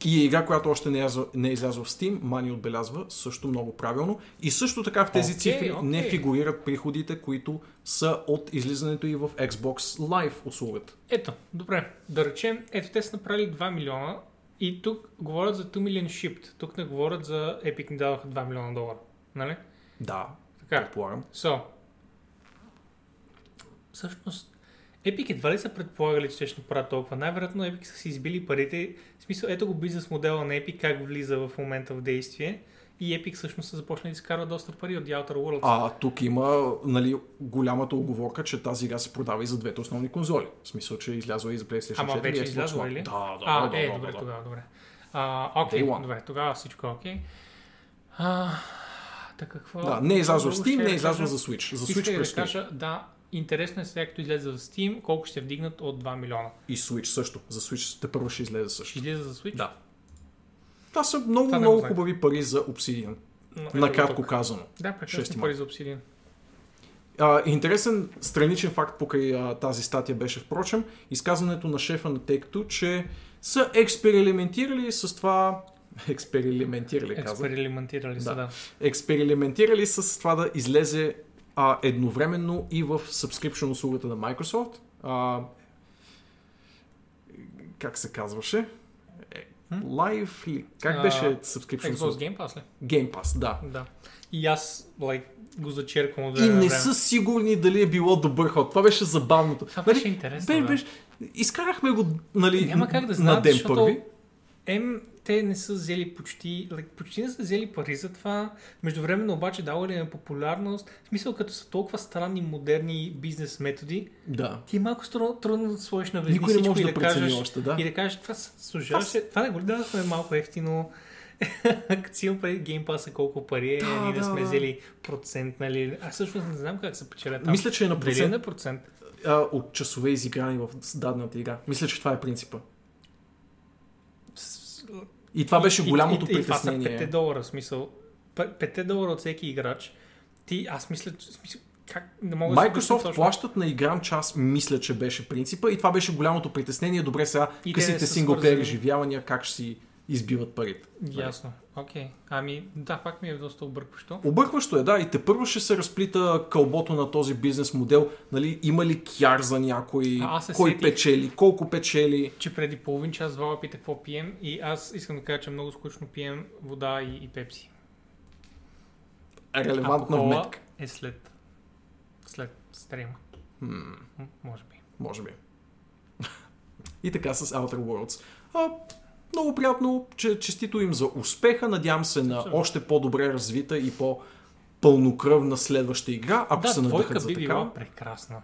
и игра, която още не е, не е излязла в Steam, Мани отбелязва също много правилно. И също така в тези okay, цифри okay. не фигурират приходите, които са от излизането и в Xbox Live услугата. Ето, добре. Да речем, ето те са направили два милиона и тук говорят за two million shipped. Тук не говорят за Epic ни дадоха два милиона долара. Нали? Да, предполагам. So, всъщност, Epic едва ли са предполагали, че ще направят толкова? Най-вероятно Epic са си избили парите. В смисъл, ето го бизнес модела на Epic, как влиза в момента в действие. И Epic всъщност са започнали да изкарват доста пари от Outer Worlds. А тук има нали, голямата оговорка, че тази игра се продава и за двете основни конзоли. В смисъл, че излязла и за PlayStation четири. Ама вече излязла, или? Да, да, а, да. Е, да, добре, да, тогава, добре. А, окей, добре, тогава всичко е окей. А, да, какво? Да, не е излязла в Steam, не е излязла за Switch. За Switch предстои. Да. Интересно е сега, като излезе в Steam, колко ще вдигнат от два милиона. И Switch също. За Switch те първо ще излезе също. Излезе за Switch? Да. Това са много, това много хубави пари за Obsidian. Накратко казано. Да, прекрасни пари за Obsidian. А, интересен страничен факт покрай а, тази статия беше, впрочем, изказването на шефа на Take-Two, че са експериментирали с това... Експериментирали, казвам. Експериментирали са, да. да. Експериментирали с това да излезе Uh, едновременно и в subscription услугата на Microsoft. Uh, как се казваше? Live ли? Как беше uh, subscription услугата? Xbox Game Pass ли? Game Pass, да. да. И аз like, го зачерквам от време. И не са сигурни дали е било добър ход. Това беше забавното. Това беше нали, интересно. Бе, беше... Изкарахме го нали, няма как да знаят, на ден защото... първи. Ем, те не са взели почти, like, почти не са взели пари за това, междувременно обаче давали на популярност, в смисъл като са толкова странни модерни бизнес методи, да. Ти е малко трудно да сложиш на везни всичко да и, да кажеш, още, да? и да кажеш, това служаваше, това не го дадахме малко ефтино, като си имам пари Game Pass-а колко пари е, да, ние да, да сме взели процент, нали, аз всъщност не знам как се печеля там. Мисля, че е на процент, на процент. А, от часове изиграни в дадената игра, мисля, че това е принципа. И това беше голямото и, и, и, притеснение. И това са пет долара, смисъл. пет долара от всеки играч. Ти, аз мисля, смисъл, как не мога да се Microsoft точно... плащат на играм час, мисля, че беше принципа. И това беше голямото притеснение. Добре, сега и късите синглплеер изживявания, как ще си избиват парите. Ясно. Окей. Okay. Ами, да, пак ми е доста объркващо. Объркващо е, да. И тепърво ще се разплита кълбото на този бизнес модел. Нали, има ли кяр за някой? А, кой сетих, печели? Колко печели? Че преди половин час Вала пита какво пием и аз искам да кажа, че много скучно пием вода и, и пепси. Релевантна вметка. Е след. След стрима. Hmm. Може би. Може би. И така с Outer Worlds. А... Много приятно, че честито им за успеха. Надявам се на още по-добре развита и по-пълнокръвна следваща игра, ако да, се надъхат за такава. Да, двойка би била прекрасна.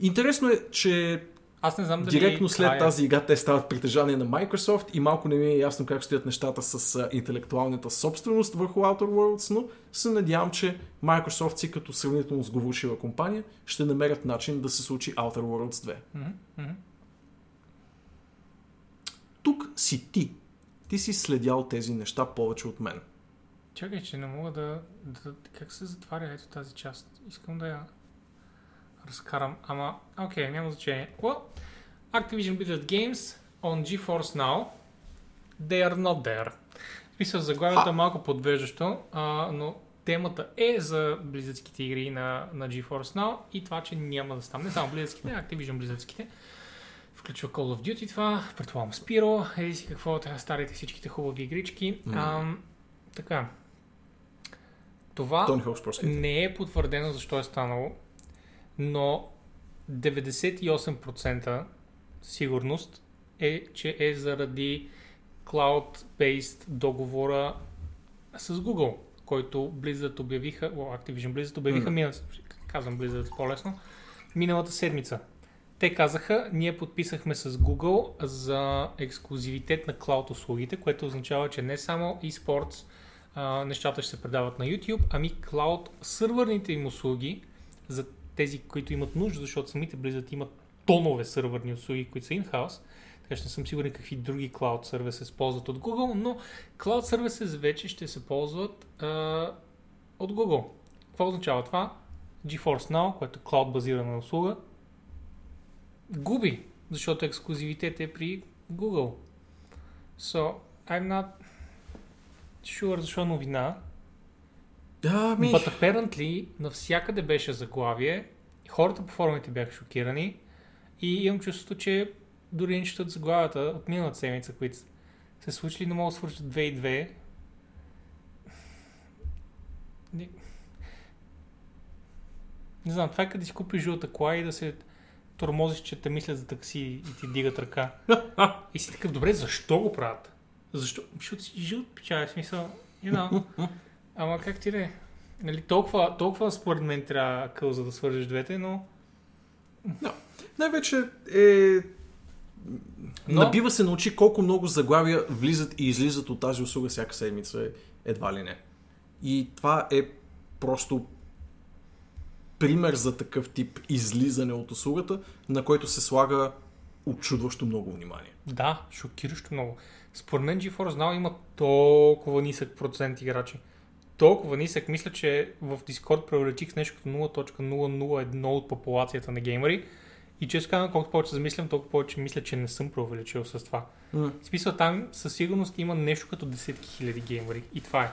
Интересно е, че Аз не знам дали... Директно след края... тази игра те стават притежание на Microsoft и малко не ми е ясно как стоят нещата с интелектуалната собственост върху Outer Worlds, но се надявам, че Microsoft си като сравнително сговоршива компания ще намерят начин да се случи Outer Worlds две. Mm-hmm. Тук си ти. Ти си следял тези неща повече от мен. Чакай, че не мога да... да как се затваря ето тази част? Искам да я... разкарам, ама, окей, okay, няма значение. Well, Activision Blizzard Games on GeForce Now, they are not there. Мисля, заглавието е малко подвеждащо, а, но темата е за близъцките игри на, на GeForce Now и това, че няма да стане. Не само близъцките, Activision близъцките. Включва Call of Duty това, предполагам Spyro, еди си какво, старите всичките хубави игрички. Mm. А, така. Това не е потвърдено защо е станало. Но деветдесет и осем процента сигурност е, че е заради cloud-based договора с Google, който Blizzard обявиха, well, Activision Blizzard обявиха, mm. миналата, казвам Blizzard по-лесно, миналата седмица. Те казаха, ние подписахме с Google за ексклузивитет на cloud услугите, което означава, че не само eSports а, нещата ще се предават на YouTube, ами cloud сървърните им услуги за тези, които имат нужда, защото самите Blizzard имат тонове сървърни услуги, които са in-house, така че не съм сигурен какви други cloud сервиси се ползват от Google, но cloud сервиси вече ще се ползват а, от Google. Какво означава това? GeForce Now, което е cloud базирана услуга, губи, защото ексклузивитет е при Google. So, I'm not sure защо новина. Да, ми... But apparently, навсякъде беше заглавие, хората по форумите бяха шокирани и имам чувството, че дори не четат заглавията от миналата седмица, които се случили, но могат да свършат две и две. Не... не знам, това е къде си купиш жълта кола и да се тормозиш, че те мислят за такси и ти дигат ръка. И си такъв, добре, защо го правят? Защо? Защото си жълт печава, в смисъл, you know... Ама как ти не? Нали, толкова, толкова според мен трябва къл, за да свържеш двете, но... No. Най-вече е... Но... Набива се научи колко много заглавия влизат и излизат от тази услуга всяка седмица, едва ли не. И това е просто пример за такъв тип излизане от услугата, на който се слага отчудващо много внимание. Да, шокиращо много. Според мен GeForce Now има толкова нисък процент играчи. Толкова нисък, мисля, че в Discord превратих с нещо като нула цяло нула нула едно от популацията на геймери и често казвам, колкото повече замислям, толкова повече мисля, че не съм преувеличил с това. Mm. В смисъл там със сигурност има нещо като десетки хиляди геймери и това е.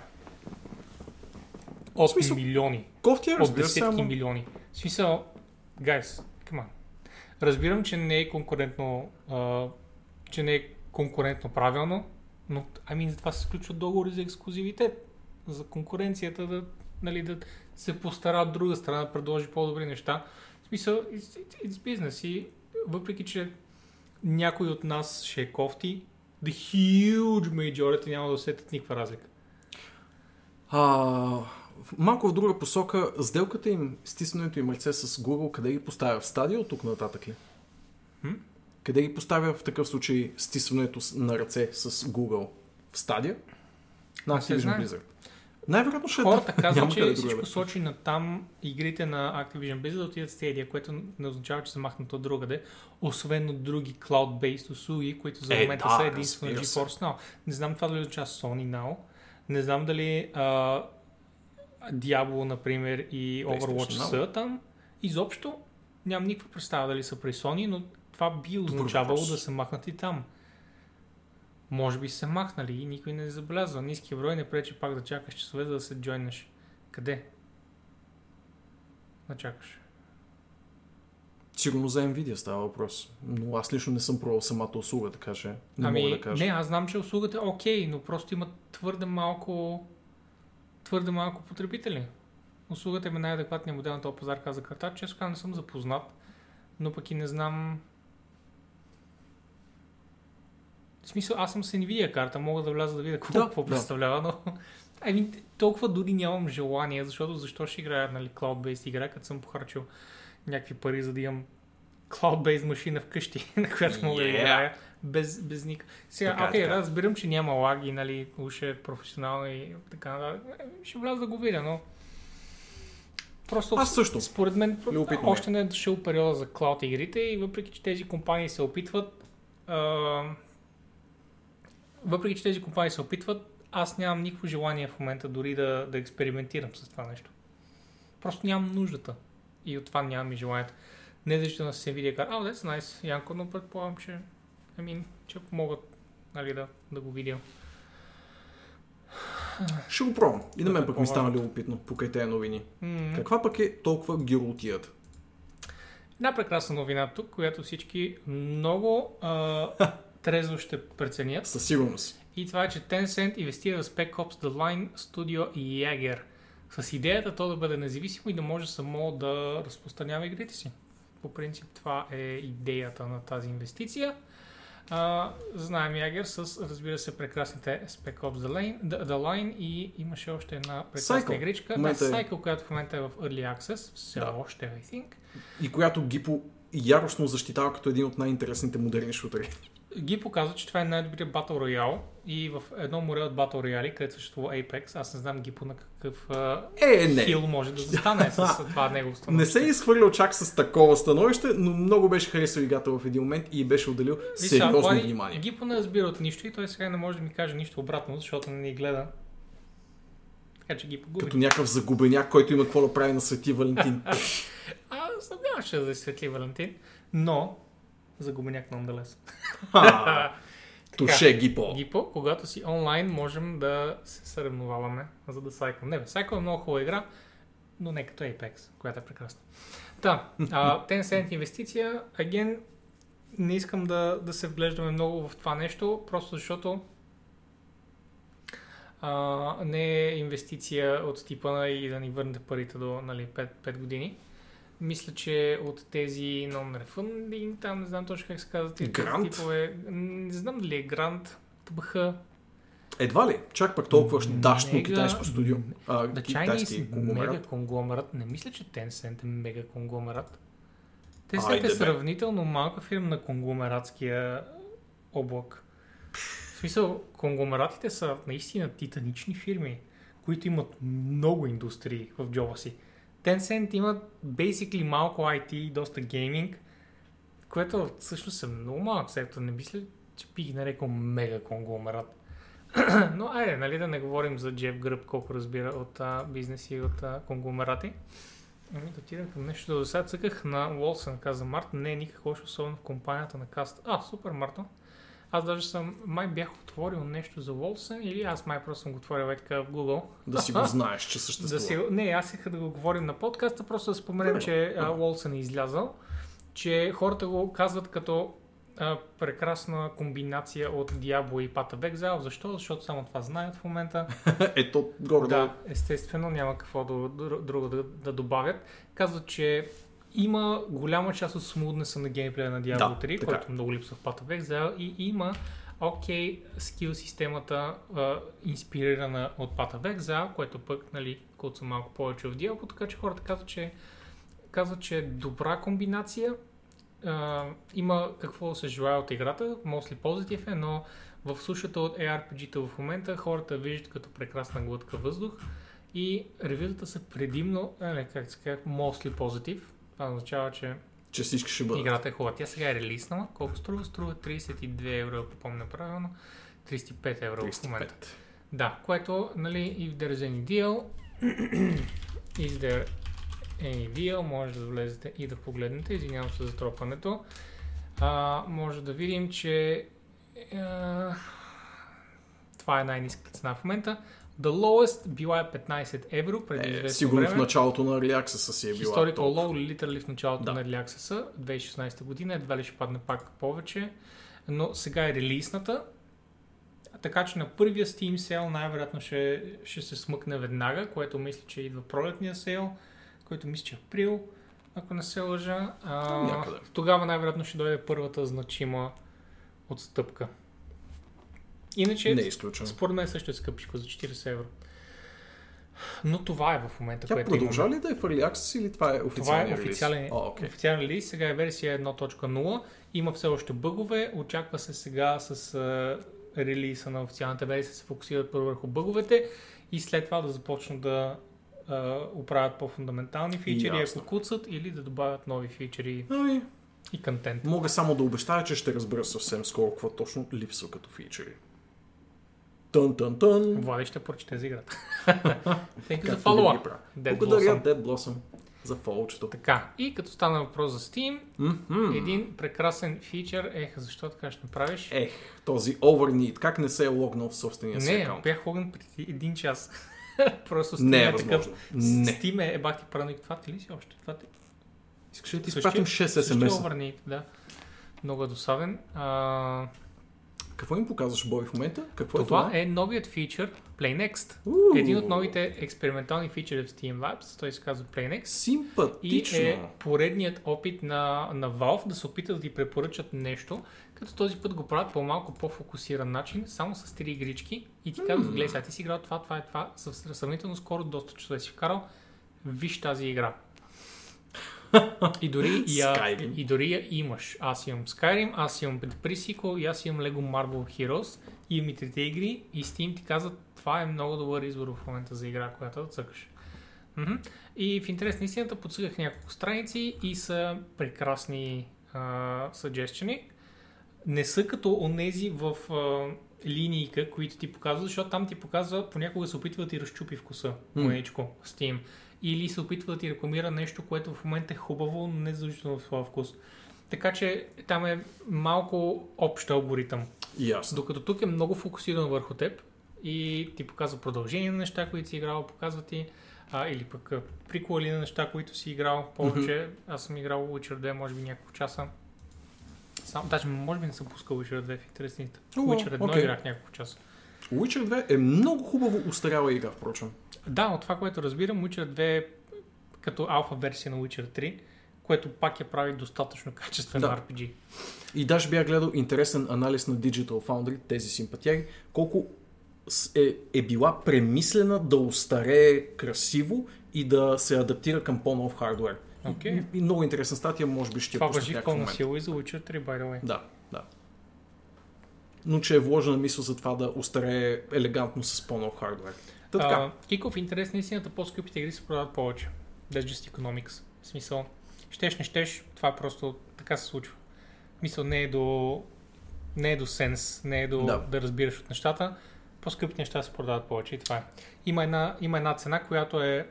осем милиони. Кофти, от десетки само... милиони. В смисъл, guys, come on. Разбирам, че не е конкурентно, а, че не е конкурентно правилно, но I mean, за това се сключват договори за ексклузивитет. За конкуренцията да, нали, да се постара от друга страна да предложи по-добри неща. В смисъл, it's, it's business и въпреки, че някой от нас ще е кофти, the huge majority няма да усетят никаква разлика. А, малко в друга посока, сделката им, стиснането им ръце с Google, къде ги поставя? В стадия от тук нататък ли? Хм? Къде ги поставя в такъв случай стиснането на ръце с Google? В стадия? На Activision Blizzard. Най-вероятно ще хората да... казват, че всичко сочи на там игрите на Activision Blizzard да отидат в Stadia, което не означава, че са махнато другаде, освен от други cloud-based услуги, които за момента е, да, са единствено GeForce Now. Не знам това дали означава Sony Now, не знам дали а, Diablo, например, и Overwatch са там. Изобщо нямам никаква представа дали са при Sony, но това би означавало да са махнати там. Може би се махнали и никой не забелязва. Ниския брой не пречи пак да чакаш часове, за да се джойнеш. Къде? Да чакаш. Сигурно за Nvidia става въпрос. Но аз лично не съм пробвал самата услуга, така че не ами, мога да кажа. Не, аз знам, че услугата е окей, но просто има твърде малко твърде малко потребители. Услугата е най-адекватният модел на този пазар, каза Картач. Честно не съм запознат, но пък и не знам... В смисъл, аз съм с Nvidia карта, мога да вляза да видя какво, да, какво да. представлява, но I mean, толкова дори нямам желание, защото защо ще играя, нали, cloud-based игра, като съм похарчил някакви пари, за да имам cloud-based машина вкъщи, на която мога yeah. да играя. Без, без ник... Сега, така, окей, така. Да, разбирам, че няма лаги, нали, уж е професионално и така, да, ще вляза да го видя, но... Просто, Аз също. според мен, Любитно още не е дошъл периода за клауд игрите и въпреки, че тези компании се опитват, а... въпреки, че тези компании се опитват, аз нямам никакво желание в момента дори да, да експериментирам с това нещо. Просто нямам нуждата и от това нямам и желанието. Не защото да се видя, а, that's nice, Янко, но предполагам, че... Ами, че могат, нали, да, да го видя. Ще го пробвам. И на мен да пък ми стана любопитно покрай тези новини. Mm-hmm. Каква пък е толкова гиротията? Една прекрасна новина тук, която всички много а, трезво ще преценят. Със сигурност. И това е, че Tencent инвестира в Spec Ops The Line Studio Jaeger. С идеята то да бъде независимо и да може само да разпространява игрите си. По принцип това е идеята на тази инвестиция. Uh, знаем Ягер с, разбира се, прекрасните Spec Ops The Line, The, The Line и имаше още една прекрасна Cycle. игричка. Да, Cycle, която в момента е в Early Access, все да. още, I think. И която Гипо яростно защитава като един от най-интересните модерни шутери. Гипо казва, че това е най-добрият Battle Royale и в едно море от Battle Royale, където съществува Apex, аз не знам Гипо на какъв uh, е, хил може да застане с това негово становище. Не се е изхвърлил чак с такова становище, но много беше харесал играта в един момент и беше отделил Виж, сериозно а, внимание. Гипо не разбира от нищо и той сега не може да ми каже нищо обратно, защото не ни гледа. Така че Гипо губи. Като някакъв загубеняк, който има какво да прави на Свети Валентин. а, съмняваше за Свети Валентин, но... Загубеняк на Ондалес. Туше, Гипо. Гипо, когато си онлайн, можем да се съревноваваме, за да Cycle. Не бе, Cycle е много хубава игра, но не като Apex, която е прекрасна. Да, uh, Tencent инвестиция. Again, не искам да, да се вглеждаме много в това нещо, просто защото uh, не е инвестиция от типа на и да ни върнете парите до, нали, пет, пет години. Мисля, че от тези non-refunding, там не знам точно как се казват. Грант? Типове, не знам дали е грант, ТБХ. Едва ли? Чак пак толкова дашно китайско студио. А, да, китайски конгломерат. Мега конгломерат. Не мисля, че Tencent е мега конгломерат. Tencent Айде, е сравнително малка фирма на конгломератския облак. В смисъл, конгломератите са наистина титанични фирми, които имат много индустрии в джоба си. Tencent имат basically малко ай ти и доста гейминг, което всъщност е много малък сектор. Не мисля, че би ги нарекал мега конгломерат. Но айде, нали да не говорим за Джеф Гръб, колко разбира от а, бизнеси и от а, конгломерати. Ами дотирам към нещо. До сега цъках на Уолсън, каза Март. Не е никак лошо, особено в компанията на Каст. А, супер, Марто. Аз даже съм, май бях отворил нещо за Волсън или аз май просто съм го отворил така в Google. Да си го знаеш, че съществува. Да си, не, аз исках да го говорим на подкаста, просто да споменем, да, че да. Волсън е излязал, че хората го казват като а, прекрасна комбинация от Диабло и Пата Бекзал. Защо? Защото само това знаят в момента. Ето, горе. Да, естествено, няма какво друго да, да добавят. Казват, че има голяма част от смуднеса на геймплея на Diablo три, да, който много липсва в Path of Exile, и има окей скил системата, а, инспирирана от Path of Exile, което пък, нали, колко са малко повече в Diablo, така че хората казват, че, казват, че е добра комбинация, а, има какво се желая от играта, mostly positive е, но в сушата от ей ар пи джи-та в момента хората виждат като прекрасна глътка въздух и ревютата са предимно, не, как се казва, mostly positive. Това означава, че, че всички ще бъдат. Играта е хубава. Тя сега е релиснала. Колко струва? Струва трийсет и две евро, ако помня правилно. трийсет и пет евро трийсет и пет в момента. Да, което, нали, if there is any deal, is there any deal, може да влезете и да погледнете. Извинявам се за тропането. А, може да видим, че а, това е най-ниската цена в момента. The lowest била е петнайсет евро преди известно е, сигурно време. В началото на Early Access-а си е била. Historical low, literally в началото да. на Early Access-а, две хиляди и шестнайсета година, едва ли ще падне пак повече, но сега е релизната, така че на първия Steam сейл най-вероятно ще, ще се смъкне веднага, което мисля, че идва пролетния сейл, който мисля, че е април, ако не се лъжа. А, тогава най-вероятно ще дойде първата значима отстъпка. Иначе, според мен също е скъпчико за четирийсет евро. Но това е в момента, тя което имаме. Тя продължа ли да е в Early Access или това е официален релиз? Това е официален релиз. Oh, okay. Официален релиз, сега е версия едно точка нула, има все още бъгове, очаква се сега с uh, релиза на официалната версия, се фокусират първо върху бъговете и след това да започнат да uh, оправят по-фундаментални фичери, ако куцат, или да добавят нови фичери. Ами... и контент. Мога само да обещая, че ще разбера съвсем скоро какво точно липсва като фичери. Тън-тън-тън! Влади ще прочете за играта. Thank you за follow-up. Благодаря Dead Blossom за фолчето. Така, и като стана въпрос за Steam, mm-hmm. един прекрасен фичър, ех, защо така ще направиш? Ех, този overneed, как не се е логнал в собствения си акаунт? Не, бях логнан преди един час. Просто Steam не е, е такъв. Не. Steam е, е бах ти параноик, това ти ли си още? Това ти... Искаш да ти изпратим шест ес ем ес-а? Да. Много е досаден. А... Какво им показваш, Бой, в момента? Какво това, е това е новият фичър Play Next. Uh. Един от новите експериментални фичъри в Steam Labs. Той се казва Play Next. Симпатично! И е поредният опит на, на Valve да се опитат да ти препоръчат нещо, като този път го правят по-малко по-фокусиран начин, само с три игрички. И ти mm. казват, гледай, сега ти си играл това, това е това. Съвсравнително скоро доста часа си вкарал. Виж тази игра. И дори я, и дори я имаш. Аз имам Skyrim, аз имам Pre-Sequel и аз имам Lego Marvel Heroes. И имам и трите игри и Steam ти казват, това е много добър избор в момента за игра, която да цъкаш. Mm-hmm. И в интерес на истината подсъках няколко страници и са прекрасни suggestions. Не са като онези в а, линийка, които ти показват, защото там ти показва, понякога се опитва да ти разчупи вкуса. Mm. Монечко, Steam. Или се опитва да ти рекламира нещо, което в момента е хубаво, но не задължително в своя вкус. Така че там е малко общ алгоритъм. Ясно. Докато тук е много фокусиран върху теб и ти показва продължение на неща, които си играл, показва ти, а, или пък приколи на неща, които си играл повече. Mm-hmm. Аз съм играл Witcher две, може би няколко часа. Сам, даже може би не съм пускал Witcher две в интересните. Uh-huh. Witcher едно okay. играх няколко часа. Witcher две е много хубаво устаряла игра, впрочем. Да, от това, което разбирам, Witcher две е като алфа версия на Witcher три, което пак я прави достатъчно качествен да. Ар Пи Джи. И даже бях гледал интересен анализ на Digital Foundry, тези симпатияги, колко е, е била премислена да остарее красиво и да се адаптира към по-нов хардуер. Okay. И, и много интересна статия, може би ще я пусна в някакъв момент. Това въжи пълна сила и за Witcher три, by the way. Да, да. Но че е вложена мисъл за това да остарее елегантно с по-нов хардуер. Uh, Киков, интерес на истината, по-скъпите игри се продават повече. That's just economics. В смисъл, щеш, не щеш, това просто така се случва. В смисъл, не е до не е до сенс, не е до да. да разбираш от нещата. По-скъпите неща се продават повече и това е. Има една, има една цена, която е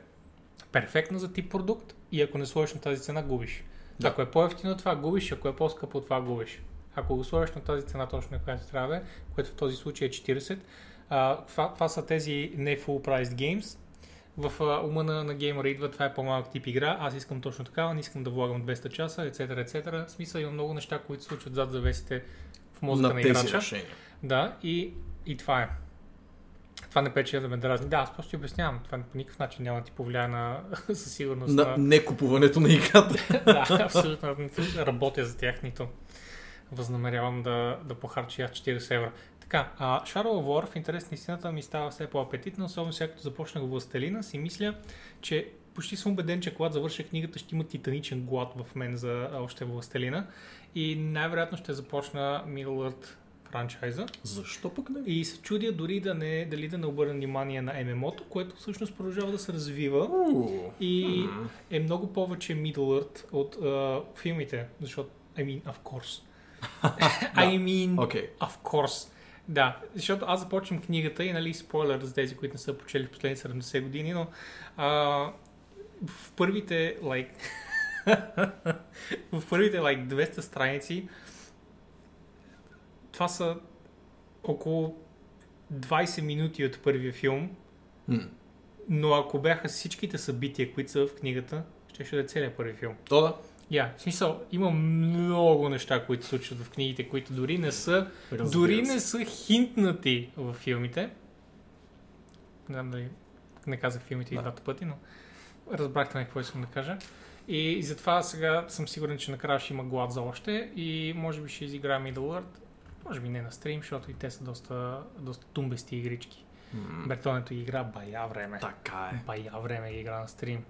перфектна за тип продукт и ако не сложиш на тази цена, губиш. Да. Ако е по-евтино това, губиш, ако е по-скъпо това, губиш. Ако го сложиш на тази цена точно на която трябва да е, което в този случай е четирийсет, Uh, това, това са тези не full priced games. В uh, ума на, на геймера идва, това е по-малък тип игра, аз искам точно такава, не искам да влагам двеста часа, etc, et cetera. В смисъл, има много неща, които се случват зад завесите в мозъка на, на играча. Да, и, и това е. Това не пече да ме дразни. Да, аз просто ти обяснявам. Това по никакъв начин няма да ти повлия на със сигурност. На, на... не купуването на играта. Да, абсолютно. Работя за тях, нито възнамерявам да, да похарча четирийсет евро. Така, а Shadow of War, в интерес на истината, ми става все по-апетитно, особено сега като започнах властелина, си мисля, че почти съм убеден, че когато завърша книгата ще има титаничен глад в мен за още властелина и най-вероятно ще започна Middle-earth франчайза. Защо пък не? И се чудя дори да не, дали да не обърна внимание на ем ем о-то, което всъщност продължава да се развива Ooh. и mm. е много повече Middle-earth от uh, филмите, защото, I mean, of course. I mean, okay. of course. Да, защото аз започвам книгата и, нали, спойлер за тези, които не са почели в последните седемдесет години, но а, в първите, like, в първите, like, двеста страници, това са около двайсет минути от първия филм, mm. но ако бяха всичките събития, които са в книгата, ще ще да е целият първи филм. То да. Я, yeah, в смисъл, има много неща, които се случват в книгите, които дори не са, дори не са хинтнати в филмите. Не знам дали не казах филмите да. и двата пъти, но разбрахте ме какво искам да кажа. И затова сега съм сигурен, че накрая ще има глад за още и може би ще изиграем Middle-earth. Може би не на стрим, защото и те са доста, доста тумбести игрички. Mm. Бертонето ги игра бая време. Така е. Бая време ги игра на стрим.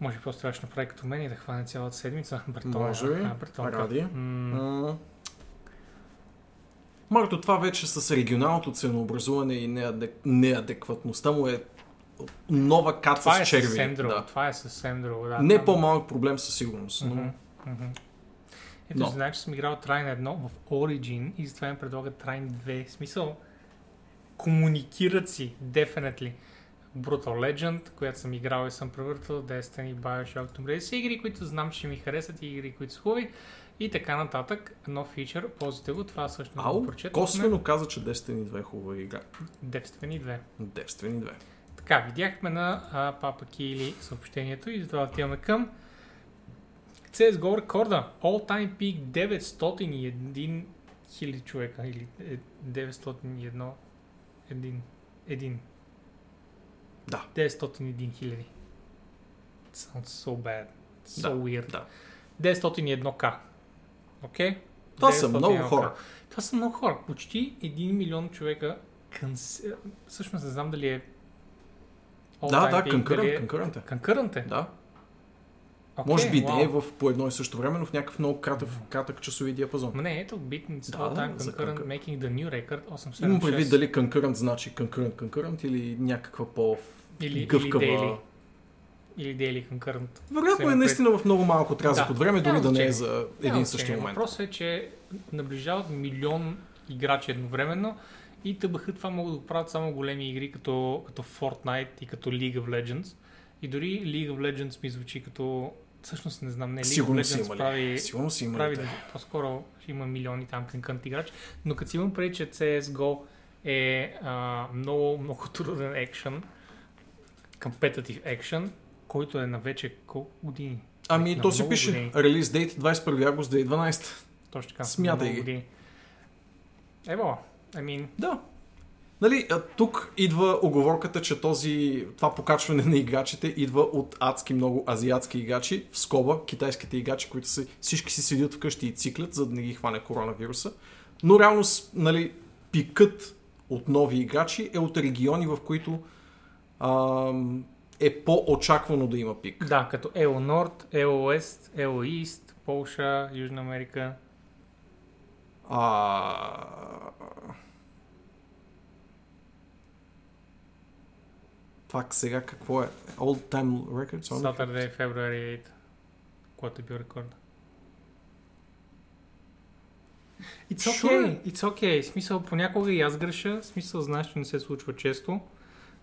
Може би просто трябваше да направи като мен и да хване цялата седмица. Бертон, може би, ради. М- Марто, това вече с регионалното ценообразуване и неадек... неадекватността му е нова каца това с черви. Е да. Това е съвсем друго. Да, не там... по-малък проблем със сигурност. Но... Mm-hmm. Mm-hmm. Ето, no. Знаеш, че съм играл Trine едно в Origin и затова ми предлага Trine две. В смисъл, комуникират си, definitely. Brutal Legend, която съм играл и съм превъртал, Destiny, Bioshock, Tomb Raider, са игри, които знам, че ми харесат и игри, които са хубави. И така нататък, нов фичър, ползвате го, това също не го прочетахме. Косвено каза, че Destiny две е хубава игра. Destiny две. Destiny две. Така, видяхме на а, Папа Кили съобщението и затова отиваме към си ес го рекорда. All time peak деветстотин и един хиляди човека или деветстотин и едно един, един. Да. деветстотин и един хиляди. Sounds so bad. So да, weird. Да. деветстотин и едно хиляди. Окей? Okay? Това са много хора. Това са много хора. Почти един милион човека. Конс... Всъщност не знам дали е... All да, да, конкурент е. Конкурент е? Да. Okay, може би wow. да е в по едно и също време, но в някакъв много кратък, кратък часови диапазон. Не, ето битница. Да, all time concurrent making the new record осемстотин седемдесет и шест. Имам предвид дали concurrent значи concurrent concurrent или някаква по-гъвкава... Или, или или daily concurrent. Вероятно е наистина в много малко отрязък да. От време, дори да не е за един и същи момент. Въпросът е, че наближават милион играчи едновременно и тъбаха това могат да правят само големи игри, като, като Fortnite и като League of Legends. И дори League of Legends ми звучи като... Всъщност не знам, не League сигурно of Legends прави... Сигурно си имали. Прави, да. По-скоро има милиони там concurrent играчи. Но като си имам преди, че си ес го е а, много, много труден екшен, competitive action, който е на вече колко години? Ами на то си пише години. Релиз дейт двадесет и първи август две хиляди и дванадесета. Точно така. Смятай ги. Ебо, I mean... Да. Нали, тук идва оговорката, че този, това покачване на играчите идва от адски много азиатски играчи, в скоба китайските играчи, които си, всички си седят вкъщи и циклят, за да не ги хване коронавируса. Но реално, нали, пикът от нови играчи е от региони, в които... Ам, е по-очаквано да има пик. Да, като Ел Норд, Ел Уест, Ел Ист, Полша, Южна Америка. А... Пак сега какво е? All time records? Saturday, February осми, когато е бил рекорда. It's okay, it's okay. Смисъл, понякога и аз греша, смисъл, знаеш, че не се случва често.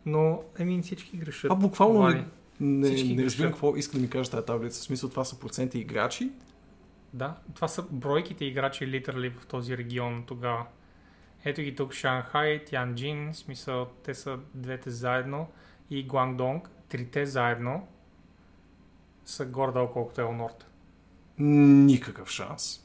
Но, ами, всички грешат. А буквално не, не, не разбирам какво иска да ми кажа тази таблица. В смисъл, това са проценти играчи? Да, това са бройките играчи, литерали в този регион тогава. Ето ги тук Шанхай, Тянджин, в смисъл, те са двете заедно и Гуандонг, трите заедно са горда околкото Ел Норд. Никакъв шанс.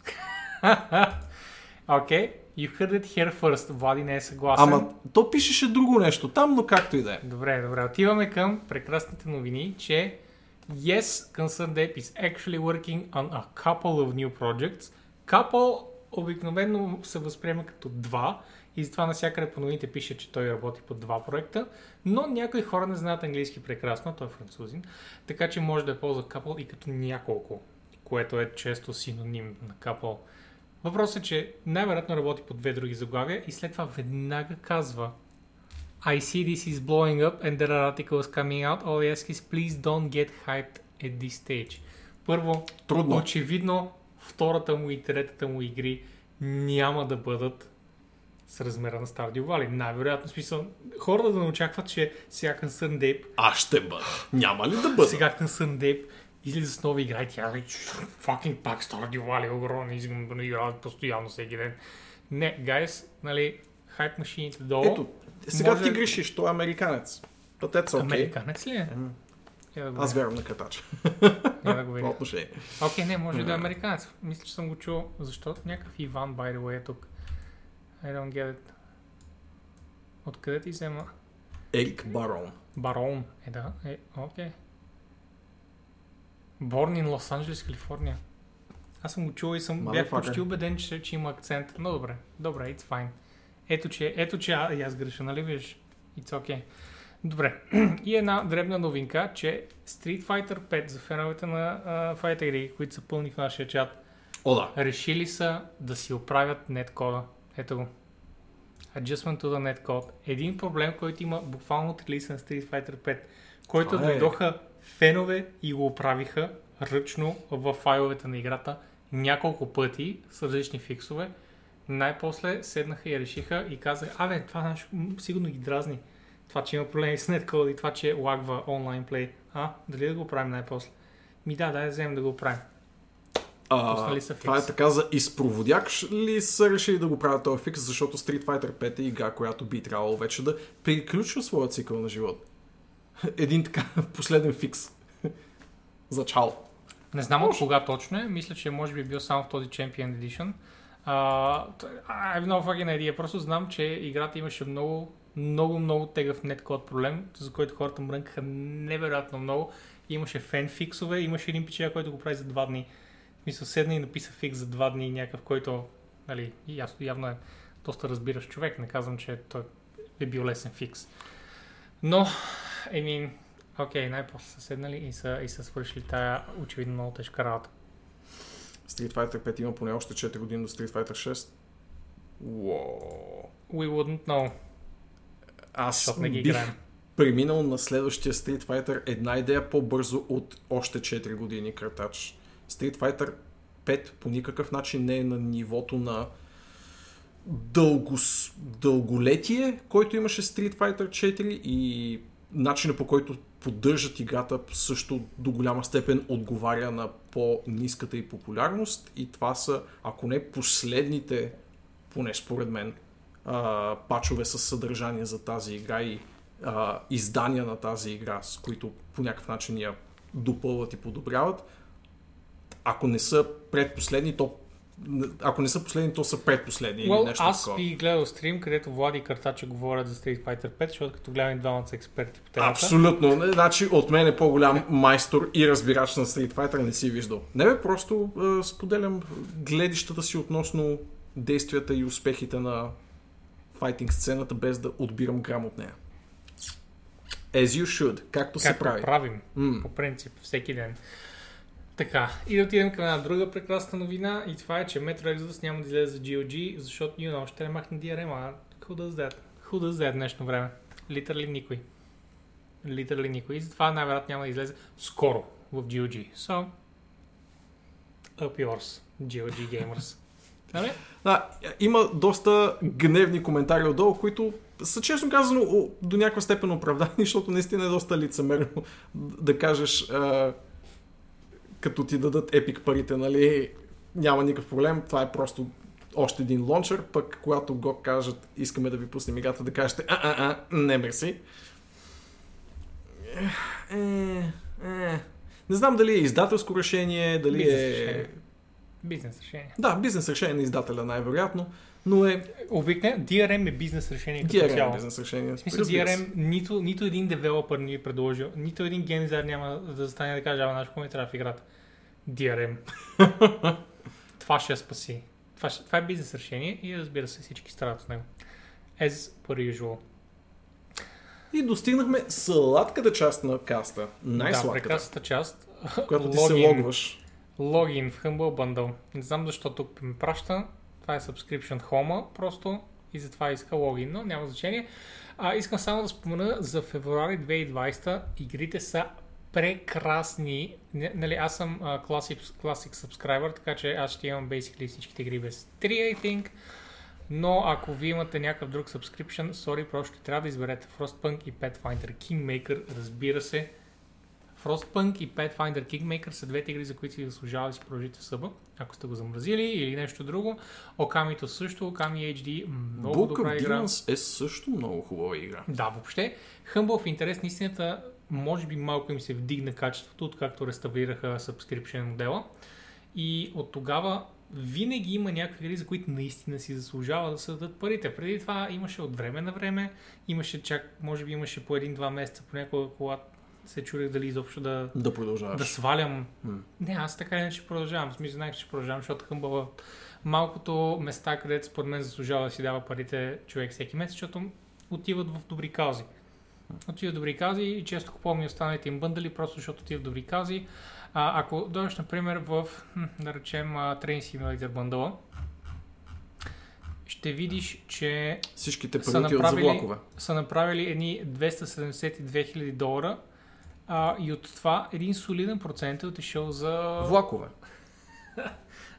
Окей. Okay. You heard it here first. Влади не е съгласен. Ама то пишеше друго нещо там, но както и да е. Добре, добре. Отиваме към прекрасните новини, че Yes, Concerned Ape is actually working on a couple of new projects. Couple обикновено се възприема като два и затова навсякъде по новините пише, че той работи по два проекта, но някои хора не знаят английски прекрасно, той е французин, така че може да е ползва couple и като няколко, което е често синоним на couple. Въпросът е, че най-вероятно работи по две други заглавия и след това веднага казва I see this is blowing up and there are articles coming out. All I ask is please don't get hyped at this stage. Първо, трудно. Очевидно, втората му и третата му игри няма да бъдат с размера на Stardew Valley. Най-вероятно, смисъл, хората да не очакват, че сега Concerned Ape... А ще бъда. Няма ли да бъда? Сега Concerned Ape... излиза с нови игра и тя fucking пак Stardew Valley, огромно искам да играват постоянно всеки ден. Не, гайс, нали, хайп машините долу. Ето, сега може... ти грешиш, той е американец. Пътец, окей. Okay. Американец ли е? Mm. Да. Аз вярвам на катача. Я да го видя. Окей, okay, не, може mm. да е американец. Мисля, че съм го чул. Защо? Някакъв Иван, by the way, е тук. I don't get it. Откъде ти взема? Ерик Барон. Барон, е да, е, окей. Okay. Born in Los Angeles, Калифорния. Аз съм го чул и съм Малифака. Бях почти убеден, че, че има акцент. Но добре, добре, it's fine. Ето че, ето че а, аз греша, нали виж? It's okay. Добре. И една дребна новинка, че Street Fighter пет за феновете на uh, Fighter игри, които са пълни в нашия чат, О, да. решили са да си оправят неткода. Ето го. Adjustment to the netcode. Един проблем, който има буквално от релиза на Street Fighter пет, който дойдоха фенове и го оправиха ръчно в файловете на играта няколко пъти с различни фиксове. Най-после седнаха и решиха и казаха, абе, това нещо сигурно ги дразни. Това, че има проблеми с netcode и това, че лагва онлайн плей. А, дали да го правим най-после? Ми да, дай да вземем да го правим. А, това е така за изпроводяк ли са решили да го правят този фикс, защото Street Fighter пет е игра, която би трябвало вече да приключва своя цикъл на живот. Един така последен фикс. За чао. Не знам от кога точно е, мисля, че може би е бил само в този Champion Edition. Uh, I have no fucking idea. Просто знам, че играта имаше много, много, много тегъв неткод проблем, за който хората мрънкаха невероятно много. Имаше фенфиксове, имаше един пичеля, който го прави за два дни. Мисля, седна и написа фикс за два дни някакъв, който, нали, ясно, явно е доста разбираш човек. Не казвам, че той е бил лесен фикс. Но, I mean, окей, okay, най-после са седнали и са, и са свършили тая очевидно много тежка работа. Street Fighter пет има поне още четири години до Street Fighter шест. Wow. We wouldn't know. Аз не ги бих играем. Преминал на следващия Street Fighter една идея по-бързо от още четири години, кратач. Street Fighter пет по никакъв начин не е на нивото на дългос... дълголетие, който имаше Street Fighter четири и начина по който поддържат играта също до голяма степен отговаря на по-ниската и популярност и това са, ако не последните, поне според мен, а, пачове с съдържание за тази игра и а, издания на тази игра, с които по някакъв начин я допълват и подобряват. Ако не са предпоследни, то Ако не са последни, то са предпоследни well, или нещо аз такова. Аз би гледал стрим, където Влади и Картача говорят за Street Fighter пет, защото като гледам и двамата са експерти по темата. Абсолютно. Не, значи от мен е по-голям майстор и разбирач на Street Fighter не си виждал. Не бе, просто е, споделям гледищата си относно действията и успехите на файтинг сцената, без да отбирам грам от нея. As you should. Както се прави. Както правим. Mm. По принцип, всеки ден. Така, и да отидем към една друга прекрасна новина и това е, че Metro Exodus няма да излезе за джи о джи, защото you know, ще не махне ди ар ем-а. Who does that? Who does that в днешно време? Literally никой. Literally никой. И затова най-вероятно няма да излезе скоро в джи о джи. So, up yours, джи о джи gamers. Нали? Да, има доста гневни коментари отдолу, които са честно казано до някаква степен оправдани, защото наистина е доста лицемерно да кажеш... като ти дадат Epic парите, нали, няма никакъв проблем, това е просто още един лончер, пък когато го кажат, искаме да ви пуснем играта, да кажете а-а-а, не мерси. Е, е. Не знам дали е издателско решение, дали бизнес е... Решение. Бизнес решение. Да, бизнес решение на издателя най-вероятно, но е... Обикне, ди ар ем е бизнес решение като цяло. ди ар ем е бизнес решение. Смисъл, ди ар ем нито, нито един девелопър не ви предложил, нито един геймдизайнер няма да стане да каже, ама наш коментар в играта. ди ар ем. Това ще я спаси. Това, ще, това е бизнес решение и разбира се всички страдат от него. As per usual. И достигнахме сладката част на каста. Най-сладката. Да, прекрасната част. Когато ти логин, се логваш. Логин в Humble Bundle. Не знам защо тук ме праща. Това е subscription home-а просто и затова иска логин, но няма значение. А, искам само да спомена за февруари две хиляди и двадесета игрите са прекрасни. Н- нали, аз съм uh, classic, classic subscriber, така че аз ще имам basically всичките игри без три, I think. Но ако ви имате някакъв друг subscription, sorry, просто трябва да изберете Frostpunk и Pathfinder Kingmaker, разбира се. Frostpunk и Pathfinder Kingmaker са двете игри, за които си заслужава да си продължите съба, ако сте го замразили или нещо друго. Окамито също, Okami ейч ди, много Book добра игра. Book of Demons е също много хубава игра. Да, въобще. Humble в интерес на истината, може би малко им се вдигна качеството, откакто реставрираха subscription модела. И от тогава винаги има някакви игри, за които наистина си заслужава да се дадат парите. Преди това имаше от време на време, имаше чак, може би имаше по един-два месеца, понякога когато се чурих дали изобщо да, да, да свалям. Mm. Не, аз така не ще продължавам. В смисъл, знаех, че ще продължавам, защото Humble малкото места, където според мен заслужава да си дава парите човек всеки месец, защото отиват в добри каузи. Отиват в добри каузи и често купувам и останалите им бъндали, просто защото отиват в добри каузи. А, ако дойдеш, например, в, да речем, Train Simulator бъндала, ще видиш, че всичките са направили, са направили едни двеста седемдесет и две хиляди долара а, и от това един солиден процент е отишъл за влакове.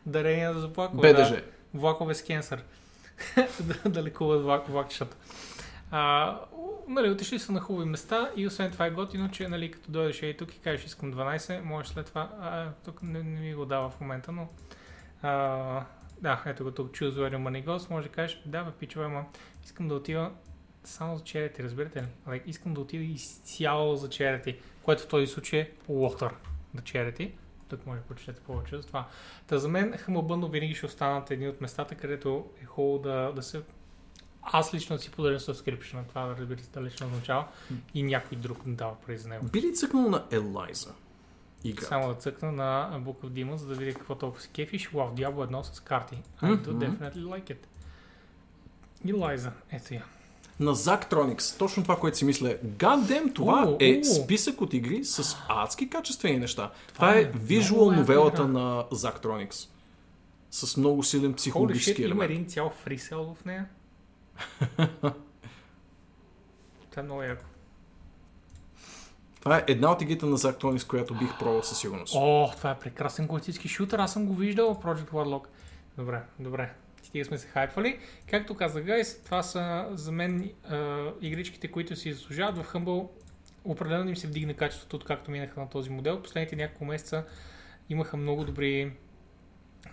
Дарения за влакове. БДЖ. Да. Влакове с кенсър. Да лекуват влак, влакчата. А, нали, отишли са на хубави места и освен това е готино, че нали, като дойдеш и тук и кажеш искам дванайсет, можеш след това, а, тук не, не ми го дава в момента, но а, да, ето го тук, choose where your money goes, може да кажеш, да бе, пичове, ма, искам да отива само за charity, разбирате ли? Like, искам да отида изцяло за charity, което в този случай е water за charity. Тук може да прочетете повече за това. Та за мен Humble Bundle винаги ще останат едни от местата, където е хубаво да, да се... Аз лично си подарен subscription, това да разбира се далечно означава и някой друг не дава пари за него. Би ли цъкнал на Елайза? Само да цъкна на Book of Demons, за да видя какво толкова си кефиш. Wow, Diablo едно с карти. I do definitely like it. Елайза, ето я. На Zachtronics, точно това, което си мисля. God damn, това о, е о. списък от игри с адски качествени неща. Това, това е визуал новелата е на Zachtronics. С много силен психологически Holy shit, елемент. Има един цял фрисел в нея. Това е много яко. Това е една от игрите на Zachtronics, която бих пробвал със сигурност. О, това е прекрасен класически шутер, аз съм го виждал в Project Warlock. Добре, добре. Стига сме се хайпвали. Както казах, гайс, това са за мен а, игричките, които си заслужават в Humble. Определено им се вдигна качеството, откакто минаха на този модел. Последните няколко месеца имаха много добри,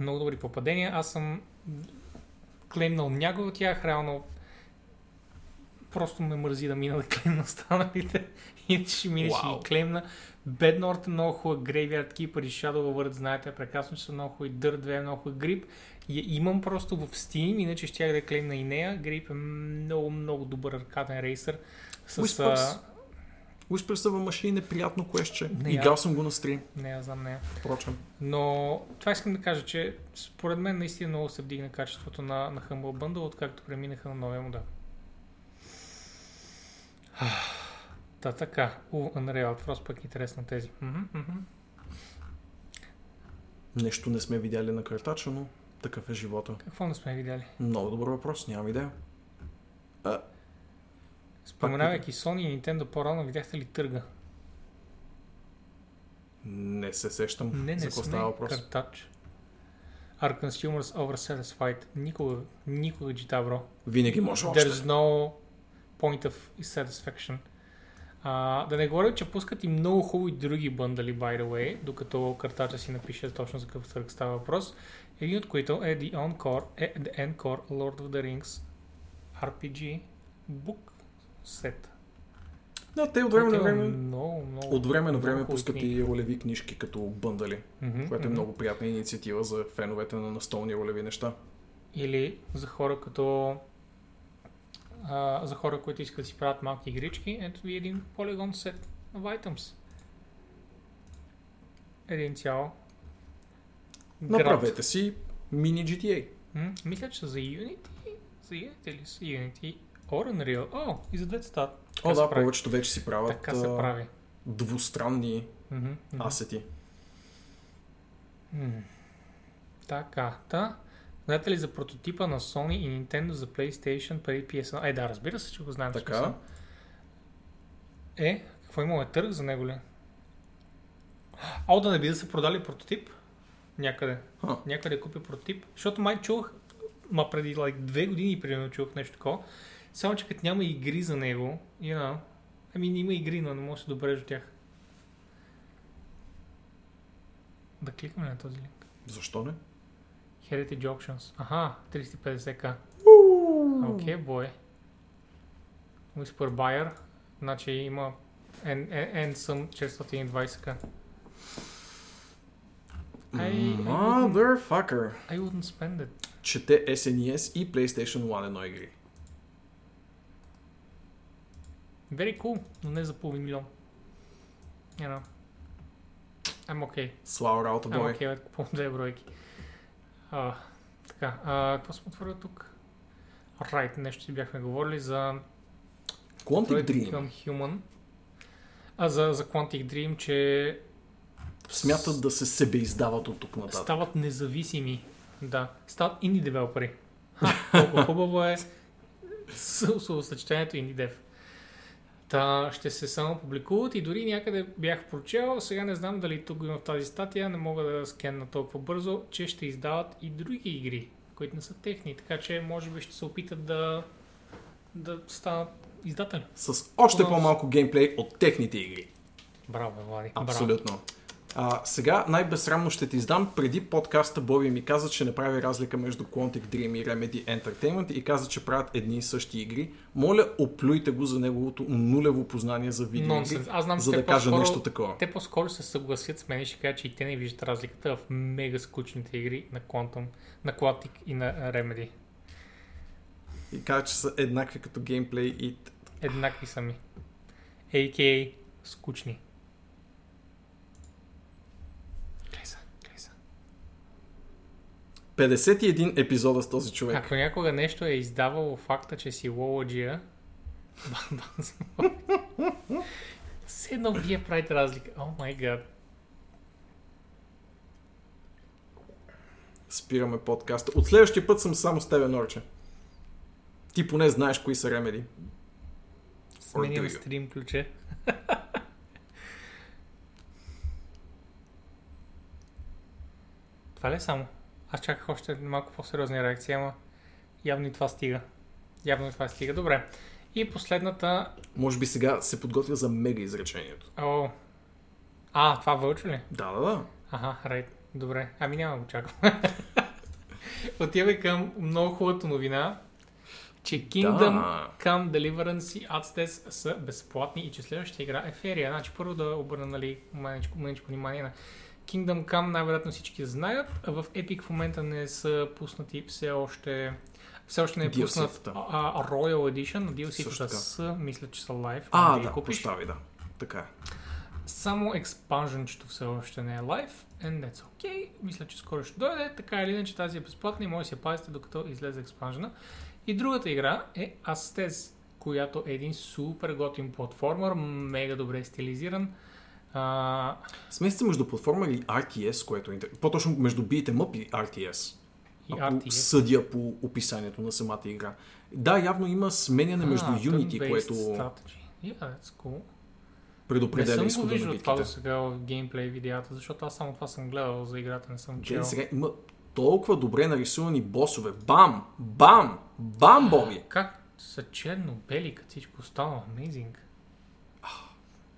много добри попадения. Аз съм клеймнал някои от тях, реално просто ме мързи да мина да клеймна останалите. И ще минеш wow. и клеймна. Bed North е много хубав, Graveyard Keeper и Shadow of Earth, знаете, прекрасно, че са много хубави, Dirt две е много хубав, Grip. Я имам просто в Steam, иначе щях да клеймна и нея. Grip е много, много добър аркаден рейсър. С, Whispers. Whispers в машина е приятно квестче. Играл съм го на стрим. Не, я знам нея. Впрочем. Но това искам да кажа, че според мен наистина много се вдигна качеството на, на Humble Bundle, откакто преминаха на новия модел. Та така. У, Unreal, просто пък интересна тези. Нещо не сме видяли на картача, но такъв е живота. Какво не сме видяли? Много добър въпрос, нямам идея. А... Споменавайки Sony и Nintendo по-рано, видяхте ли търга? Не се сещам. Не, не сме картач. Are consumers oversatisfied? Никога, никога джи ти ей, бро. Винаги може още. There's no point of satisfaction. А, да не говоря, че пускат и много хубави други бъндали, by the way, докато картача си напише точно за какъв търг става въпрос. Един от които е The Encore, е The Encore Lord of the Rings ар пи джи Book Set. Да, те от време на време, много, много, от време, на време пускат книги. И ролеви книжки като бъндали, mm-hmm, което е mm-hmm. много приятна инициатива за феновете на настолни ролеви неща. Или за хора като... Uh, за хора, които искат да си правят малки игрички, ето ви един Polygon Set of Items. Един цял град. Направете си мини джи ти ей. Mm, мисля, че за Unity, за Unity или с Unity, or Unreal, о, и за двете стат. О, да, прави. Повечето вече си правят прави. двустранни mm-hmm, mm-hmm. асети. Mm. Така, та. Знаете ли за прототипа на Sony и Nintendo за PlayStation преди пи ес едно? Е, да, разбира се, че го знаем. Така. Е, какво имало е търг за него ли? Ау, да не би да са продали прототип? Някъде. Ха. Някъде купи прототип. Защото май чух, ма преди like, две години примерно чух нещо такова. Само, че като няма игри за него, you know, ами има игри, но не може да се добрежа от тях. Да кликаме на този линк. Защо не? Heritage Auctions. Аха, триста и петдесет хиляди. Окей, бой. Whisper Buyer. Значи има N-Sum четиристотин и двадесет хиляди. Motherfucker. I wouldn't spend it. Чете ес ен и ес и PlayStation едно едно игри. Very cool, но не за половин милион. You know. I'm okay. Слава работа, бой. I'm okay, купувам две бройки. А, така, а, какво сме отворили тук? Райт, right, нещо си бяхме говорили за Quantic Dream. Към Human. А за, за Quantic Dream, че... Смятат да се себе издават от тук нататък. Стават независими. Да. Стават инди девелопери. Толкова хубаво е съсъчетанието инди дев. Та ще се само публикуват и дори някъде бях прочел, сега не знам дали тук има в тази статия, не мога да скенна толкова бързо, че ще издават и други игри, които не са техни, така че може би ще се опитат да, да станат издатели. С още Подълз... по-малко геймплей от техните игри. Браво, Влади. Абсолютно. А, сега най-безсрамно ще ти издам, преди подкаста Боби ми каза, че не прави разлика между Quantic Dream и Remedy Entertainment и каза, че правят едни и същи игри. Моля, оплюйте го за неговото нулево познание за видеоигри, за да каже нещо такова. Те по-скоро се съгласят с мен и ще кажа, че и те не виждат разликата в мега скучните игри на Quantum, на Quantic и на Remedy. И каза, че са еднакви като геймплей и... Еднакви сами. а ка а скучни. петдесет и един епизода с този човек. Ако някога нещо е издавало факта, че си лология, все едно вие правите разлика. О май гад. Спираме подкаста. От следващия път съм само с тебе, Норче. Ти поне знаеш кои са Remedy. Сменим стрим ключе. Това ли е само? Аз чаках още малко по-сериозни реакции, ама явно и това стига. Явно и това стига. Добре. И последната... Може би сега се подготвя за мега изречението. О. А, това Вълчо ли? Да, да, да. Аха, рейд. Добре. Ами няма го чакам. Отиваме към много хубавата новина, че Kingdom да. Come Deliverance и Adsteads са безплатни и че следващата игра е Ферия. Значи първо да обърна, нали, манечко, манечко внимание на... Kingdom Come най-вероятно всички знаят. В Epic в момента не са пуснати все още... Все още не е пуснат а, Royal Edition. ди ел си-тата са, мисля, че са live. А, да, купиш. Постави, да. Така е. Само експанженчето все още не е live. And that's okay. Мисля, че скоро ще дойде. Така или иначе тази е безплатна и може да се пазите докато излезе експанжена. И другата игра е Adsteads, която е един супер готин платформер, мега добре стилизиран. Uh, Смесите между платформа или ар ти ес, което е интересно. По-точно между би ем ъп и ар ти ес. И ар ти ес. Съдя по описанието на самата игра. Да, явно има сменяне ah, между Unity, което... Yeah, that's cool. Предопределя изхода на битките. Не съм го виждал това до сега в геймплей видеята, защото аз само това съм гледал за играта, не съм чел. Сега има толкова добре нарисувани босове. Бам! Бам! Бам, Боби! Ah, как са черно-бели, като всичко става. Amazing.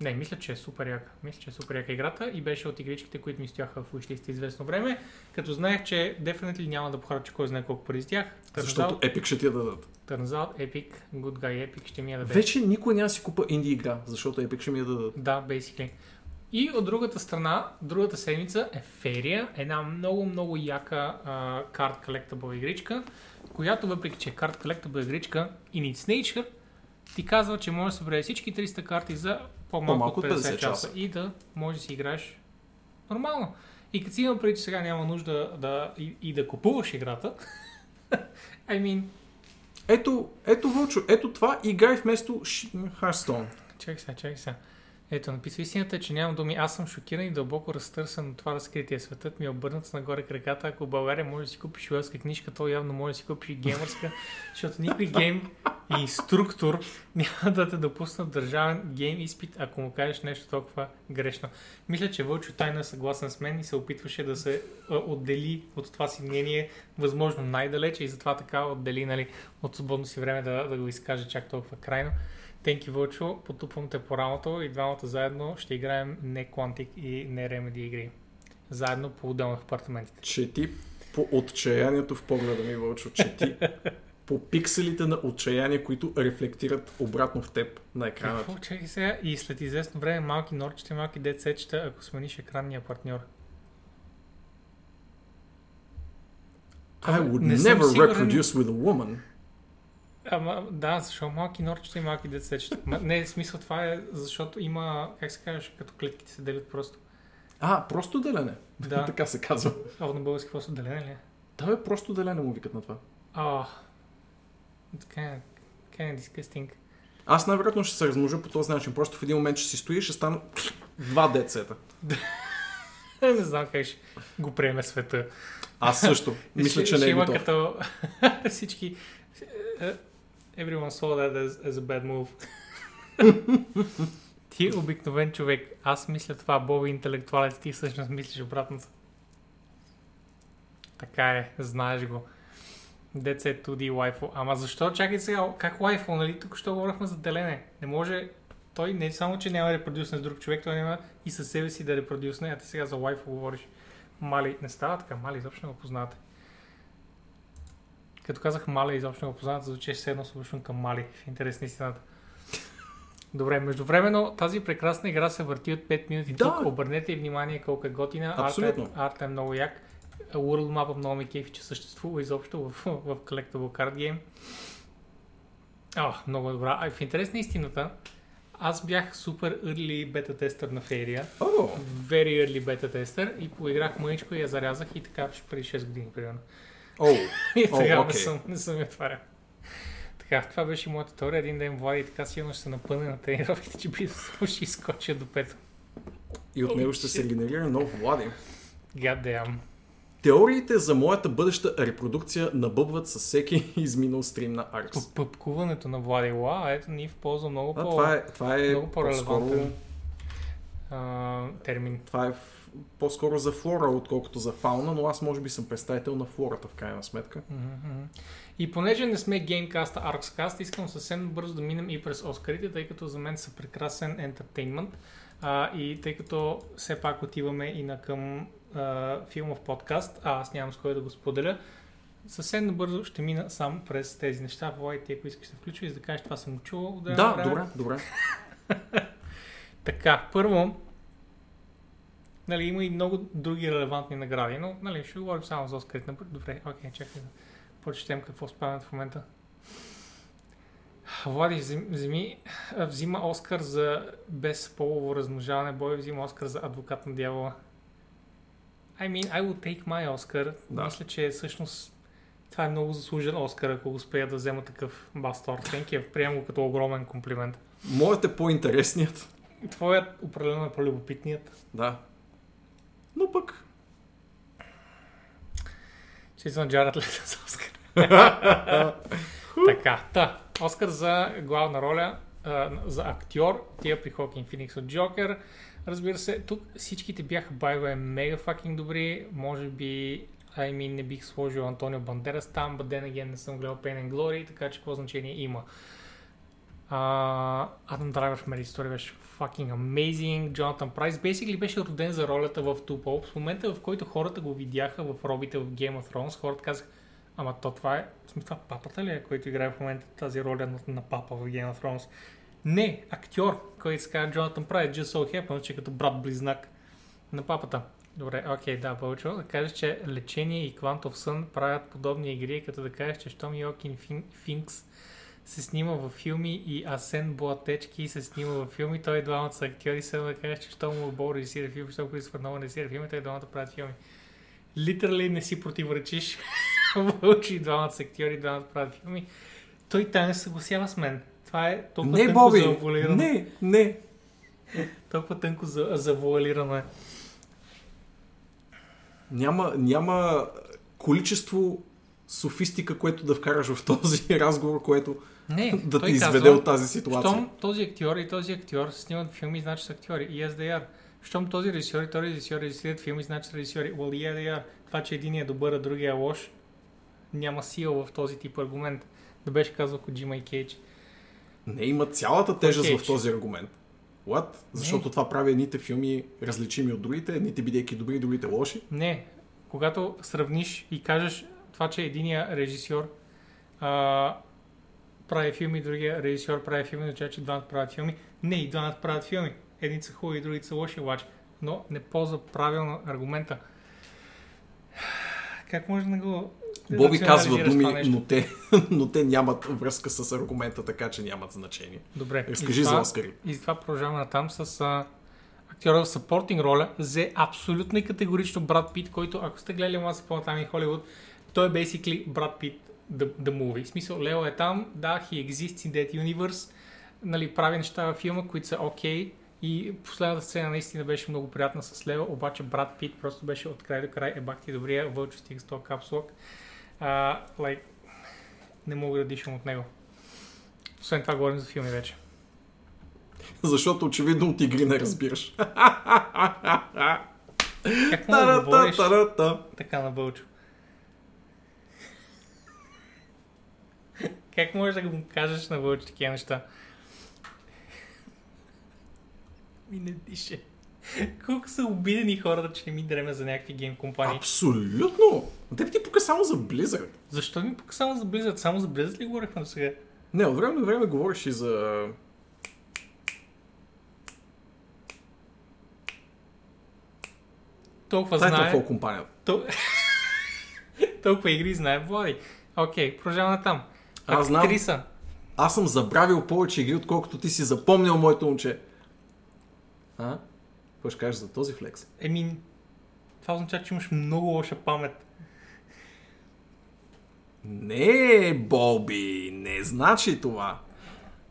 Не, мисля, че е супер яка. Мисля, че е супер яка играта и беше от игричките, които ми стояха в уишлиста известно време, като знаех, че definitely няма да похарча кой знае колко пари с тях. Защото out, Epic ще ти я дадат. Turns out, Epic, Good Guy Epic ще ми я даде. Вече никой няма си купа инди игра, защото Epic ще ми я дадат. Да, basically. И от другата страна, другата седмица е Feria, една много-много яка uh, Card Collectable игричка, която въпреки, че е Card Collectable игричка in its nature, ти казва, че може да събере всички триста карти за по-малко, по-малко от петдесет часа и да можеш да си играеш нормално. И като си има преди, че сега няма нужда да, и, и да купуваш играта, I mean... Ето, ето Вълчо, ето това играй вместо Hearthstone. Чакай сега, чакай сега. Ето, написва истината е, че нямам думи. Аз съм шокиран и дълбоко разтърсан от това разкритие. Светът ми е обърнат с нагоре краката. Ако в България може да си купиш уелска книжка, то явно може да си купиш и геймърска, защото никой гейм и инструктор няма да те допуснат държавен гейм изпит, ако му кажеш нещо толкова грешно. Мисля, че Вълчо тайно е съгласен с мен и се опитваше да се отдели от това си мнение възможно най-далече и затова така отдели, нали, от свободно си време да, да го изкаже чак толкова крайно. Тенки Вълчо, потупвам те по рамото и двамата заедно ще играем не Quantic и не Remedy игри. Заедно по-отделно в апартаментите. Чети по отчаянието в погледа ми, Вълчо. Чети по пикселите на отчаяние, които рефлектират обратно в теб на екрана. Какво, чакай сега и след известно време малки норчета, малки децечета, ако смениш екранния партньор. I would не never reproduce with a woman. Ама, да, защото малки норчета и малки децечета. Не, смисъл това е, защото има, как се казваш, като клетките се делят просто. А, просто делене? Да. Така се казва. А, на български просто делене ли? Да, бе, просто делене му викат на това. А, oh. Kind of, kind of disgusting. Аз най-вероятно ще се размножа по този начин. Просто в един момент ще си стои и ще стана два децета. Не знам как ще го приеме света. Аз също. Мисля, че не е готов. Ще има като всички... Everyone saw that as a bad move. Ти обикновен човек. Аз мисля това, Боби интелектуалец, ти всъщност мислиш обратното. Така е, знаеш го. That's two D Wi-Fi. Ама защо? Чакай сега, как Wi-Fi? Нали? Тук що говорихме за делене. Не може... Той не само, че няма репродюсне с друг човек, той няма и със себе си да репродюсне, а ти сега за Wi-Fi говориш. Мали, не става така, Мали изобщо не го познавате. Като казах Мали изобщо не го познавате, звучеше се едно съобщен към Мали, в интерес на истината. Добре, междувременно тази прекрасна игра се върти от пет минути. Да. Тук обърнете внимание колко е готина. Абсолютно. Арта е много як. World Map много ми кефи, че съществува изобщо в, в Collectible Card Game. О, много добра. А в интерес на истината, аз бях супер early бета тестър на Фейрия. Oh. Very early бета тестър и поиграх мъничко и я зарязах и така преди шест години примерно. Oh. И тогава oh, okay. не, съм, не съм я отварял. Така, това беше моята теория. Един ден Влади така силно ще се напъне на тренировките, че би ще изкочи до пето. И от него ще се генерира нов Влади. God damn. Теориите за моята бъдеща репродукция набъбват със всеки изминал стрим на Аркс. Пъпкуването на Влади Ла, ето ни в полза много да, по... Това е, това е много по-релевантен а, термин. Това е по-скоро за флора, отколкото за фауна, но аз може би съм представител на флората в крайна сметка. Mm-hmm. И понеже не сме геймкаста, Аркскаст, искам съвсем бързо да минем и през Оскарите, тъй като за мен са прекрасен ентертейнмент а, и тъй като все пак отиваме и на към Uh, филмов подкаст, а аз нямам с кой да го споделя. Съвсем бързо ще мина сам през тези неща. Вой, ти ако искаш да включиш, да кажеш това съм чувал. Да, да добре, добре. Така, първо, нали, има и много други релевантни награди, но нали, ще говорим само за Оскарите. Добре, окей, чакай да почетем какво спаваме в момента. Влади вземи, взима Оскар за безполово размножаване, Бой взима Оскар за адвокат на дявола. I mean, I will take my Oscar. Да. Мисля, че всъщност това е много заслужен Оскар, ако успея да взема такъв бастор. Тенкия, приема го като огромен комплимент. Моят е по-интересният. Твоят определено е по-любопитният. Да. Но пък... Ще съм Джаред Лето за Оскар. Така, та. Оскар за главна роля, за актьор, тия при Хоакин Феникс от Джокер. Разбира се, тук всичките бяха байвай мега факинг добри, може би, I mean, не бих сложил Антонио Бандерас там, but then again не съм гледал Pain and Glory, така че какво значение има. Адам Драйвер в Marriage Story беше fucking amazing, Джонатан Прайс basically беше роден за ролята в Two Popes, в момента в който хората го видяха в робите в Game of Thrones, хората казаха, ама то това е, в смисъл, папата ли е, който играе в момента тази роля на папа в Game of Thrones? Не, актьор, който се казва Джонатан Прайс, just so happens, че като брат-близнак на папата. Добре, окей, okay, да, бълчо. Да кажеш, че Лечение и Квантов сън правят подобни игри, като да кажеш, че щом Йокин Финкс се снима във филми и Асен Блатечки се снима във филми, той двамата са актьори, сега да кажеш, че щом Лобол режисира филми, щом Кристофър Нолан режисира филми, той двамата правят филми. Literally не си противоречиш, бълчо и двамата са актьори, двамата правят филми. Той там не съгласява с мен. Това е толкова не, тънко Боби. Завуалирано. Не, не. Толкова тънко завуалирано е. Няма, няма количество софистика, което да вкараш в този разговор, което не, да те изведе казва, от тази ситуация. Щом този актьор и този актьор снимат филми, значи са актьори. Yes, they are. Щом този режисьор и този режисьор режисират филми, значи са режисьори. Well, yeah, they are. Това, че един е добър, а другия е лош, няма сила в този тип аргумент. Да беше казал Коджима и Кейдж. Не има цялата тежест okay, в този аргумент. What? Защото не. Това прави едните филми различими от другите, едните бидейки добри, другите лоши. Не. Когато сравниш и кажеш това, че единия режисьор а, прави филми, другия режисьор прави филми, означава, че двамата правят филми. Не, и двамата правят филми. Едни са хубави, другите са лоши, обаче. Но не ползва правилно аргумента. Как може да го... Боби казва думи, но те, но те нямат връзка с аргумента, така че нямат значение. Добре. Разкажи за Оскари. И това продължаваме натам с а, актьора в сапортинг роля за абсолютно и категорично Брат Пит, който, ако сте гледали малко по-натам и Холивуд, той е basically Брат Пит the, the movie. В смисъл, Лео е там, да, he exists in that universe, нали, прави неща във филма, които са окей. Okay. И последната сцена наистина беше много приятна с Лева, обаче Брат Пит просто беше от край до край, е бах ти добрия, Вълчо стига с този капслок. Uh, like, не мога да дишам от него. Освен това говорим за филми вече. Защото очевидно от игри не разбираш. Как мога да говориш така на Вълчо? Как можеш да го кажеш на Вълчо такива неща? Ми не дише. Колко са обидени хората, че не ми дреме за някакви гейм компании. Абсолютно! Те ти пука само за Blizzard. Защо ми пука само за Blizzard? Само за Blizzard ли говорихме до сега? Не, от време на време говориш и за... Толкова знае... Тайтъл Фол компания. Тол... Толкова игри знае, Влади. Окей, продължаваме там. Аз знам. Актриса. Аз съм забравил повече игри, отколкото ти си запомнял, моето момче. А? Какво ще кажеш за този флекс? Еми, това означава, че имаш много лоша памет. Не, Боби, не значи това.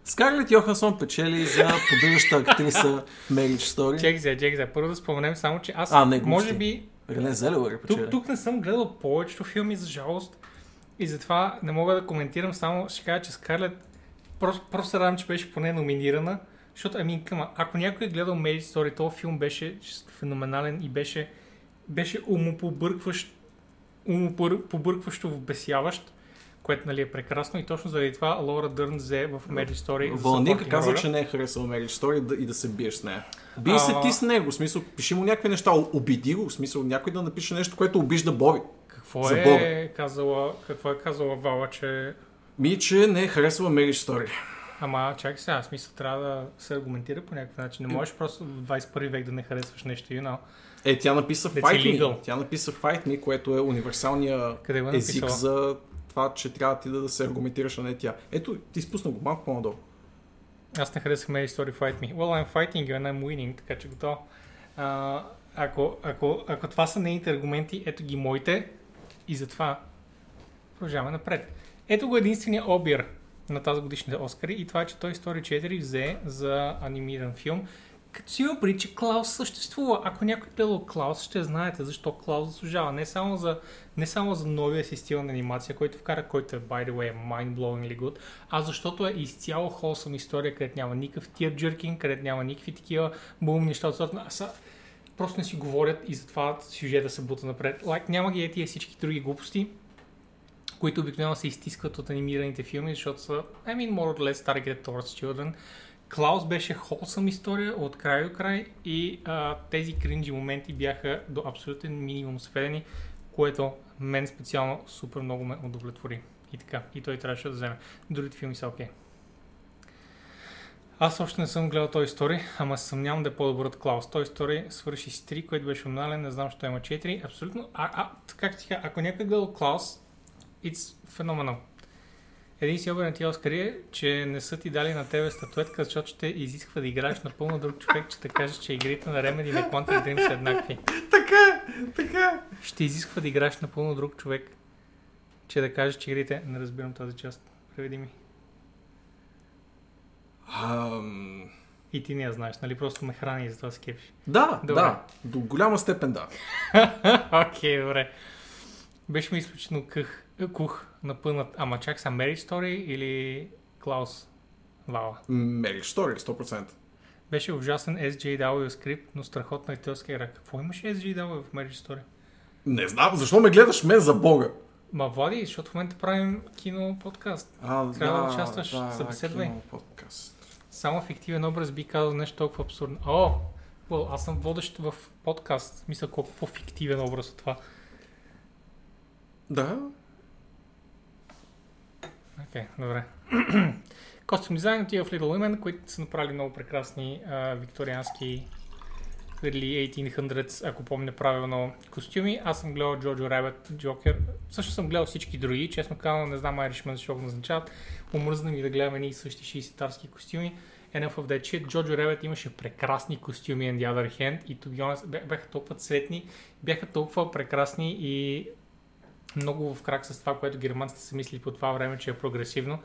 Скарлет Йохансон печели за поддържаща актриса в Marriage Story. Чек за, чек за. Първо да споменем само, че аз а, не, може би... Рене Зелевър печели. Тук, тук не съм гледал повечето филми, за жалост. И затова не мога да коментирам, само ще кажа, че Скарлет... Просто, просто се радвам, че беше поне номинирана. Защото, ами, къма, ако някой е гледал Marriage Story, този филм беше феноменален и беше, беше умопобъркващ, умопобъркващо вбесяващ, което, нали, е прекрасно. И точно заради това Лора Дърн взе в Marriage Story. Вълника каза, че не е харесал Marriage Story да, и да се биеш с нея. Бий се а... ти с него, в смисъл, пиши му някакви неща, обиди го, в смисъл, някой да напише нещо, което обижда Боби. Какво, е какво е казала Вала, че... Ми, че не е харесала Marriage Story. Ама чакай сега, в смисъл трябва да се аргументира по някакъв начин. Не можеш просто в двадесет и първи век да не харесваш нещо, you know. Е, тя написа Fight Me. Тя написа Fight Me, което е универсалния език за това, че трябва ти да, да се аргументираш, а не тя. Ето, ти спусна го малко по-надолу. Аз не харесах Marriage Story Fight Me. Well, I'm fighting you and I'm winning, така че готово. А, ако, ако, ако това са нейните аргументи, ето ги моите. И затова продължаваме напред. Ето го единствения обир на тази годишните Оскари и това е, че той Story четири взе за анимиран филм. Като си въпри, че Клаус съществува. Ако някой гледал Клаус, ще знаете защо Клаус заслужава. Не само за, не само за новия си стил на анимация, който вкара, който е, by the way, mind-blowingly good, а защото е изцяло холсъм история, където няма никакъв tear-jerking, където няма никакви такива бум неща от сорта. Са... Просто не си говорят и затова сюжета се бута напред. Like, няма ги етия всички други глупости, които обикновено се изтискват от анимираните филми, защото са, I mean, more or less targeted towards children. Клаус беше wholesome история от край до край и а, тези кринджи моменти бяха до абсолютен минимум сведени, което мен специално супер много ме удовлетвори. И така, и той трябваше да вземе. Другите филми са окей. Okay. Аз още не съм гледал Toy Story, ама съмнявам да е по-добър от Клаус. Toy Story свърши с три, което беше умнален, не знам, що има четири. Абсолютно, а, а, как ти кажа, ако някой гледал Клаус, it's phenomenal. Един си обир на тия Оскари е, че не са ти дали на тебе статуетка, защото ще изисква да играеш напълно друг човек, че да кажеш, че игрите на Remedy и на Quantic Dream са еднакви. Така, така. Ще изисква да играеш напълно друг човек, че да кажеш, че игрите... Не разбирам тази част. Преведи ми. Um... И ти не я знаеш, нали? Просто ме храни и затова се кефиш. Да, добре. Да. До голяма степен да. Окей, okay, добре. Беше ми изключително къх. Кух, напънат. Ама чак са Marriage Story или Клаус Вала? Marriage Story, сто процента. Беше ужасен Ес Джей Дабълю скрипт, но страхотна ителска игра. Какво имаше Ес Джей Дабълю в Marriage Story? Не знам, защо ме гледаш мен за Бога? Ма, Влади, защото в момента правим киноподкаст. А, трябва да, да участваш, да, събеседвай. Киноподкаст. Само фиктивен образ би казал нещо толкова абсурдно. О, well, аз съм водещ в подкаст. Мисля, колко по-фиктивен образ от това. Да. Окей, okay, добре. Костюм дизайн отива в Little Women, които са направили много прекрасни а, викториански early eighteen hundreds, ако помня правилно, костюми. Аз съм гледал Джоджо Рабет, Джокер. Също съм гледал всички други. Честно казвам, не знам Irishman защо го назначават. Умръзна ми да гледам и същи шейсетарски костюми. Enough of that shit. Джоджо Рабет имаше прекрасни костюми and the other hand. И to be honest, бяха толкова цветни, бяха толкова прекрасни и... много в крак с това, което германците са мислили по това време, че е прогресивно.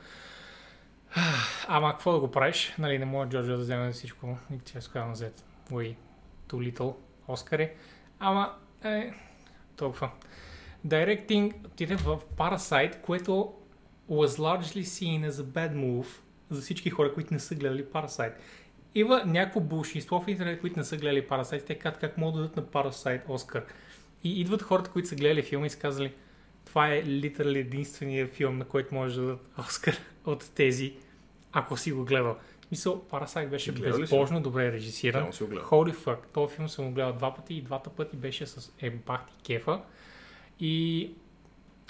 Ама какво да го правиш? Нали, не може Джорджо да вземе всичко. Често казвам взет. Way too little. Оскари. Ама е, толкова. Directing отиде в Parasite, което was largely seen as a bad move за всички хора, които не са гледали Parasite. Има някакво бълшинство в интернет, които не са гледали Parasite, те казват как могат да дадат на Parasite Оскар. И идват хората, които са гледали филма и са казали, това е литерали единственият филм, на който може да дадат Оскар от тези, ако си го гледал. Мисъл, Parasite беше безбожно добре режисиран. Holy fuck, този филм съм го гледал два пъти и двата пъти беше с емпахти кефа. И,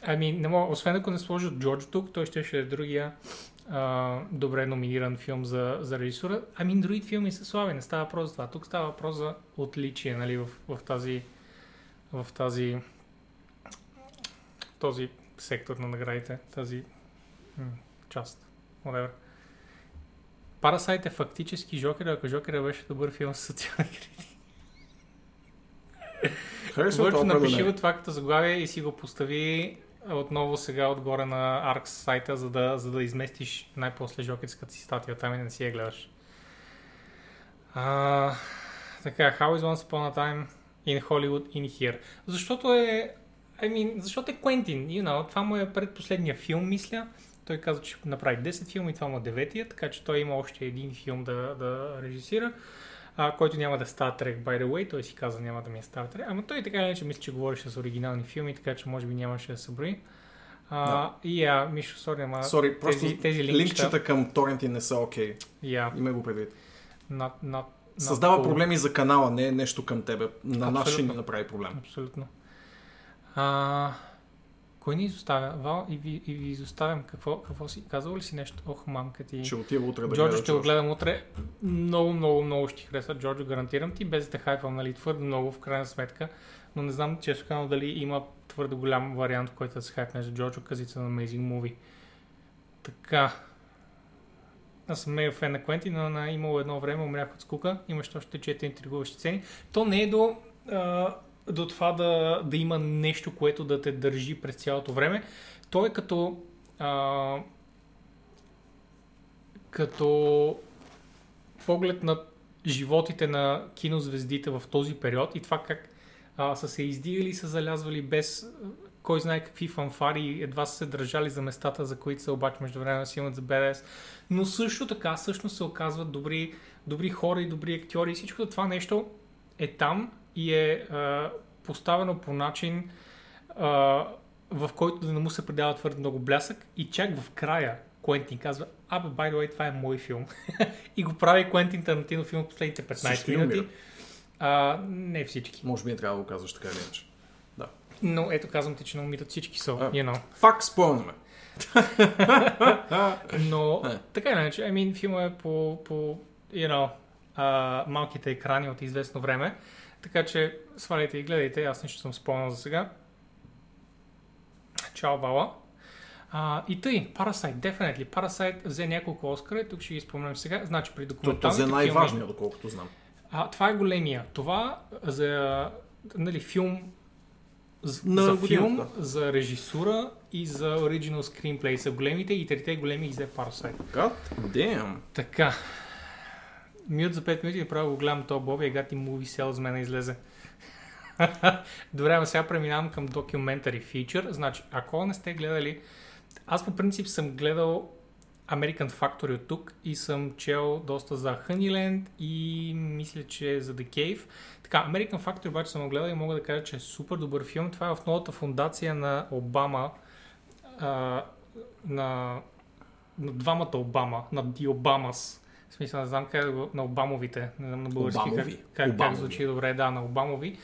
ами, не мога, освен ако не сложат Джордж тук, той ще е другия а, добре номиниран филм за, за режисура. Ами, други филми са слаби, не става въпрос за това. Тук става въпрос за отличие, нали, в, в тази, в тази, този сектор на наградите, тази м- част. Whatever. Parasite е фактически Жокер, ако Жокер беше добър филм с социални критики. Вършо напиши го това като заглавие и си го постави отново сега отгоре на Arx сайта, за да, за да изместиш най-после жокетската си статия. Там и не си я гледаш. А, така, How is Once Upon a Time in Hollywood in Here. Защото е, I mean, защото е Quentin, you know, това му е предпоследния филм, мисля. Той каза, че направи десет филма и това му е деветия, така че той има още един филм да, да режисира. Uh, който няма да е Star Trek, by the way, той си каза няма да ми е Star Trek, ама той така или иначе мисля, че говореше с оригинални филми, така че може би нямаше да се брои. И я, Мишо, сори, ама sorry, тези, тези линкчета... линкчета към торенти не са окей. Okay. Yeah. Имай го предвид. Not, not, not Създава cool. проблеми за канала, не е нещо към тебе. На наши не направи проблем. Абсолютно. Uh, кой ни изоставя? Вал, и ви, и ви изоставям. Какво, какво си? Казал ли си нещо? Ох, мамка ти. Ще отива утре да гледам. Джорджо ще го гледам утре. Много, много, много ще ти хареса. Джорджо, гарантирам ти, без да хайпам, нали, твърде много в крайна сметка. Но не знам, често казвам, дали има твърде голям вариант, който да се хайпнеш за Джорджо, казица на Amazing Movie. Така. Аз съм мега фен на Квентин, но на имало едно време, умрях от скука. Имаш още четири интригуващи сцени. То не е до... А... до това да, да има нещо, което да те държи през цялото време. Той е като а, като поглед на животите на кинозвездите в този период и това как а, са се издигали, са залязвали без кой знае какви фанфари, едва са се държали за местата, за които са обаче междувременно си имат за БДС. Но също така всъщност се оказват добри, добри хора и добри актьори и всичко това нещо е там и е а, поставено по начин, а, в който да не му се придава твърде много блясък и чак в края Куентин казва, абе, by the way, това е мой филм. и го прави Куентин Тарантино филм последните петнайсет минути. А, не всички. Може би не трябва да го казваш така или иначе. Да. Но ето казвам ти, че не умират всички са. So, you know. Фак спомняме. Но така или иначе, I mean, филма е по, по you know, а, малките екрани от известно време. Така че сваляйте и гледайте, аз нещо съм спомнял за сега. Чао, Вала. А, и тъй, Parasite, definitely. Parasite взе няколко Оскара, тук ще ги спомням сега. Значи при документалните филми... Това е най-важният, доколкото знам. А, това е големия. Това за нали, филм, на за, филм да. За режисура и за original screenplay са големите и трите големи взе Parasite. God damn. Така. Мют за пет минути и направо го гледам то Боби, ега ти Movie Salesman излезе. Добре, а сега преминавам към Documentary Feature. Значи, ако не сте гледали... Аз по принцип съм гледал American Factory от тук и съм чел доста за Honeyland и мисля, че за The Cave. Така, American Factory обаче съм гледал и мога да кажа, че е супер добър филм. Това е в новата фундация на Обама, а, на, на двамата Обама, на The Obamas. В смисъл, не знам как да го... На Обамовите, не знам на български Обамови. Как, как, как звучи добре, да, на Обамови,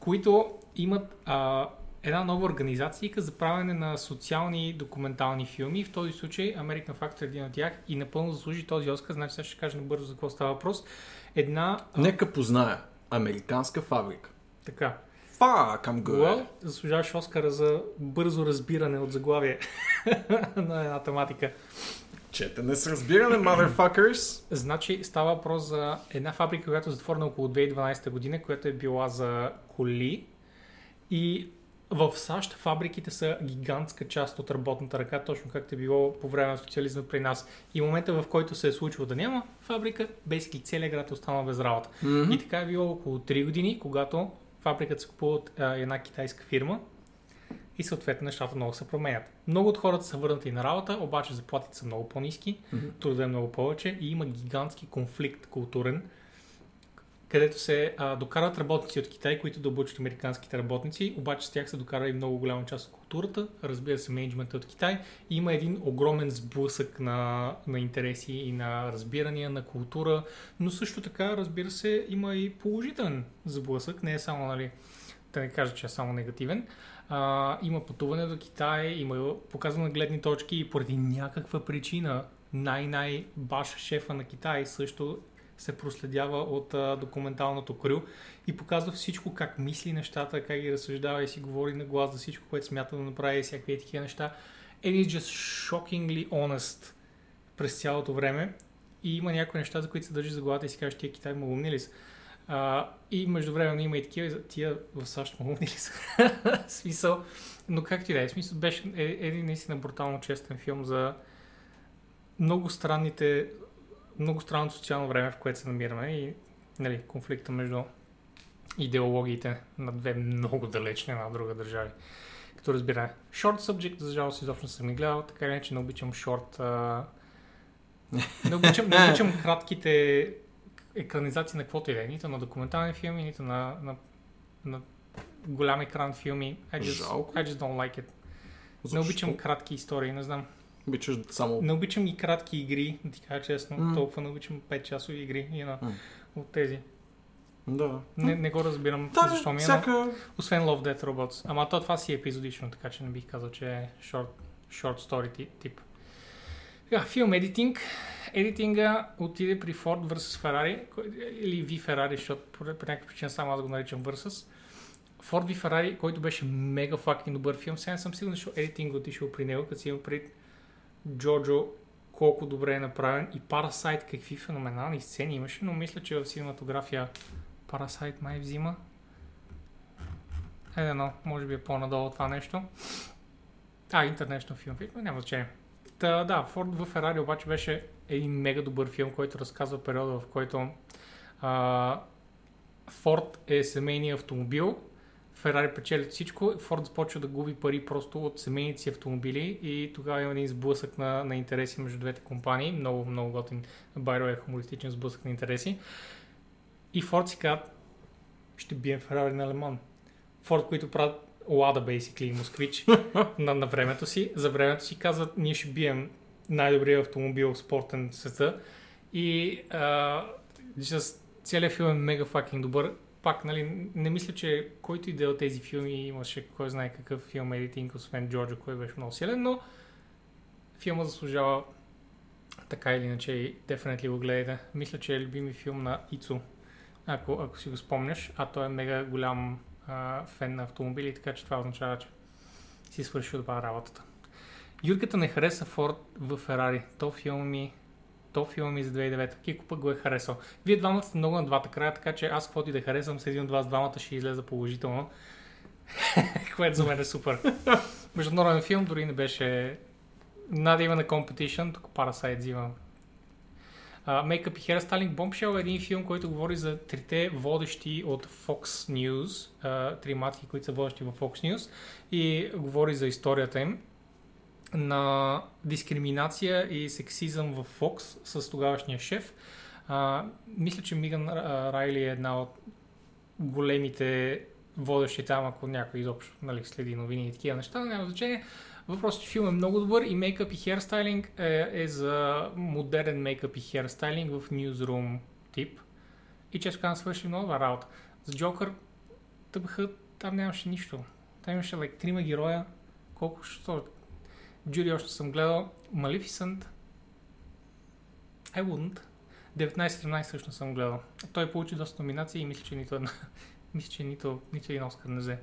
които имат а, една нова организация за правене на социални документални филми. В този случай American Factory е един от тях и напълно заслужи този Оскар. Значи сега ще кажа набързо за какво става въпрос. Една... Нека позная. Американска фабрика. Така. Fuck, I'm good. Well, заслужаваш Оскара за бързо разбиране от заглавие на една тематика. Четене с разбиране, motherfuckers! Значи става въпрос за една фабрика, която е затворена около две хиляди и дванайсета година, която е била за коли и В САЩ фабриките са гигантска част от работната ръка, точно както е било по време на социализма при нас. И момента, в който се е случило да няма фабрика, basically целият град остана без работа. Mm-hmm. И така е било около три години, когато фабриката се купува от а, една китайска фирма и съответно нещата много се променят. Много от хората са върнати на работа, обаче заплатите са много по-ниски, mm-hmm. труда е много повече и има гигантски конфликт културен, където се а, докарват работници от Китай, които да обучат американските работници, обаче с тях се докарва и много голяма част от културата, разбира се, менеджмента от Китай. И има един огромен сблъсък на, на интереси и на разбирания, на култура, но също така, разбира се, има и положителен сблъсък, не е само, нали, да не кажа, че е само негативен. А, има пътуване до Китай, има показване на гледни точки и поради някаква причина най-най-баш шефа на Китай също се проследява от а, документалното крю и показва всичко, как мисли нещата, как ги разсъждава и си говори на глас за всичко, което смята да направи и всякакви такива неща. And it's just shockingly honest през цялото време. И има някои неща, за които се държи за главата и си кажеш, тия Китай му умни ли са? Uh, и междувременно има и такива, тия в САЩ му умни ли са? Смисъл, но както и да е, смисъл, беше един наистина брутално честен филм за много странните много странно социално време, в което се намираме и, нали, конфликта между идеологиите на две много далечни една друга държави. Като разбираме, short subject, за жалост изобщо съм ми гледал, така или иначе не обичам short. А... Не, обичам, не обичам кратките екранизации на каквото и да е, нито на документални филми, нито на, на, на голям екран филми. I just, I just don't like it. Защо? Не обичам кратки истории, не знам. Обичаш само... Не обичам и кратки игри, да ти кажа честно, mm. толкова не обичам пет часови игри и на... mm. от тези. Да. Не, не го разбирам, да, защо ми е, всяка... освен Love, Death, Robots. Ама то това си е епизодично, така че не бих казал, че е short, short story тип. Yeah, филм едитинг. Едитинга отиде при Ford versus Ferrari, или V Ferrari, защото по някаква причина само аз го наричам versus. Ford V Ferrari, който беше мега fucking добър филм. Сега не съм сигурен, защото едитинг отишъл при него, като си има пред Джоджо, колко добре е направен, и Парасайт, какви феноменални сцени имаше, но мисля, че в синематография Парасайт май взима. I don't know, може би е по-надолу това нещо. А, International Film, няма значение. Та, да, Ford в Феррари обаче беше един мега добър филм, който разказва периода, в който а, Ford е семейния автомобил, Ферари печелят всичко, Форд започва да губи пари просто от семейните си автомобили и тогава има един сблъсък на, на интереси между двете компании. Много, много готин, байро е хумористичен сблъсък на интереси. И Форд си казват, ще бием Ферари на Леман. Форд, които правят Лада, basically, и Москвич на, на времето си, за времето си казват, ние ще бием най-добрия автомобил в спортен света. И uh, just, целият филм е мега fucking добър. Пак, нали, не мисля, че който иде от тези филми имаше кой знае какъв филм едитинг, освен Джорджо, кой беше много силен, но филма заслужава така или иначе и definitely го гледате. Мисля, че е любими филм на Ицу, ако, ако си го спомняш, а той е мега голям а, фен на автомобили, така че това означава, че си свърши добра работата. Юрката не хареса Форд в Ферари. То филм ми... То филм ми за две хиляди и девета. Кико пък го е харесал. Вие двамата сте много на двата края, така че аз каквото и да харесвам с един от вас двамата ще излезе положително. Което за мен е супер. Международен филм дори не беше... Надя има на Competition, тук Parasite взима. Makeup и Hairstyling. Bombshell е един филм, който говори за трите водещи от Fox News. Uh, три матки, които са водещи във Fox News. И говори за историята им на дискриминация и сексизъм в Фокс с тогавашния шеф. А, мисля, че Миган Райли е една от големите водещи там, ако някой изобщо, нали, следи новини и такива неща, няма значение. Въпросът, че филм е много добър и мейкъп и херстайлинг е, е за модерен мейкъп и херстайлинг в нюзрум тип. И често казвам, свърши много добра работа. За Джокър тъбаха, там нямаше нищо. Там имаше like, трима героя, колко ще... Джуди още съм гледал. Maleficent. I wouldn't. деветнайсет седемнайсет също съм гледал. Той получи доста номинации и мисля, че нито една. Мисля, че нито, нито един Оскар не взе.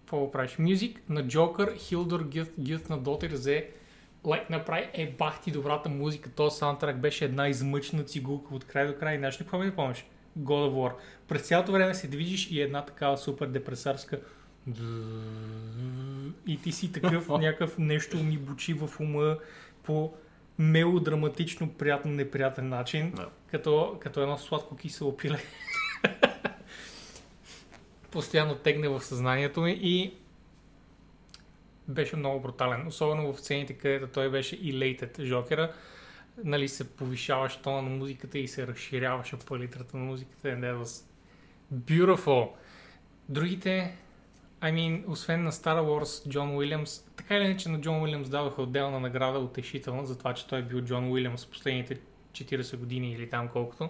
Какво го правиш? Music на Joker, Hildur Guth на Дотер взе. Лайк направи е бахти добрата музика. Този саундтрак беше една измъчна цигулка от край до край. И нещо какво ми не помниш? God of War. През цялото време се движиш и една такава супер депресарска И ти си такъв, някакъв нещо ми бучи в ума по мелодраматично приятно неприятен начин, yeah. като, като едно сладко кисело пиле. Постоянно тегне в съзнанието ми и беше много брутален. Особено в сцените, където той беше elated жокера. Нали, се повишаваше тона на музиката и се разширяваше палитрата на музиката. And that was beautiful. Другите, I mean, освен на Star Wars, Джон Уилямс, така или иначе на Джон Уилямс даваха отделна награда утешителна за това, че той е бил Джон Уилямс последните четирийсет години или там колкото.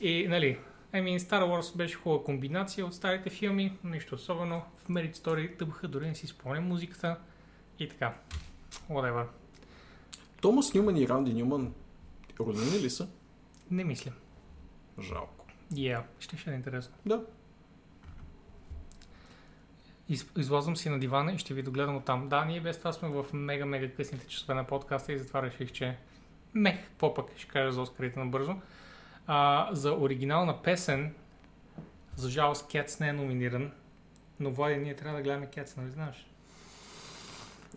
И, нали, I mean, Star Wars беше хубава комбинация от старите филми, нещо особено. В Marriage Story тъбаха, дори не си спомням музиката и така. Whatever. Томас Нюман и Ранди Нюман роднини ли са? Не мисля. Жалко. Yeah, ще ще е интересно. Да. Из, излазвам си на дивана и ще ви догледам оттам. Да, ние без това сме в мега-мега късните часове на подкаста и затова реших, че мех, какво пък ще кажа за Оскарите набързо. А, за оригинална песен, за жалост, Cats не е номиниран, но Влади, ние трябва да гледаме Cats, нали знаеш?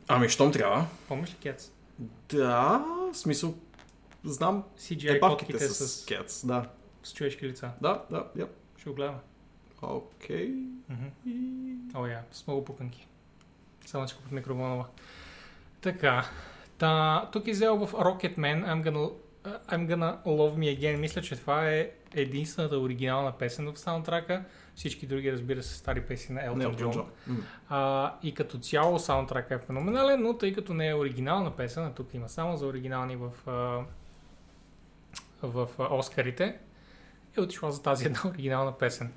Ами, щом трябва? Помниш ли Cats? Да, в смисъл, знам ебавките с, с Cats, да. С човешки лица. Да, да, да. Ще го гледаме. Окей. Okay. Mm-hmm. О, oh, я, yeah. С много пуканки. Само че купят микрофонова. Така, та, тук е взел в Rocketman, I'm gonna, I'm gonna love me again. Мисля, че това е единствената оригинална песен в саундтрака. Всички други, разбира се, стари песни на Elton John. Mm-hmm. И като цяло саундтрака е феноменален, но тъй като не е оригинална песен, а тук има само за оригинални в, в, в Оскарите, е отишла за тази една оригинална песен.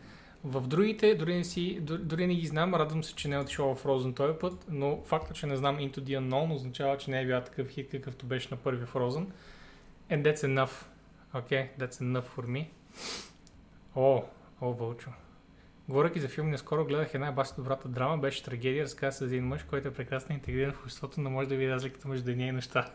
В другите, дори не, си, дори не ги знам, радвам се, че не е отишла в Frozen този път, но факта, че не знам Into the Unknown означава, че не е била такъв хит, какъвто беше на първи Frozen. And that's enough. Okay, that's enough for me. О, о, Вълчо. Говоряки за филми, наскоро гледах една баси добрата драма, беше трагедия, разказа се за един мъж, който е прекрасно интегриран в обществото, но може да види разликата между деня и нощта.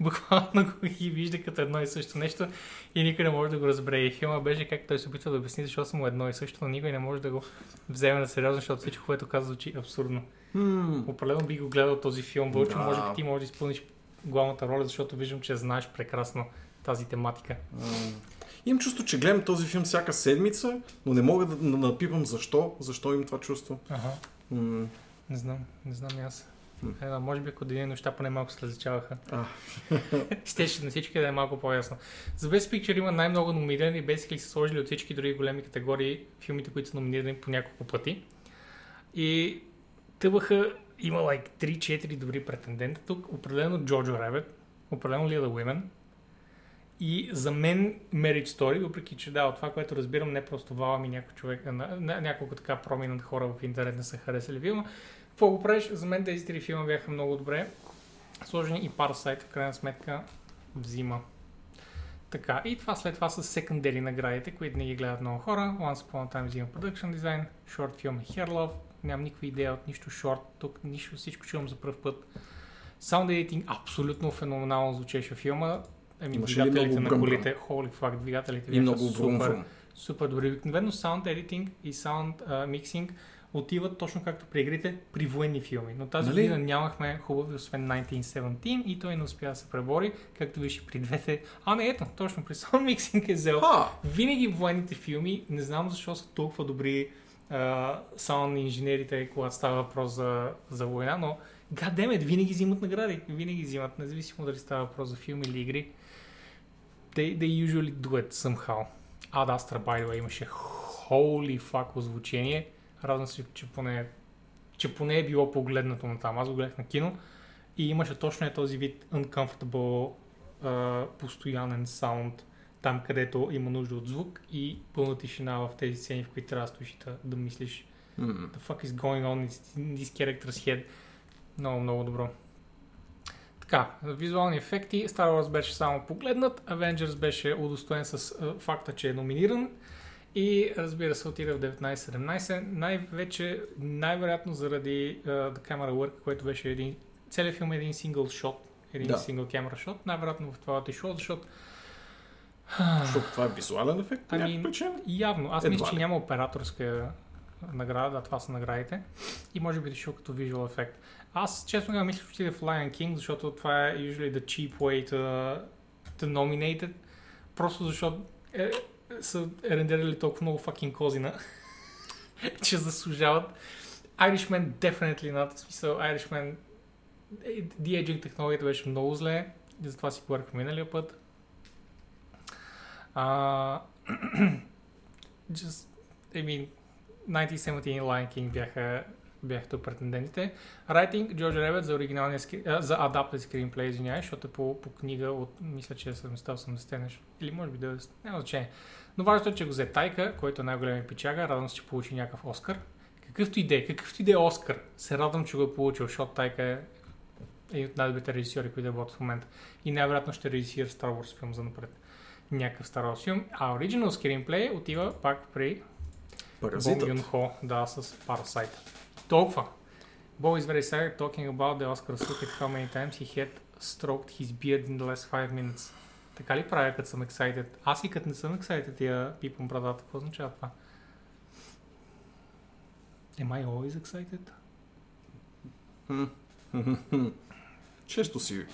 Буквално го ги вижда като едно и също нещо и никой не може да го разбере. И филма беше как той се опитва да обясни, защото са му едно и също, но никой не може да го вземе на сериозно, защото всичко, което казва, звучи абсурдно. Hmm. Определено би го гледал този филм, Вълчо, да. Може би ти можеш да изпълниш главната роля, защото виждам, че знаеш прекрасно тази тематика. Hmm. Имам чувство, че гледам този филм всяка седмица, но не мога да напипам защо, защо имам това чувство. Ага. Mm. Не знам, не знам и аз. Mm. Еда, може би ако деня и нощта поне малко се различаваха. Ah. Щеше на всички да е малко по-ясно. За Best Picture има най-много номинирани и basically са сложили от всички други големи категории филмите, които са номинирани по няколко пъти. И тъбаха, има like три-четири добри претендента тук. Определено Jojo Rabbit, определено Little Women. И за мен Marriage Story, въпреки че да, от това, което разбирам, не просто вала ми някой човек, няколко така проминент хора в интернет не са харесали филма. Какво го правиш? За мен тези три филма бяха много добре сложени и Parasite в крайна сметка взима. Така, и това след това са секундери наградите, които не ги гледат много хора. Once Upon a Time взима Production Design, Short Film и Hair Love. Нямам никаква идея от нищо Short, тук нищо, всичко чувам за пръв път. Sound Editing абсолютно феноменално звучеше филма. Еми, двигателите на колите, holy fuck, двигателите бяха супер, супер добри. Обикновено sound editing и sound uh, mixing отиват точно както при игрите при военни филми, но тази година нямахме хубави, освен деветнайсет седемнайсет и той не успя да се пребори, както виж при двете. А не, ето, точно при sound mixing е взел. А! Винаги военните филми, не знам защо са толкова добри uh, sound инженерите, когато става въпрос за, за война, но гадемет, винаги взимат награди, винаги взимат, независимо дали става въпрос за филм или игри. They, they usually do it somehow. Ad Astra, by the way, имаше holy fuck озвучение. Радвам се, че поне, че поне е било погледнато на там. Аз го гледах на кино и имаше точно е този вид uncomfortable, uh, постоянен саунд, там където има нужда от звук и пълна тишина в тези сцени, в които трябва да стоиш да, да мислиш mm. The fuck is going on in this character's head. Много, много добро. Така, визуални ефекти, Star Wars беше само погледнат, Avengers беше удостоен с uh, факта, че е номиниран и разбира се отиде в деветнайсет седемнайсет, най-вече, най-вероятно заради uh, The Camera Work, което беше един, целият филм е един сингъл шот, един да. Сингъл камера шот, най-вероятно в това отишло, защото защото това е визуален ефект, някакъв печен? Явно, аз мисля, че няма операторска награда, да, това са наградите. И може би решил като visual ефект. Аз честно казвам, мисля, че отиде в Lion King, защото това е usually the cheap way to, to nominate it. Просто защото е, са рендерили толкова много fucking козина, че заслужават. Irishman definitely not. В смисъл, Irishman de-aging технологията беше много зле. И затова си говорих миналия път. Uh, just, I mean, деветнайсет седемдесет и Lion King бяха, бяха тук претендентите. Writing, Джордж Ребет за оригиналния, за adapted screenplay, извиняй, защото е по, по книга от, мисля, че е седемдесет осемдесет нещо, или може би деветдесет, няма значение. Но важното е, че го взе Тайка, който е най-големия печага, радвам се, че получи някакъв Оскар. Какъвто и да е, какъвто и да е Оскар, се радвам, че го е получил, защото Тайка е един от най-добрите режисьори, които работят в момента. И най-вероятно ще режисира Star Wars филм за напред. Някакъв Star Wars филм. А Original Screenplay отива пак при Бон Юн Хо, да, с Parasite. Толкова. Bo is very sad talking about the Oscar suit how many times he had stroked his beard in the last five minutes. Така ли правя, като съм excited? Аз и като не съм excited, я пипам брадата. Какво означава това? Am I always excited? Често си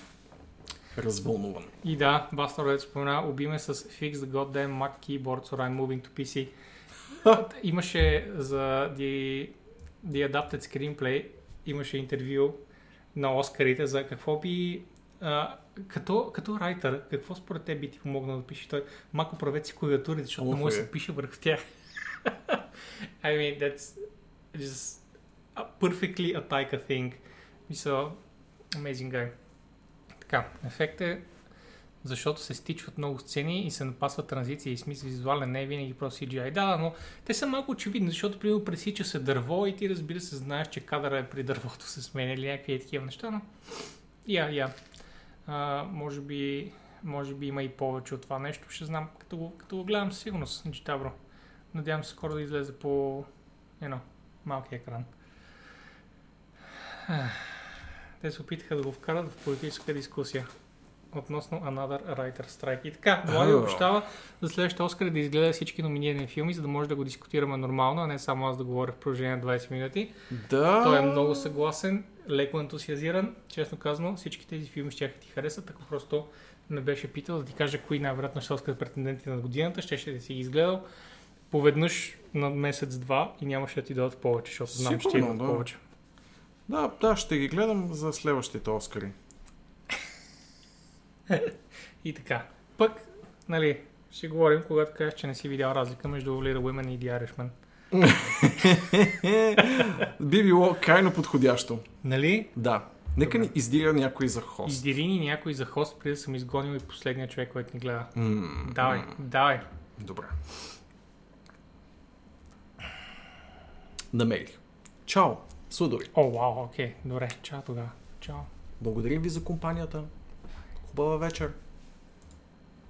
развълнуван. И да, Бастардът спомена, убиме с Fix the Goddamn Mac Keyboard so I'm moving to пи си. Имаше за The, the Adapted Screenplay, имаше интервю на Оскарите за какво би... А, като, като райтър, какво според те би ти помогнал да пише той? Мако правете си клавиатурите, защото може да се пише върху тях. I mean, that's just a perfectly a Taika thing. So, amazing guy. Така, ефект е, защото се стичват много сцени и се напасват транзиции и смисъл визуален, не е винаги просто си джи ай. Да, но те са малко очевидни, защото примерно пресича се дърво и ти разбира се знаеш, че кадъра е при дървото се сменя или някакви такива неща, но я, я. Може би, може би има и повече от това нещо, ще знам, като го, като го гледам със сигурност, нечета бро. Надявам се скоро да излезе по you know, малкия екран. Те се опитаха да го вкарат в политическа дискусия относно Another Writer Strike. И така, това ви обещава за следващата Оскар да изгледа всички номинирани филми, за да може да го дискутираме нормално, а не само аз да говоря в продължение на двайсет минути. Да. Той е много съгласен, леко ентусиазиран. Честно казано, всички тези филми ще ти харесат, ако просто ме беше питал да ти кажа кои най-вероятно ще Оскар претенденти на годината, ще ще да си ги изгледал поведнъж на месец-два и нямаше да ти дадат повече, защото знам, ще ти дадат повече. Да, да, ще ги гледам за следващите Оскари. И така. Пък, нали, ще говорим, когато кажеш, че не си видял разлика между Little Women и The Irishman. Би било крайно подходящо. Нали? Да. Нека добре. Ни издира някой за хост. Издири ни някой за хост, преди да съм изгонил и последния човек, който ни гледа. Mm, давай, mm. давай. Добре. На мейли. Чао! Судори. О, вау, окей. Добре, чао тогава. Чао. Благодарим ви за компанията. Хубава вечер.